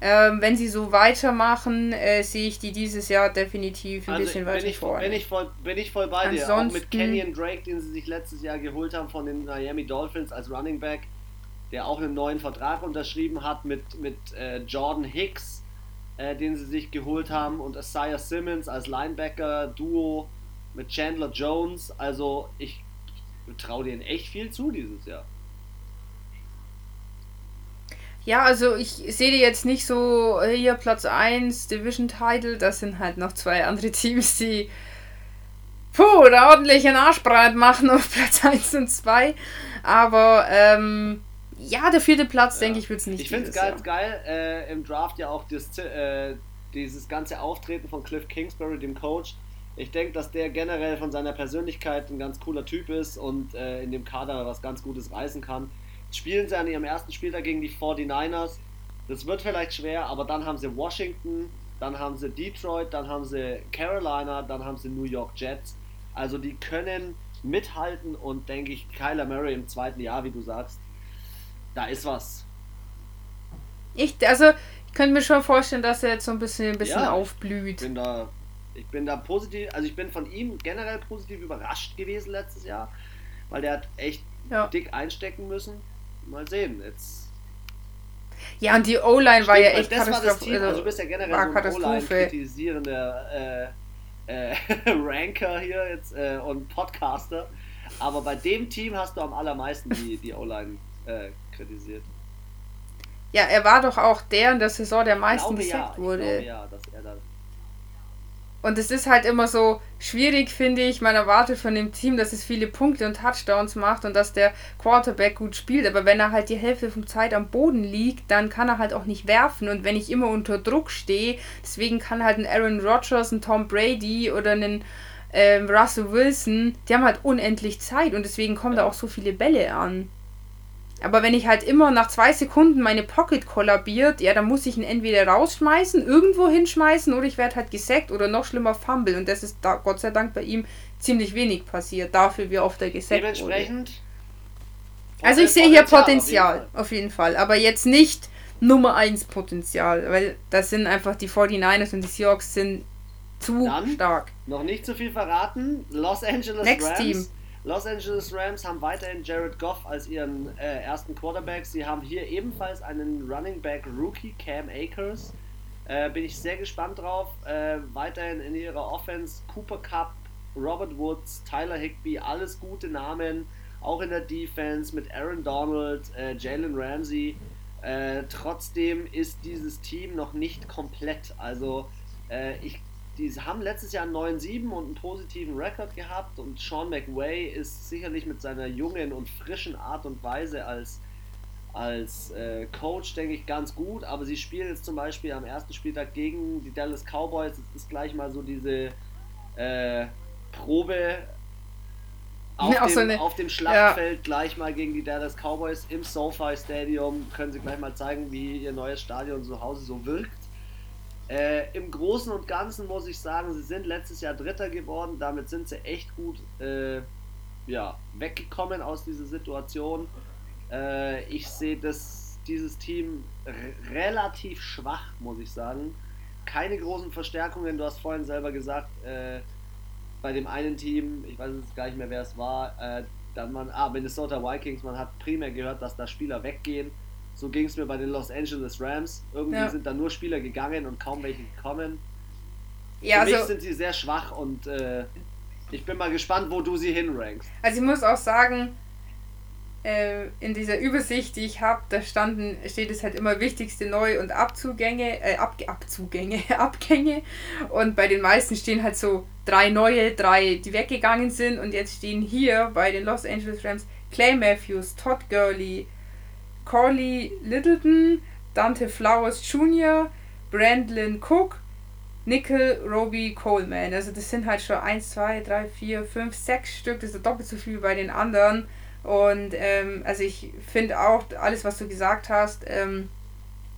Ähm, wenn sie so weitermachen, äh, sehe ich die dieses Jahr definitiv ein also bisschen weiter ich, vorne. Bin ich voll, bin ich voll bei dir. Auch mit Kenyon Drake, den sie sich letztes Jahr geholt haben von den Miami Dolphins als Running Back, der auch einen neuen Vertrag unterschrieben hat mit, mit äh, Jordan Hicks, äh, den sie sich geholt haben, und Isaiah Simmons als Linebacker-Duo mit Chandler Jones. Also ich traue denen echt viel zu dieses Jahr. Ja, also ich sehe die jetzt nicht so hier Platz eins, Division Title, das sind halt noch zwei andere Teams, die puh, da ordentlich einen Arsch breit machen auf Platz eins und zwei, aber ähm, ja, der vierte Platz, ja. Denke ich, wird es nicht. Ich finde es ganz geil, äh, im Draft ja auch das, äh, dieses ganze Auftreten von Cliff Kingsbury, dem Coach. Ich denke, dass der generell von seiner Persönlichkeit ein ganz cooler Typ ist und äh, in dem Kader was ganz Gutes reißen kann. Spielen sie an ihrem ersten Spieltag gegen die forty-niners. Das wird vielleicht schwer, aber dann haben sie Washington, dann haben sie Detroit, dann haben sie Carolina, dann haben sie New York Jets. Also die können mithalten und, denke ich, Kyler Murray im zweiten Jahr, wie du sagst, da ist was. Ich, also, ich könnte mir schon vorstellen, dass er jetzt so ein bisschen, ein bisschen ja, aufblüht. Ich bin da, ich bin da positiv, also ich bin von ihm generell positiv überrascht gewesen letztes Jahr, weil der hat echt ja. dick einstecken müssen. Mal sehen, jetzt. Ja, und die O-Line war ja echt katastrophal. Also, also, du bist ja generell so ein O-Line-kritisierender äh, äh, Ranker hier jetzt äh, und Podcaster. Aber bei dem Team hast du am allermeisten die, die O-Line äh, kritisiert. Ja, er war doch auch der in der Saison, der am meisten gesackt ja, wurde. Glaube, ja, dass er dann. Und es ist halt immer so schwierig, finde ich. Man erwartet von dem Team, dass es viele Punkte und Touchdowns macht und dass der Quarterback gut spielt. Aber wenn er halt die Hälfte von Zeit am Boden liegt, dann kann er halt auch nicht werfen. Und wenn ich immer unter Druck stehe, deswegen kann halt ein Aaron Rodgers, ein Tom Brady oder ein äh, Russell Wilson, die haben halt unendlich Zeit. Und deswegen kommen da auch so viele Bälle an. Aber wenn ich halt immer nach zwei Sekunden meine Pocket kollabiert, ja, dann muss ich ihn entweder rausschmeißen, irgendwo hinschmeißen oder ich werde halt gesackt oder noch schlimmer Fumble. Und das ist da Gott sei Dank bei ihm ziemlich wenig passiert, dafür wie oft er gesackt wurde. Dementsprechend. Also ich sehe hier Potenzial, auf jeden Fall. Aber jetzt nicht Nummer eins Potenzial, weil das sind einfach die forty-niners und die Seahawks sind zu dann stark. Noch nicht zu viel verraten. Los Angeles Next Rams. Team. Los Angeles Rams haben weiterhin Jared Goff als ihren äh, ersten Quarterback. Sie haben hier ebenfalls einen Running Back Rookie, Cam Akers. Äh, bin ich sehr gespannt drauf. Äh, weiterhin in ihrer Offense Cooper Kupp, Robert Woods, Tyler Higbee, alles gute Namen. Auch in der Defense mit Aaron Donald, äh, Jalen Ramsey. Äh, trotzdem ist dieses Team noch nicht komplett. Also äh, ich Die haben letztes Jahr einen neun sieben und einen positiven Rekord gehabt und Sean McVay ist sicherlich mit seiner jungen und frischen Art und Weise als, als äh, Coach, denke ich, ganz gut, aber sie spielen jetzt zum Beispiel am ersten Spieltag gegen die Dallas Cowboys. Das ist gleich mal so diese äh, Probe auf, ja, dem, so eine, auf dem Schlachtfeld, ja. Gleich mal gegen die Dallas Cowboys im SoFi Stadium, können sie gleich mal zeigen, wie ihr neues Stadion zu Hause so wirkt. Äh, Im Großen und Ganzen muss ich sagen, sie sind letztes Jahr Dritter geworden, damit sind sie echt gut äh, ja, weggekommen aus dieser Situation. Äh, ich sehe das, dieses Team r- relativ schwach, muss ich sagen. Keine großen Verstärkungen, du hast vorhin selber gesagt, äh, bei dem einen Team, ich weiß jetzt gar nicht mehr, wer es war, äh, dann man, ah, Minnesota Vikings, man hat primär gehört, dass da Spieler weggehen. So ging es mir bei den Los Angeles Rams. Irgendwie ja. sind da nur Spieler gegangen und kaum welche gekommen. Ja, Für mich also, sind sie sehr schwach und äh, ich bin mal gespannt, wo du sie hinrankst. Also ich muss auch sagen, äh, in dieser Übersicht, die ich habe, da standen, steht es halt immer wichtigste Neu- und Abzugänge, äh, Ab- Abzugänge, Abgänge. Und bei den meisten stehen halt so drei neue, drei, die weggegangen sind. Und jetzt stehen hier bei den Los Angeles Rams Clay Matthews, Todd Gurley, Corley Littleton, Dante Flowers Junior, Brandlin Cook, Nickel Roby Coleman. Also das sind halt schon eins, zwei, drei, vier, fünf, sechs Stück. Das ist doppelt so viel wie bei den anderen. Und ähm, also ich finde auch, alles was du gesagt hast, ähm,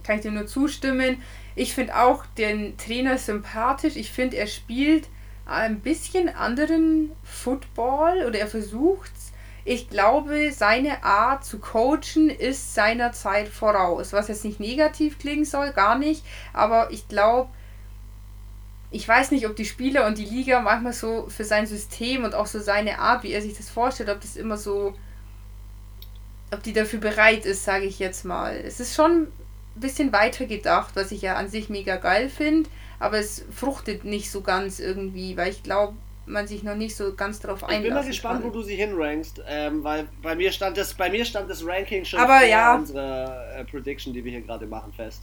kann ich dir nur zustimmen. Ich finde auch den Trainer sympathisch. Ich finde, er spielt ein bisschen anderen Football oder er versucht's. Ich glaube, seine Art zu coachen ist seiner Zeit voraus, was jetzt nicht negativ klingen soll, gar nicht, aber ich glaube, ich weiß nicht, ob die Spieler und die Liga manchmal so für sein System und auch so seine Art, wie er sich das vorstellt, ob das immer so, ob die dafür bereit ist, sage ich jetzt mal. Es ist schon ein bisschen weiter gedacht, was ich ja an sich mega geil finde, aber es fruchtet nicht so ganz irgendwie, weil ich glaube, man sich noch nicht so ganz drauf einlassen. Ich bin mal gespannt, kann. Wo du sie hinrankst, ähm, weil bei mir stand das, bei mir stand das Ranking schon aber für ja. unsere äh, Prediction, die wir hier gerade machen, fest.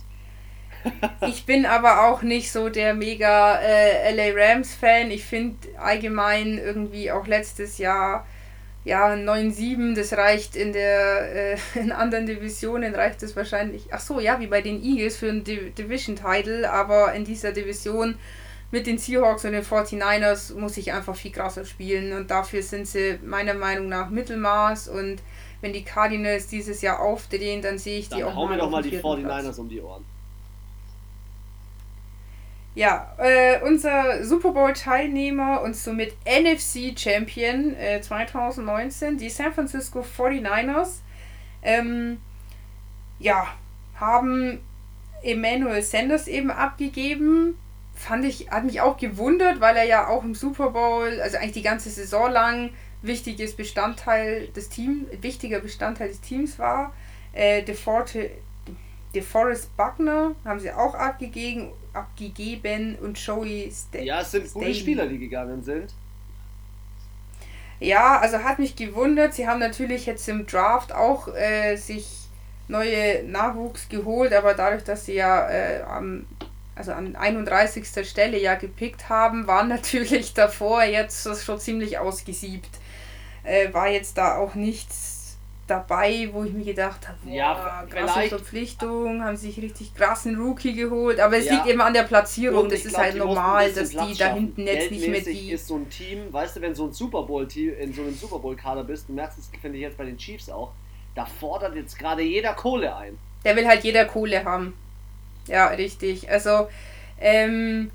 Ich bin aber auch nicht so der mega äh, L A Rams Fan. Ich finde allgemein irgendwie auch letztes Jahr ja neun sieben, das reicht in der äh, in anderen Divisionen reicht es wahrscheinlich. Ach so, ja, wie bei den Eagles für einen Div- Division Title, aber in dieser Division mit den Seahawks und den forty-niners muss ich einfach viel krasser spielen und dafür sind sie meiner Meinung nach Mittelmaß und wenn die Cardinals dieses Jahr aufdrehen, dann sehe ich dann die auch mal. Dann hauen wir doch mal die forty-niners um die Ohren. Ja, äh, unser Super Bowl-Teilnehmer und somit N F C-Champion äh, zwanzig neunzehn, die San Francisco forty-niners, ähm, ja, haben Emmanuel Sanders eben abgegeben. Fand ich, hat mich auch gewundert, weil er ja auch im Super Bowl, also eigentlich die ganze Saison lang, wichtiges Bestandteil des Teams, wichtiger Bestandteil des Teams war. Äh, DeForte, DeForest Buckner haben sie auch abgegeben, abgegeben und Joey St- Ja, es sind Staley. Gute Spieler, die gegangen sind. Ja, also hat mich gewundert. Sie haben natürlich jetzt im Draft auch äh, sich neue Nachwuchs geholt, aber dadurch, dass sie ja äh, am also an einunddreißigster Stelle ja gepickt haben, waren natürlich davor jetzt das schon ziemlich ausgesiebt. Äh, war jetzt da auch nichts dabei, wo ich mir gedacht habe, boah, ja, krasse Verpflichtung, haben sich richtig krassen Rookie geholt, aber es ja. liegt eben an der Platzierung, das ist glaub, halt normal, dass Platz die da hinten jetzt nicht mehr die... ist so ein Team, weißt du, wenn so ein Super Bowl-Team in so einem Super Bowl-Kader bist, du merkst es, finde ich jetzt bei den Chiefs auch, da fordert jetzt gerade jeder Kohle ein. Der will halt jeder Kohle haben. Ja, richtig. Also, ähm,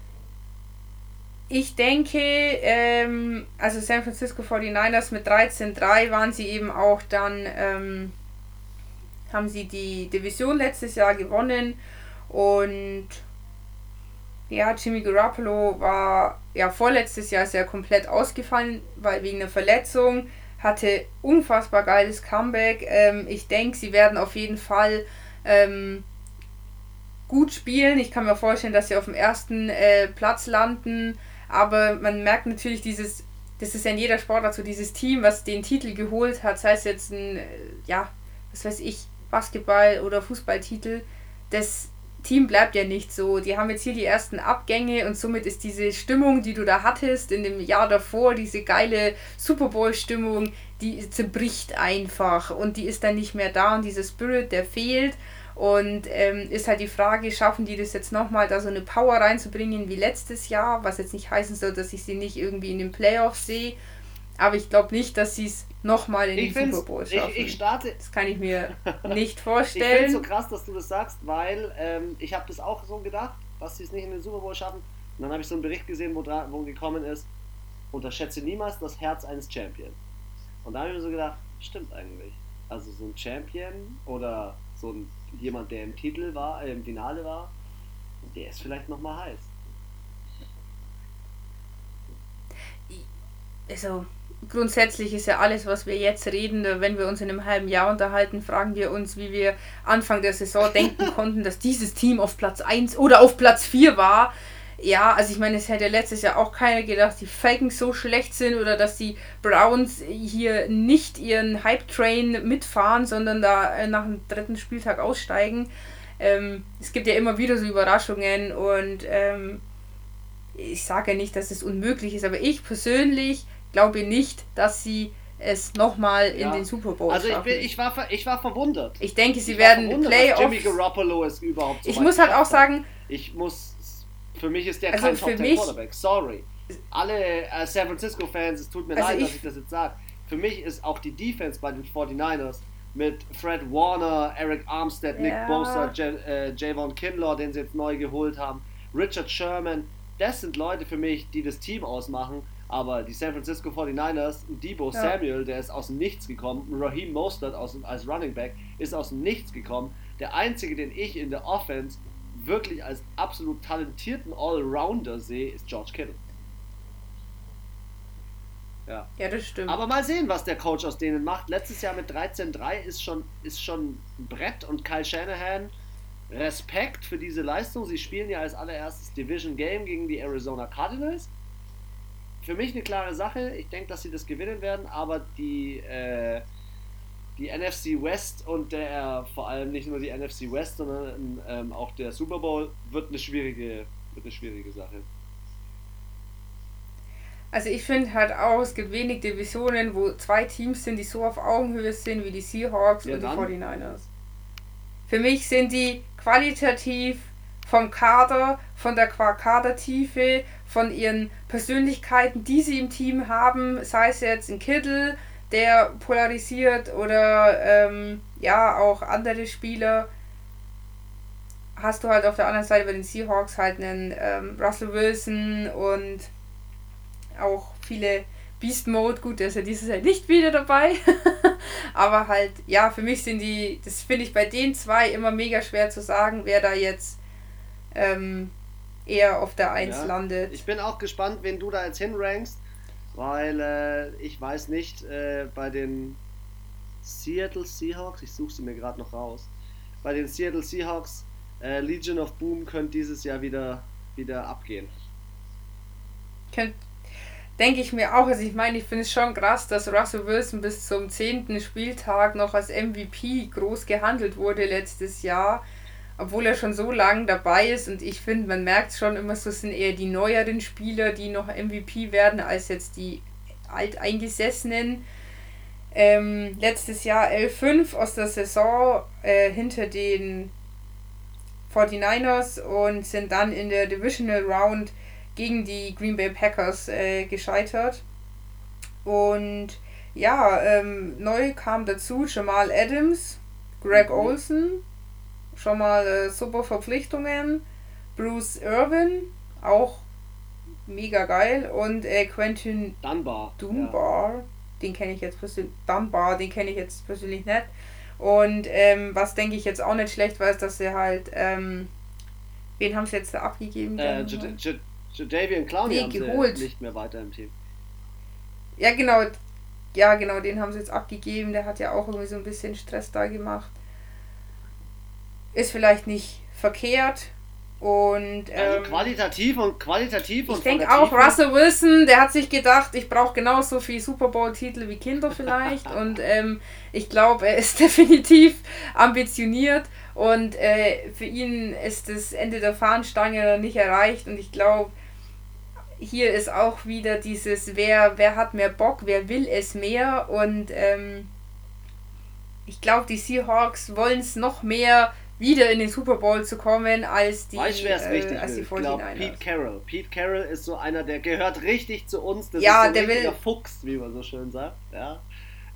ich denke, ähm, also San Francisco forty-niners mit dreizehn drei waren sie eben auch dann, ähm, haben sie die Division letztes Jahr gewonnen und ja, Jimmy Garoppolo war ja vorletztes Jahr sehr komplett ausgefallen, weil wegen einer Verletzung, hatte unfassbar geiles Comeback. Ähm, ich denke, sie werden auf jeden Fall, ähm, gut spielen. Ich kann mir vorstellen, dass sie auf dem ersten äh, Platz landen, aber man merkt natürlich dieses, das ist ja in jeder Sportart so, dieses Team, was den Titel geholt hat, sei es jetzt ein, ja, was weiß ich, Basketball- oder Fußballtitel, das Team bleibt ja nicht so. Die haben jetzt hier die ersten Abgänge und somit ist diese Stimmung, die du da hattest in dem Jahr davor, diese geile Super Bowl-Stimmung, die zerbricht einfach und die ist dann nicht mehr da und dieser Spirit, der fehlt. Und ähm, ist halt die Frage, schaffen die das jetzt nochmal, da so eine Power reinzubringen wie letztes Jahr, was jetzt nicht heißen soll, dass ich sie nicht irgendwie in den Playoffs sehe, aber ich glaube nicht, dass sie es nochmal in ich den Super Bowl schaffen. Ich, ich starte, das kann ich mir nicht vorstellen. Ich finde es so krass, dass du das sagst, weil ähm, ich habe das auch so gedacht, dass sie es nicht in den Super Bowl schaffen. Und dann habe ich so einen Bericht gesehen, wo, dra- wo gekommen ist, unterschätze niemals das Herz eines Champions. Und da habe ich mir so gedacht, stimmt eigentlich. Also so ein Champion oder so ein jemand, der im Titel war, äh, im Finale war, der ist vielleicht nochmal heiß. Also grundsätzlich ist ja alles, was wir jetzt reden, wenn wir uns in einem halben Jahr unterhalten, fragen wir uns, wie wir Anfang der Saison denken konnten, dass dieses Team auf Platz eins oder auf Platz vier war. Ja, also ich meine, es hätte letztes Jahr auch keiner gedacht, die Falcons so schlecht sind oder dass die Browns hier nicht ihren Hype-Train mitfahren, sondern da nach dem dritten Spieltag aussteigen. Ähm, es gibt ja immer wieder so Überraschungen und ähm, ich sage ja nicht, dass es unmöglich ist, aber ich persönlich glaube nicht, dass sie es nochmal in ja. den Super Bowl also schaffen. Also ich, ich, war, ich war verwundert. Ich denke, sie ich werden Playoffs... Jimmy Garoppolo ist überhaupt so. Ich muss halt auch sagen... Ich muss... Für mich ist der also kein Top-Ten-Quarterback, sorry. Alle äh, San Francisco-Fans, es tut mir also leid, ich, dass ich das jetzt sage. Für mich ist auch die Defense bei den forty-niners mit Fred Warner, Eric Armstead, ja. Nick Bosa, J- äh, Javon Kinlaw, den sie jetzt neu geholt haben, Richard Sherman, das sind Leute für mich, die das Team ausmachen. Aber die San Francisco forty-niners, Deebo ja. Samuel, der ist aus dem Nichts gekommen, Raheem Mostert aus, als Running Back ist aus dem Nichts gekommen. Der Einzige, den ich in der Offense wirklich als absolut talentierten Allrounder sehe, ist George Kittle. Ja. Ja, das stimmt. Aber mal sehen, was der Coach aus denen macht. Letztes Jahr mit dreizehn drei ist schon, ist schon ein Brett, und Kyle Shanahan, Respekt für diese Leistung. Sie spielen ja als allererstes Division Game gegen die Arizona Cardinals. Für mich eine klare Sache. Ich denke, dass sie das gewinnen werden, aber die äh, die N F C West und der vor allem nicht nur die N F C West, sondern ähm, auch der Super Bowl wird eine schwierige, wird eine schwierige Sache. Also ich finde halt auch, es gibt wenig Divisionen, wo zwei Teams sind, die so auf Augenhöhe sind wie die Seahawks ja, und dann die forty-niners. Für mich sind die qualitativ vom Kader, von der Kadertiefe, von ihren Persönlichkeiten, die sie im Team haben, sei es jetzt ein Kittle, der polarisiert, oder ähm, ja auch andere Spieler, hast du halt auf der anderen Seite bei den Seahawks halt einen ähm, Russell Wilson und auch viele Beast Mode, gut, der ist ja dieses Jahr nicht wieder dabei, aber halt, ja, für mich sind die, das finde ich bei den zwei immer mega schwer zu sagen, wer da jetzt ähm, eher auf der Eins ja. landet. Ich bin auch gespannt, wen du da jetzt hinrankst, weil äh, ich weiß nicht, äh, bei den Seattle Seahawks, ich suche sie mir gerade noch raus, bei den Seattle Seahawks, äh, Legion of Boom könnte dieses Jahr wieder, wieder abgehen. Könnt Denke ich mir auch. Also ich meine, ich finde es schon krass, dass Russell Wilson bis zum zehnten Spieltag noch als M V P groß gehandelt wurde letztes Jahr, obwohl er schon so lange dabei ist, und ich finde, man merkt schon immer so, es sind eher die neueren Spieler, die noch M V P werden, als jetzt die alteingesessenen. Ähm, letztes Jahr elf fünf aus der Saison äh, hinter den forty-niners und sind dann in der Divisional Round gegen die Green Bay Packers äh, gescheitert. Und ja, ähm, neu kam dazu Jamal Adams, Greg Olsen, schon mal äh, super Verpflichtungen, Bruce Irvin, auch mega geil, und äh, Quentin Dunbar, Dunbar ja. den kenne ich jetzt persönlich, Dunbar, den kenne ich jetzt persönlich nicht. Und ähm, was denke ich jetzt auch nicht schlecht war, ist, dass sie halt, ähm, wen haben sie jetzt da abgegeben? Äh, Jadeveon Clowney nee, haben geholt. Sie nicht mehr weiter im Team. Ja, genau. Ja, genau, den haben sie jetzt abgegeben. Der hat ja auch irgendwie so ein bisschen Stress da gemacht. Ist vielleicht nicht verkehrt. Und ähm, also qualitativ und qualitativ. Und ich denke auch, Russell Wilson, der hat sich gedacht, ich brauche genauso viel Super Bowl-Titel wie Kinder vielleicht. Und ähm, ich glaube, er ist definitiv ambitioniert. Und äh, für ihn ist das Ende der Fahnenstange nicht erreicht. Und ich glaube, hier ist auch wieder dieses, wer, wer hat mehr Bock, wer will es mehr. Und ähm, ich glaube, die Seahawks wollen es noch mehr, wieder in den Super Bowl zu kommen, als die, weißt, äh, richtig als die forty-niners. Ich glaube, Pete Carroll. Pete Carroll ist so einer, der gehört richtig zu uns. Das ja, ist so ein richtiger Fuchs, wie man so schön sagt. Ja.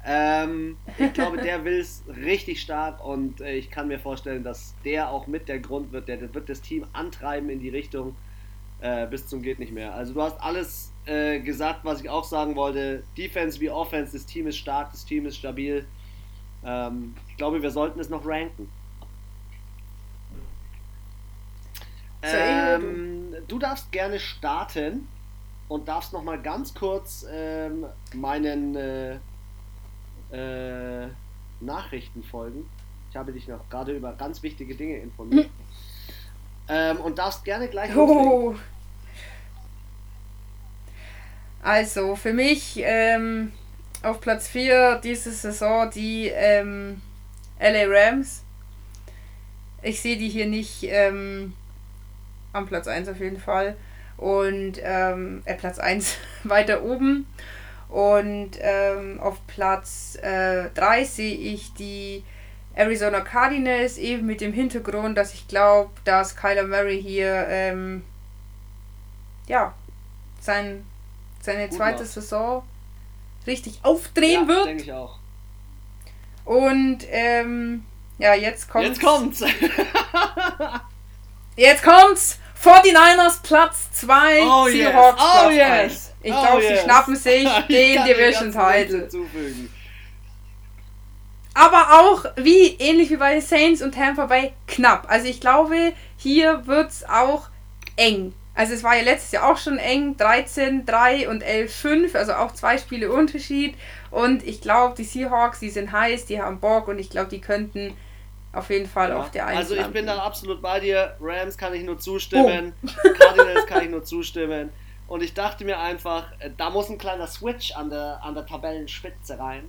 Ähm, ich glaube, der will es richtig stark, und äh, ich kann mir vorstellen, dass der auch mit der Grund wird, der, der wird das Team antreiben in die Richtung äh, bis zum geht nicht mehr. Also du hast alles äh, gesagt, was ich auch sagen wollte. Defense wie Offense, das Team ist stark, das Team ist stabil. Ähm, ich glaube, wir sollten es noch ranken. Ähm, du darfst gerne starten und darfst nochmal ganz kurz ähm, meinen äh, Äh, Nachrichten folgen. Ich habe dich noch gerade über ganz wichtige Dinge informiert. Hm. Ähm, und darfst gerne gleich loslegen. Also für mich ähm, auf Platz vier diese Saison die ähm, L A Rams. Ich sehe die hier nicht ähm, am Platz eins auf jeden Fall. Und ähm, äh, Platz eins weiter oben. Und ähm, auf Platz äh, drei sehe ich die Arizona Cardinals, eben mit dem Hintergrund, dass ich glaube, dass Kyler Murray hier ähm, ja sein, seine Gut zweite macht. Saison richtig aufdrehen ja, wird. Denke ich auch. Und ähm, ja, jetzt kommt's. Jetzt kommt's! Jetzt kommt's! forty-niners Platz zwei, oh Seahawks yes. Platz oh eins. Yes. Ich glaube, oh sie yes. schnappen sich den Division-Title. Aber auch, wie ähnlich wie bei Saints und Tampa Bay, knapp. Also ich glaube, hier wird es auch eng. Also es war ja letztes Jahr auch schon eng, dreizehn drei und elf fünf, also auch zwei Spiele Unterschied. Und ich glaube, die Seahawks, die sind heiß, die haben Bock und ich glaube, die könnten auf jeden Fall ja. auf der eins Also ich landen. Bin dann absolut bei dir, Rams kann ich nur zustimmen, oh. Cardinals kann ich nur zustimmen. Und ich dachte mir einfach, da muss ein kleiner Switch an der, an der Tabellenspitze rein.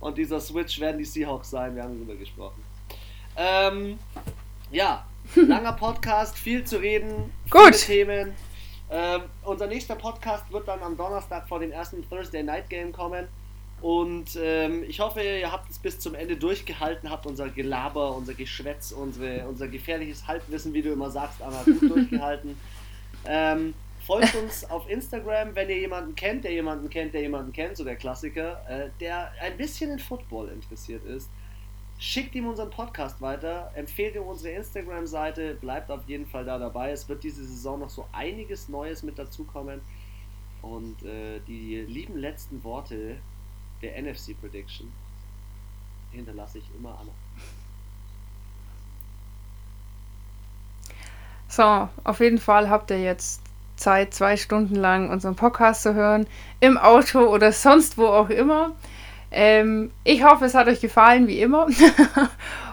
Und dieser Switch werden die Seahawks sein, wir haben darüber gesprochen. Ähm, ja, langer Podcast, viel zu reden, Gut. viele Themen. Ähm, unser nächster Podcast wird dann am Donnerstag vor dem ersten Thursday Night Game kommen. Und ähm, ich hoffe, ihr habt es bis zum Ende durchgehalten, habt unser Gelaber, unser Geschwätz, unsere, unser gefährliches Halbwissen, wie du immer sagst, aber gut durchgehalten. Ähm, folgt uns auf Instagram, wenn ihr jemanden kennt, der jemanden kennt, der jemanden kennt, so der Klassiker, äh, der ein bisschen in Football interessiert ist. Schickt ihm unseren Podcast weiter, empfehlt ihm unsere Instagram-Seite, bleibt auf jeden Fall da dabei. Es wird diese Saison noch so einiges Neues mit dazukommen. Und äh, die lieben letzten Worte der N F C Prediction hinterlasse ich immer Anna. So, auf jeden Fall habt ihr jetzt Zeit, zwei Stunden lang unseren Podcast zu hören, im Auto oder sonst wo auch immer. Ähm, ich hoffe, es hat euch gefallen, wie immer.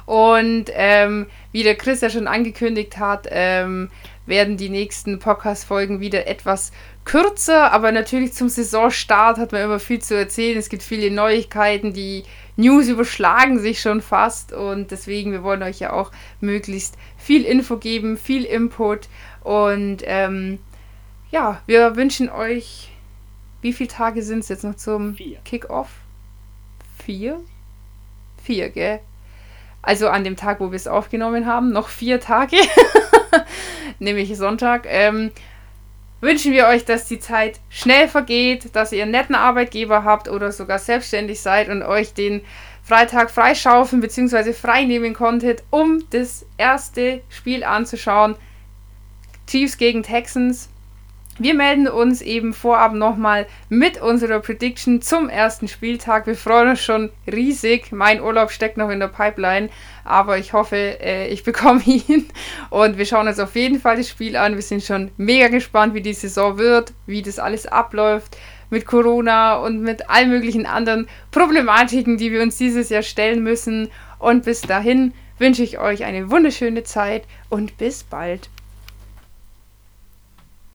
Und ähm, wie der Chris ja schon angekündigt hat, ähm, werden die nächsten Podcast-Folgen wieder etwas kürzer, aber natürlich zum Saisonstart hat man immer viel zu erzählen. Es gibt viele Neuigkeiten, die News überschlagen sich schon fast und deswegen, wir wollen euch ja auch möglichst viel Info geben, viel Input und ähm, ja, wir wünschen euch, wie viele Tage sind es jetzt noch zum Vier. Kick-Off? Vier? Vier, gell? Also an dem Tag, wo wir es aufgenommen haben, noch vier Tage, nämlich Sonntag, ähm, wünschen wir euch, dass die Zeit schnell vergeht, dass ihr einen netten Arbeitgeber habt oder sogar selbstständig seid und euch den Freitag freischaufeln bzw. freinehmen konntet, um das erste Spiel anzuschauen. Chiefs gegen Texans. Wir melden uns eben vorab nochmal mit unserer Prediction zum ersten Spieltag. Wir freuen uns schon riesig. Mein Urlaub steckt noch in der Pipeline, aber ich hoffe, ich bekomme ihn. Und wir schauen uns auf jeden Fall das Spiel an. Wir sind schon mega gespannt, wie die Saison wird, wie das alles abläuft mit Corona und mit allen möglichen anderen Problematiken, die wir uns dieses Jahr stellen müssen. Und bis dahin wünsche ich euch eine wunderschöne Zeit und bis bald.